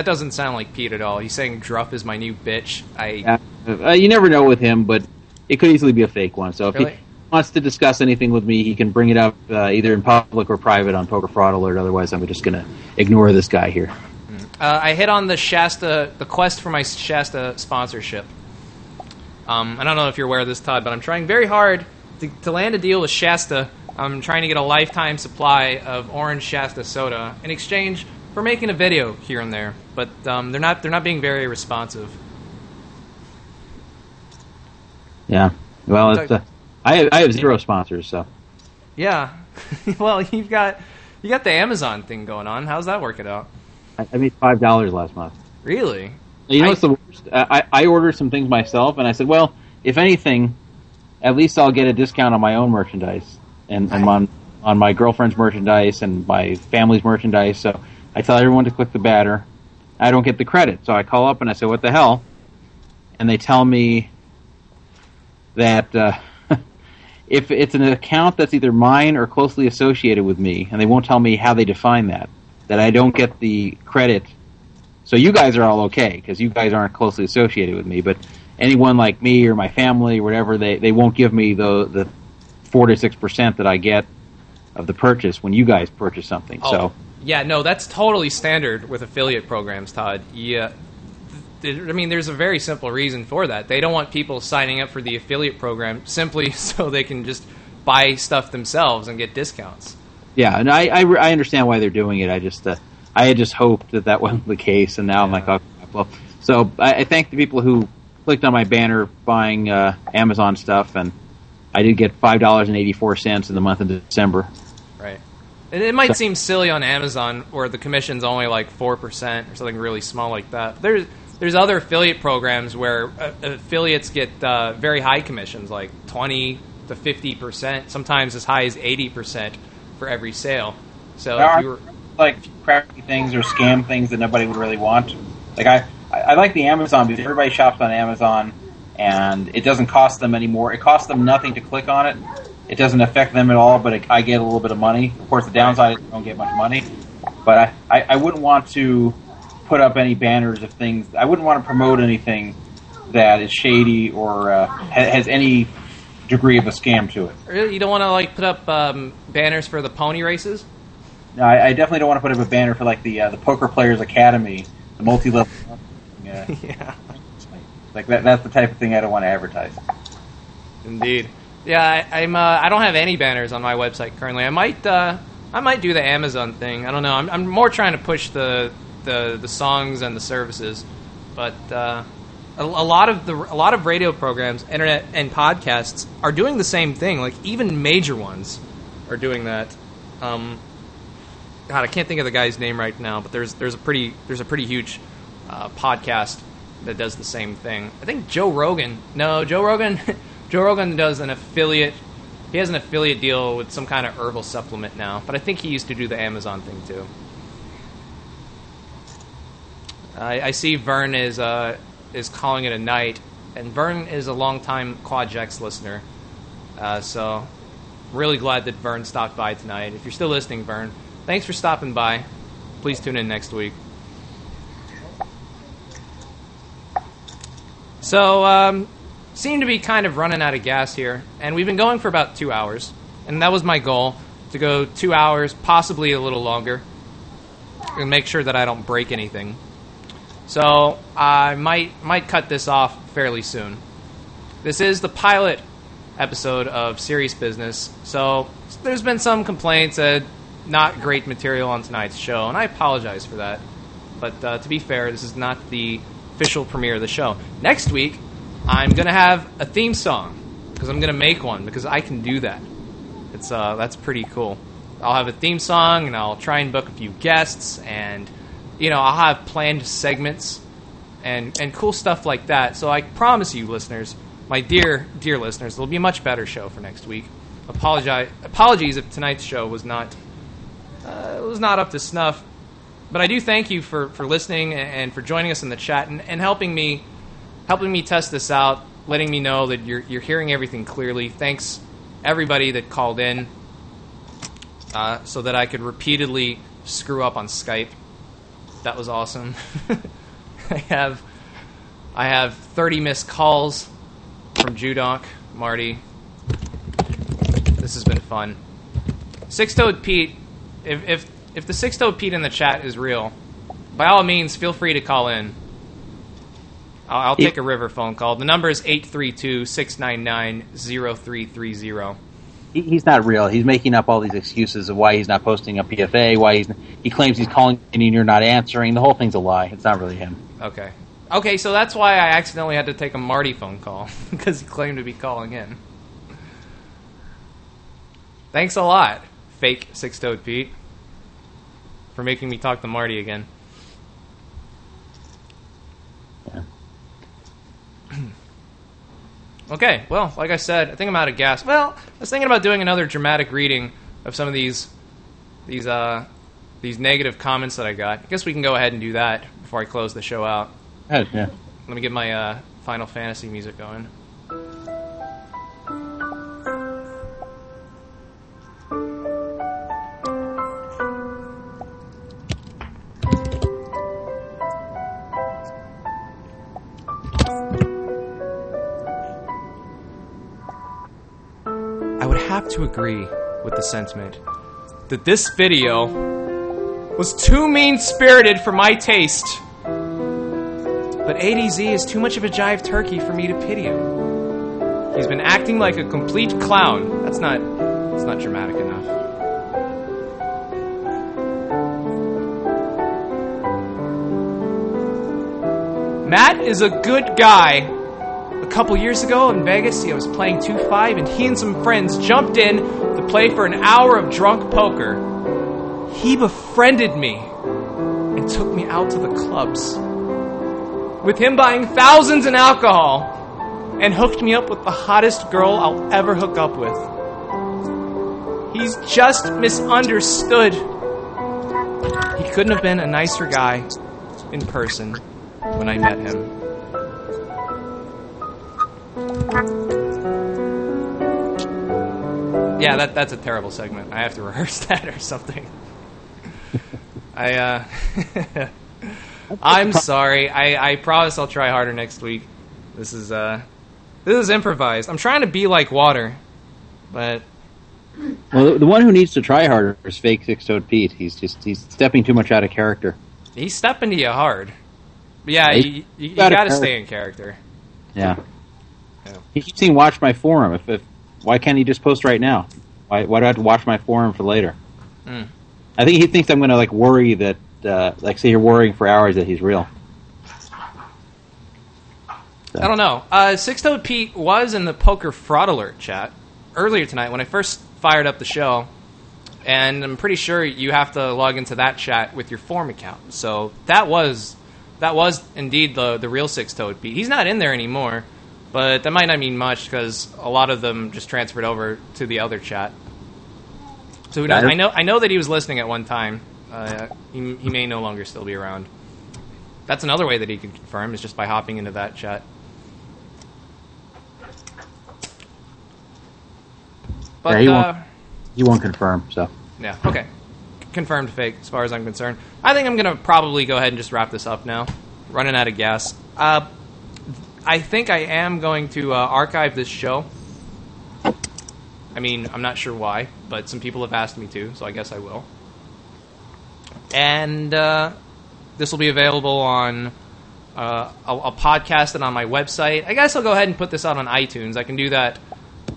doesn't sound like Pete at all. He's saying Druff is my new bitch. You never know with him, but it could easily be a fake one. So really? If he wants to discuss anything with me, he can bring it up either in public or private on Poker Fraud Alert. Otherwise, I'm just going to ignore this guy here. I hit on the quest for my Shasta sponsorship. I don't know if you're aware of this, Todd, but I'm trying very hard to land a deal with Shasta. I'm trying to get a lifetime supply of orange Shasta soda in exchange for making a video here and there. But they're not being very responsive. Yeah. Well, I have zero sponsors, so. Yeah. Well, you got the Amazon thing going on. How's that working out? I made $5 last month. Really? You know what's the worst? I ordered some things myself, and I said, well, if anything, at least I'll get a discount on my own merchandise and on my girlfriend's merchandise and my family's merchandise. So I tell everyone to click the banner. I don't get the credit. So I call up and I say, what the hell? And they tell me that if it's an account that's either mine or closely associated with me, and they won't tell me how they define that I don't get the credit. So you guys are all okay because you guys aren't closely associated with me. But anyone like me or my family or whatever, they won't give me the 4 to 6% that I get of the purchase when you guys purchase something. Oh, so yeah, no, that's totally standard with affiliate programs, Todd. Yeah, I mean, there's a very simple reason for that. They don't want people signing up for the affiliate program simply so they can just buy stuff themselves and get discounts. Yeah, and I understand why they're doing it. I had just hoped that wasn't the case, and now I'm like, oh, well. So I thank the people who clicked on my banner buying Amazon stuff, and I did get $5.84 in the month of December. Right. It might seem silly on Amazon, where the commission's only like 4% or something really small like that. There's other affiliate programs where affiliates get very high commissions, like 20 to 50%, sometimes as high as 80% for every sale. So if you were like crappy things or scam things that nobody would really want. Like I like the Amazon because everybody shops on Amazon and it doesn't cost them anymore. It costs them nothing to click on it. It doesn't affect them at all, but I get a little bit of money. Of course, the downside is I don't get much money. But I wouldn't want to put up any banners of things. I wouldn't want to promote anything that is shady or has any degree of a scam to it. Really? You don't want to like put up banners for the pony races? No, I definitely don't want to put up a banner for like the Poker Players Academy, the multi-level. Yeah, like that's the type of thing I don't want to advertise. Indeed. Yeah, I don't have any banners on my website currently. I might do the Amazon thing. I don't know. I'm more trying to push the songs and the services, but a lot of radio programs, internet and podcasts are doing the same thing. Like even major ones are doing that. God, I can't think of the guy's name right now, but there's a pretty huge podcast that does the same thing. I think Joe Rogan. No, Joe Rogan does an affiliate. He has an affiliate deal with some kind of herbal supplement now, but I think he used to do the Amazon thing too. I see Vern is calling it a night, and Vern is a longtime Quad Jacks listener. So really glad that Vern stopped by tonight. If you're still listening, Vern, thanks for stopping by. Please tune in next week. So, seem to be kind of running out of gas here, and we've been going for about 2 hours, and that was my goal. to go 2 hours, possibly a little longer, and make sure that I don't break anything. So I might cut this off fairly soon. This is the pilot episode of Serious Business, so there's been some complaints that not great material on tonight's show, and I apologize for that. But to be fair, this is not the official premiere of the show. Next week, I'm going to have a theme song, because I'm going to make one, because I can do that. It's that's pretty cool. I'll have a theme song, and I'll try and book a few guests, and you know, I'll have planned segments and cool stuff like that. So I promise you, listeners, my dear listeners, it'll be a much better show for next week. Apologies if tonight's show was not up to snuff. But I do thank you for listening and for joining us in the chat and helping me test this out, letting me know that you're hearing everything clearly. Thanks, everybody that called in so that I could repeatedly screw up on Skype. That was awesome. I have 30 missed calls from Judonk, Marty. This has been fun. Sixto Pete, if the Sixto Pete in the chat is real, by all means, feel free to call in. I'll take a river phone call. The number is 832-699-0330. He's not real. He's making up all these excuses of why he's not posting a PFA, he claims he's calling and you're not answering. The whole thing's a lie. It's not really him. Okay, so that's why I accidentally had to take a Marty phone call, because he claimed to be calling in. Thanks a lot, fake Six-Toed Pete, for making me talk to Marty again. Yeah. Okay, well, like I said, I think I'm out of gas. Well, I was thinking about doing another dramatic reading of some of these negative comments that I got. I guess we can go ahead and do that before I close the show out. Oh, yeah. Let me get my Final Fantasy music going. To agree with the sentiment that this video was too mean-spirited for my taste, but ADZ is too much of a jive turkey for me to pity him. He's been acting like a complete clown. That's not dramatic enough. Matt is a good guy. A couple years ago in Vegas, I was playing 2-5, and he and some friends jumped in to play for an hour of drunk poker. He befriended me and took me out to the clubs, with him buying thousands in alcohol, and hooked me up with the hottest girl I'll ever hook up with. He's just misunderstood. He couldn't have been a nicer guy in person when I met him. Yeah, that's a terrible segment. I have to rehearse that or something. I'm sorry. I promise I'll try harder next week. This is improvised. I'm trying to be like water, but well, the one who needs to try harder is fake Six-Toed Pete. He's stepping too much out of character. He's stepping to you hard. But yeah, you got to stay in character. Yeah. He keeps saying, watch my forum. If why can't he just post right now? Why do I have to watch my forum for later? Mm. I think he thinks I'm going to worry that, say you're worrying for hours that he's real. So. I don't know. Sixto Pete was in the Poker Fraud Alert chat earlier tonight when I first fired up the show, and I'm pretty sure you have to log into that chat with your forum account. So that was indeed the real Six-Toed Pete. He's not in there anymore. But that might not mean much, because a lot of them just transferred over to the other chat. So who knows? I know that he was listening at one time. He may no longer still be around. That's another way that he could confirm, is just by hopping into that chat. But, yeah, he won't confirm, so... Yeah, okay. Confirmed fake, as far as I'm concerned. I think I'm going to probably go ahead and just wrap this up now. Running out of gas. I think I am going to archive this show. I mean, I'm not sure why, but some people have asked me to, so I guess I will. And this will be available on I'll podcast it on my website. I guess I'll go ahead and put this out on iTunes. I can do that.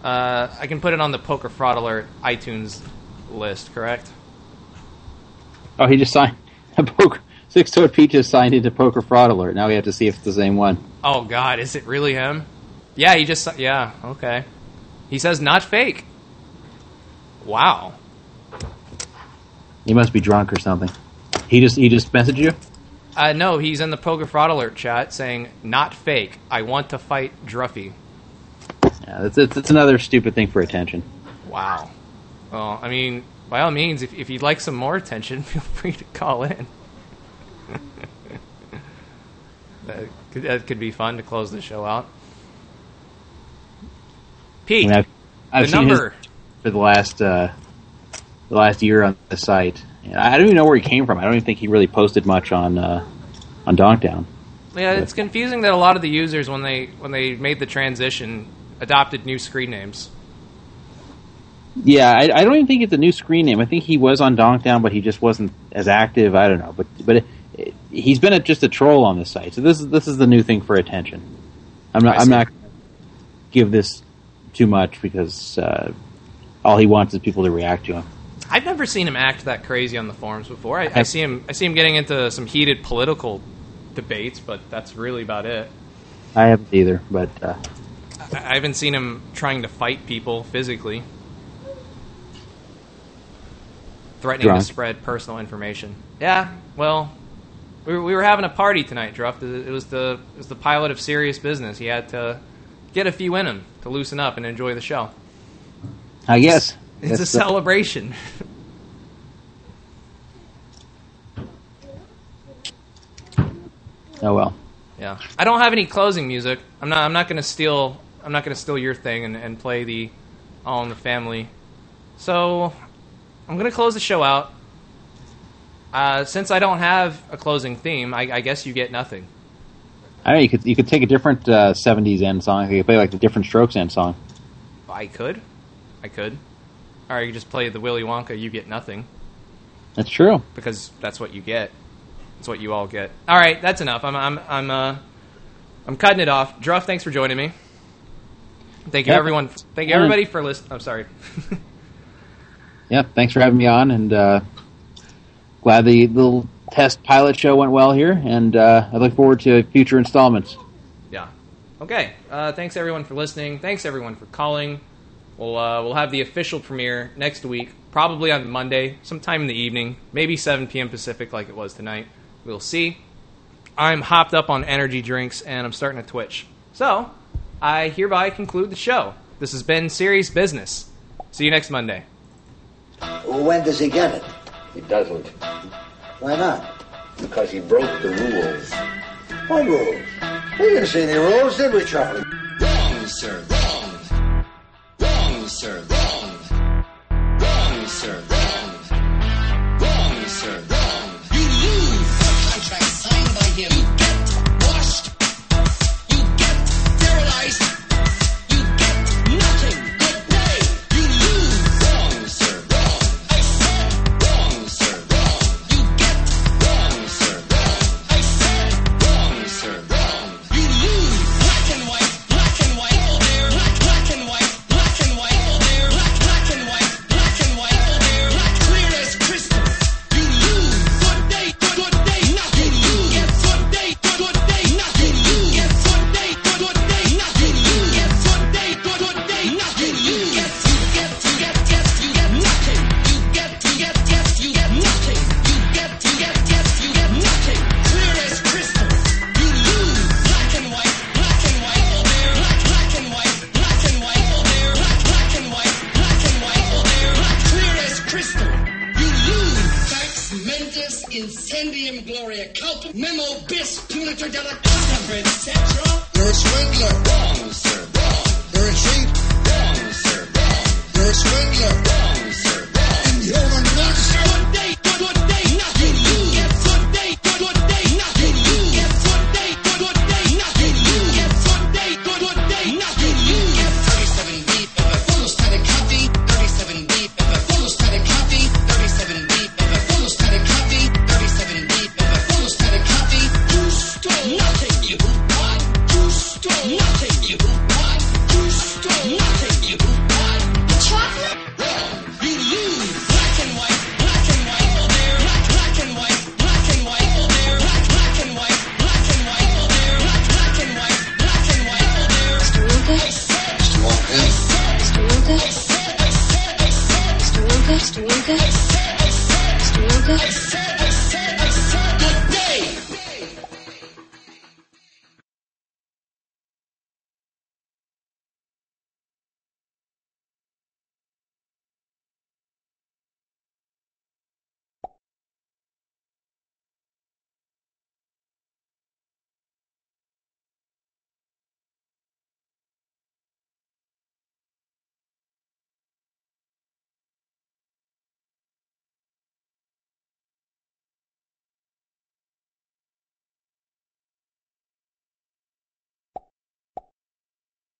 I can put it on the Poker Fraud Alert iTunes list, correct? Oh, he just signed a poker. Sixto Pete just signed into Poker Fraud Alert. Now we have to see if it's the same one. Oh, God. Is it really him? Yeah, he just... Yeah, okay. He says not fake. Wow. He must be drunk or something. He just messaged you? No, he's in the Poker Fraud Alert chat saying, not fake. I want to fight Druffy. Yeah, that's another stupid thing for attention. Wow. Well, I mean, by all means, if you'd like some more attention, feel free to call in. That could be fun to close the show out. Pete, I mean, I've the number for the last year on the site. I don't even know where he came from. I don't even think he really posted much on Donkdown. Yeah, it's confusing that a lot of the users when they made the transition adopted new screen names. Yeah, I don't even think it's a new screen name. I think he was on Donkdown, but he just wasn't as active. I don't know, but. He's been just a troll on the site, so this is the new thing for attention. I'm not going to give this too much because all he wants is people to react to him. I've never seen him act that crazy on the forums before. I see him getting into some heated political debates, but that's really about it. I haven't either, but I haven't seen him trying to fight people physically, threatening to spread personal information. Yeah, well. We were having a party tonight, Druff. It was the pilot of Serious Business. He had to get a few in him to loosen up and enjoy the show. I guess. It's a celebration. Oh well. Yeah. I don't have any closing music. I'm not gonna steal your thing and play the All in the Family. So I'm gonna close the show out. Since I don't have a closing theme, I guess you get nothing. I mean, you could take a different 70s end song. You could play like the Different Strokes end song. I could. Or you could just play the Willy Wonka, You Get Nothing. That's true. Because that's what you get. That's what you all get. All right, that's enough. I'm cutting it off. Druff, thanks for joining me. Thank you, everyone. Thank you, everybody, for listening. I'm sorry. Yeah, thanks for having me on, and... Glad the little test pilot show went well here, and I look forward to future installments. Yeah. Okay. Thanks, everyone, for listening. Thanks, everyone, for calling. We'll have the official premiere next week, probably on Monday, sometime in the evening, maybe 7 p.m. Pacific like it was tonight. We'll see. I'm hopped up on energy drinks, and I'm starting to twitch. So I hereby conclude the show. This has been Serious Business. See you next Monday. When does he get it? He doesn't. Why not? Because he broke the rules. What rules? We didn't see any rules, did we, Charlie? Wrong, sir. Wrong. Wrong, sir. Wrong. Wrong, sir. Wrong. Wrong, sir. Wrong. You lose a contract signed by him. You get washed. You get sterilized. You get nothing but pay. You lose. Wrong, sir. You're a swindler. Wrong, sir. You're a cheat. Wrong, sir. You're a swindler.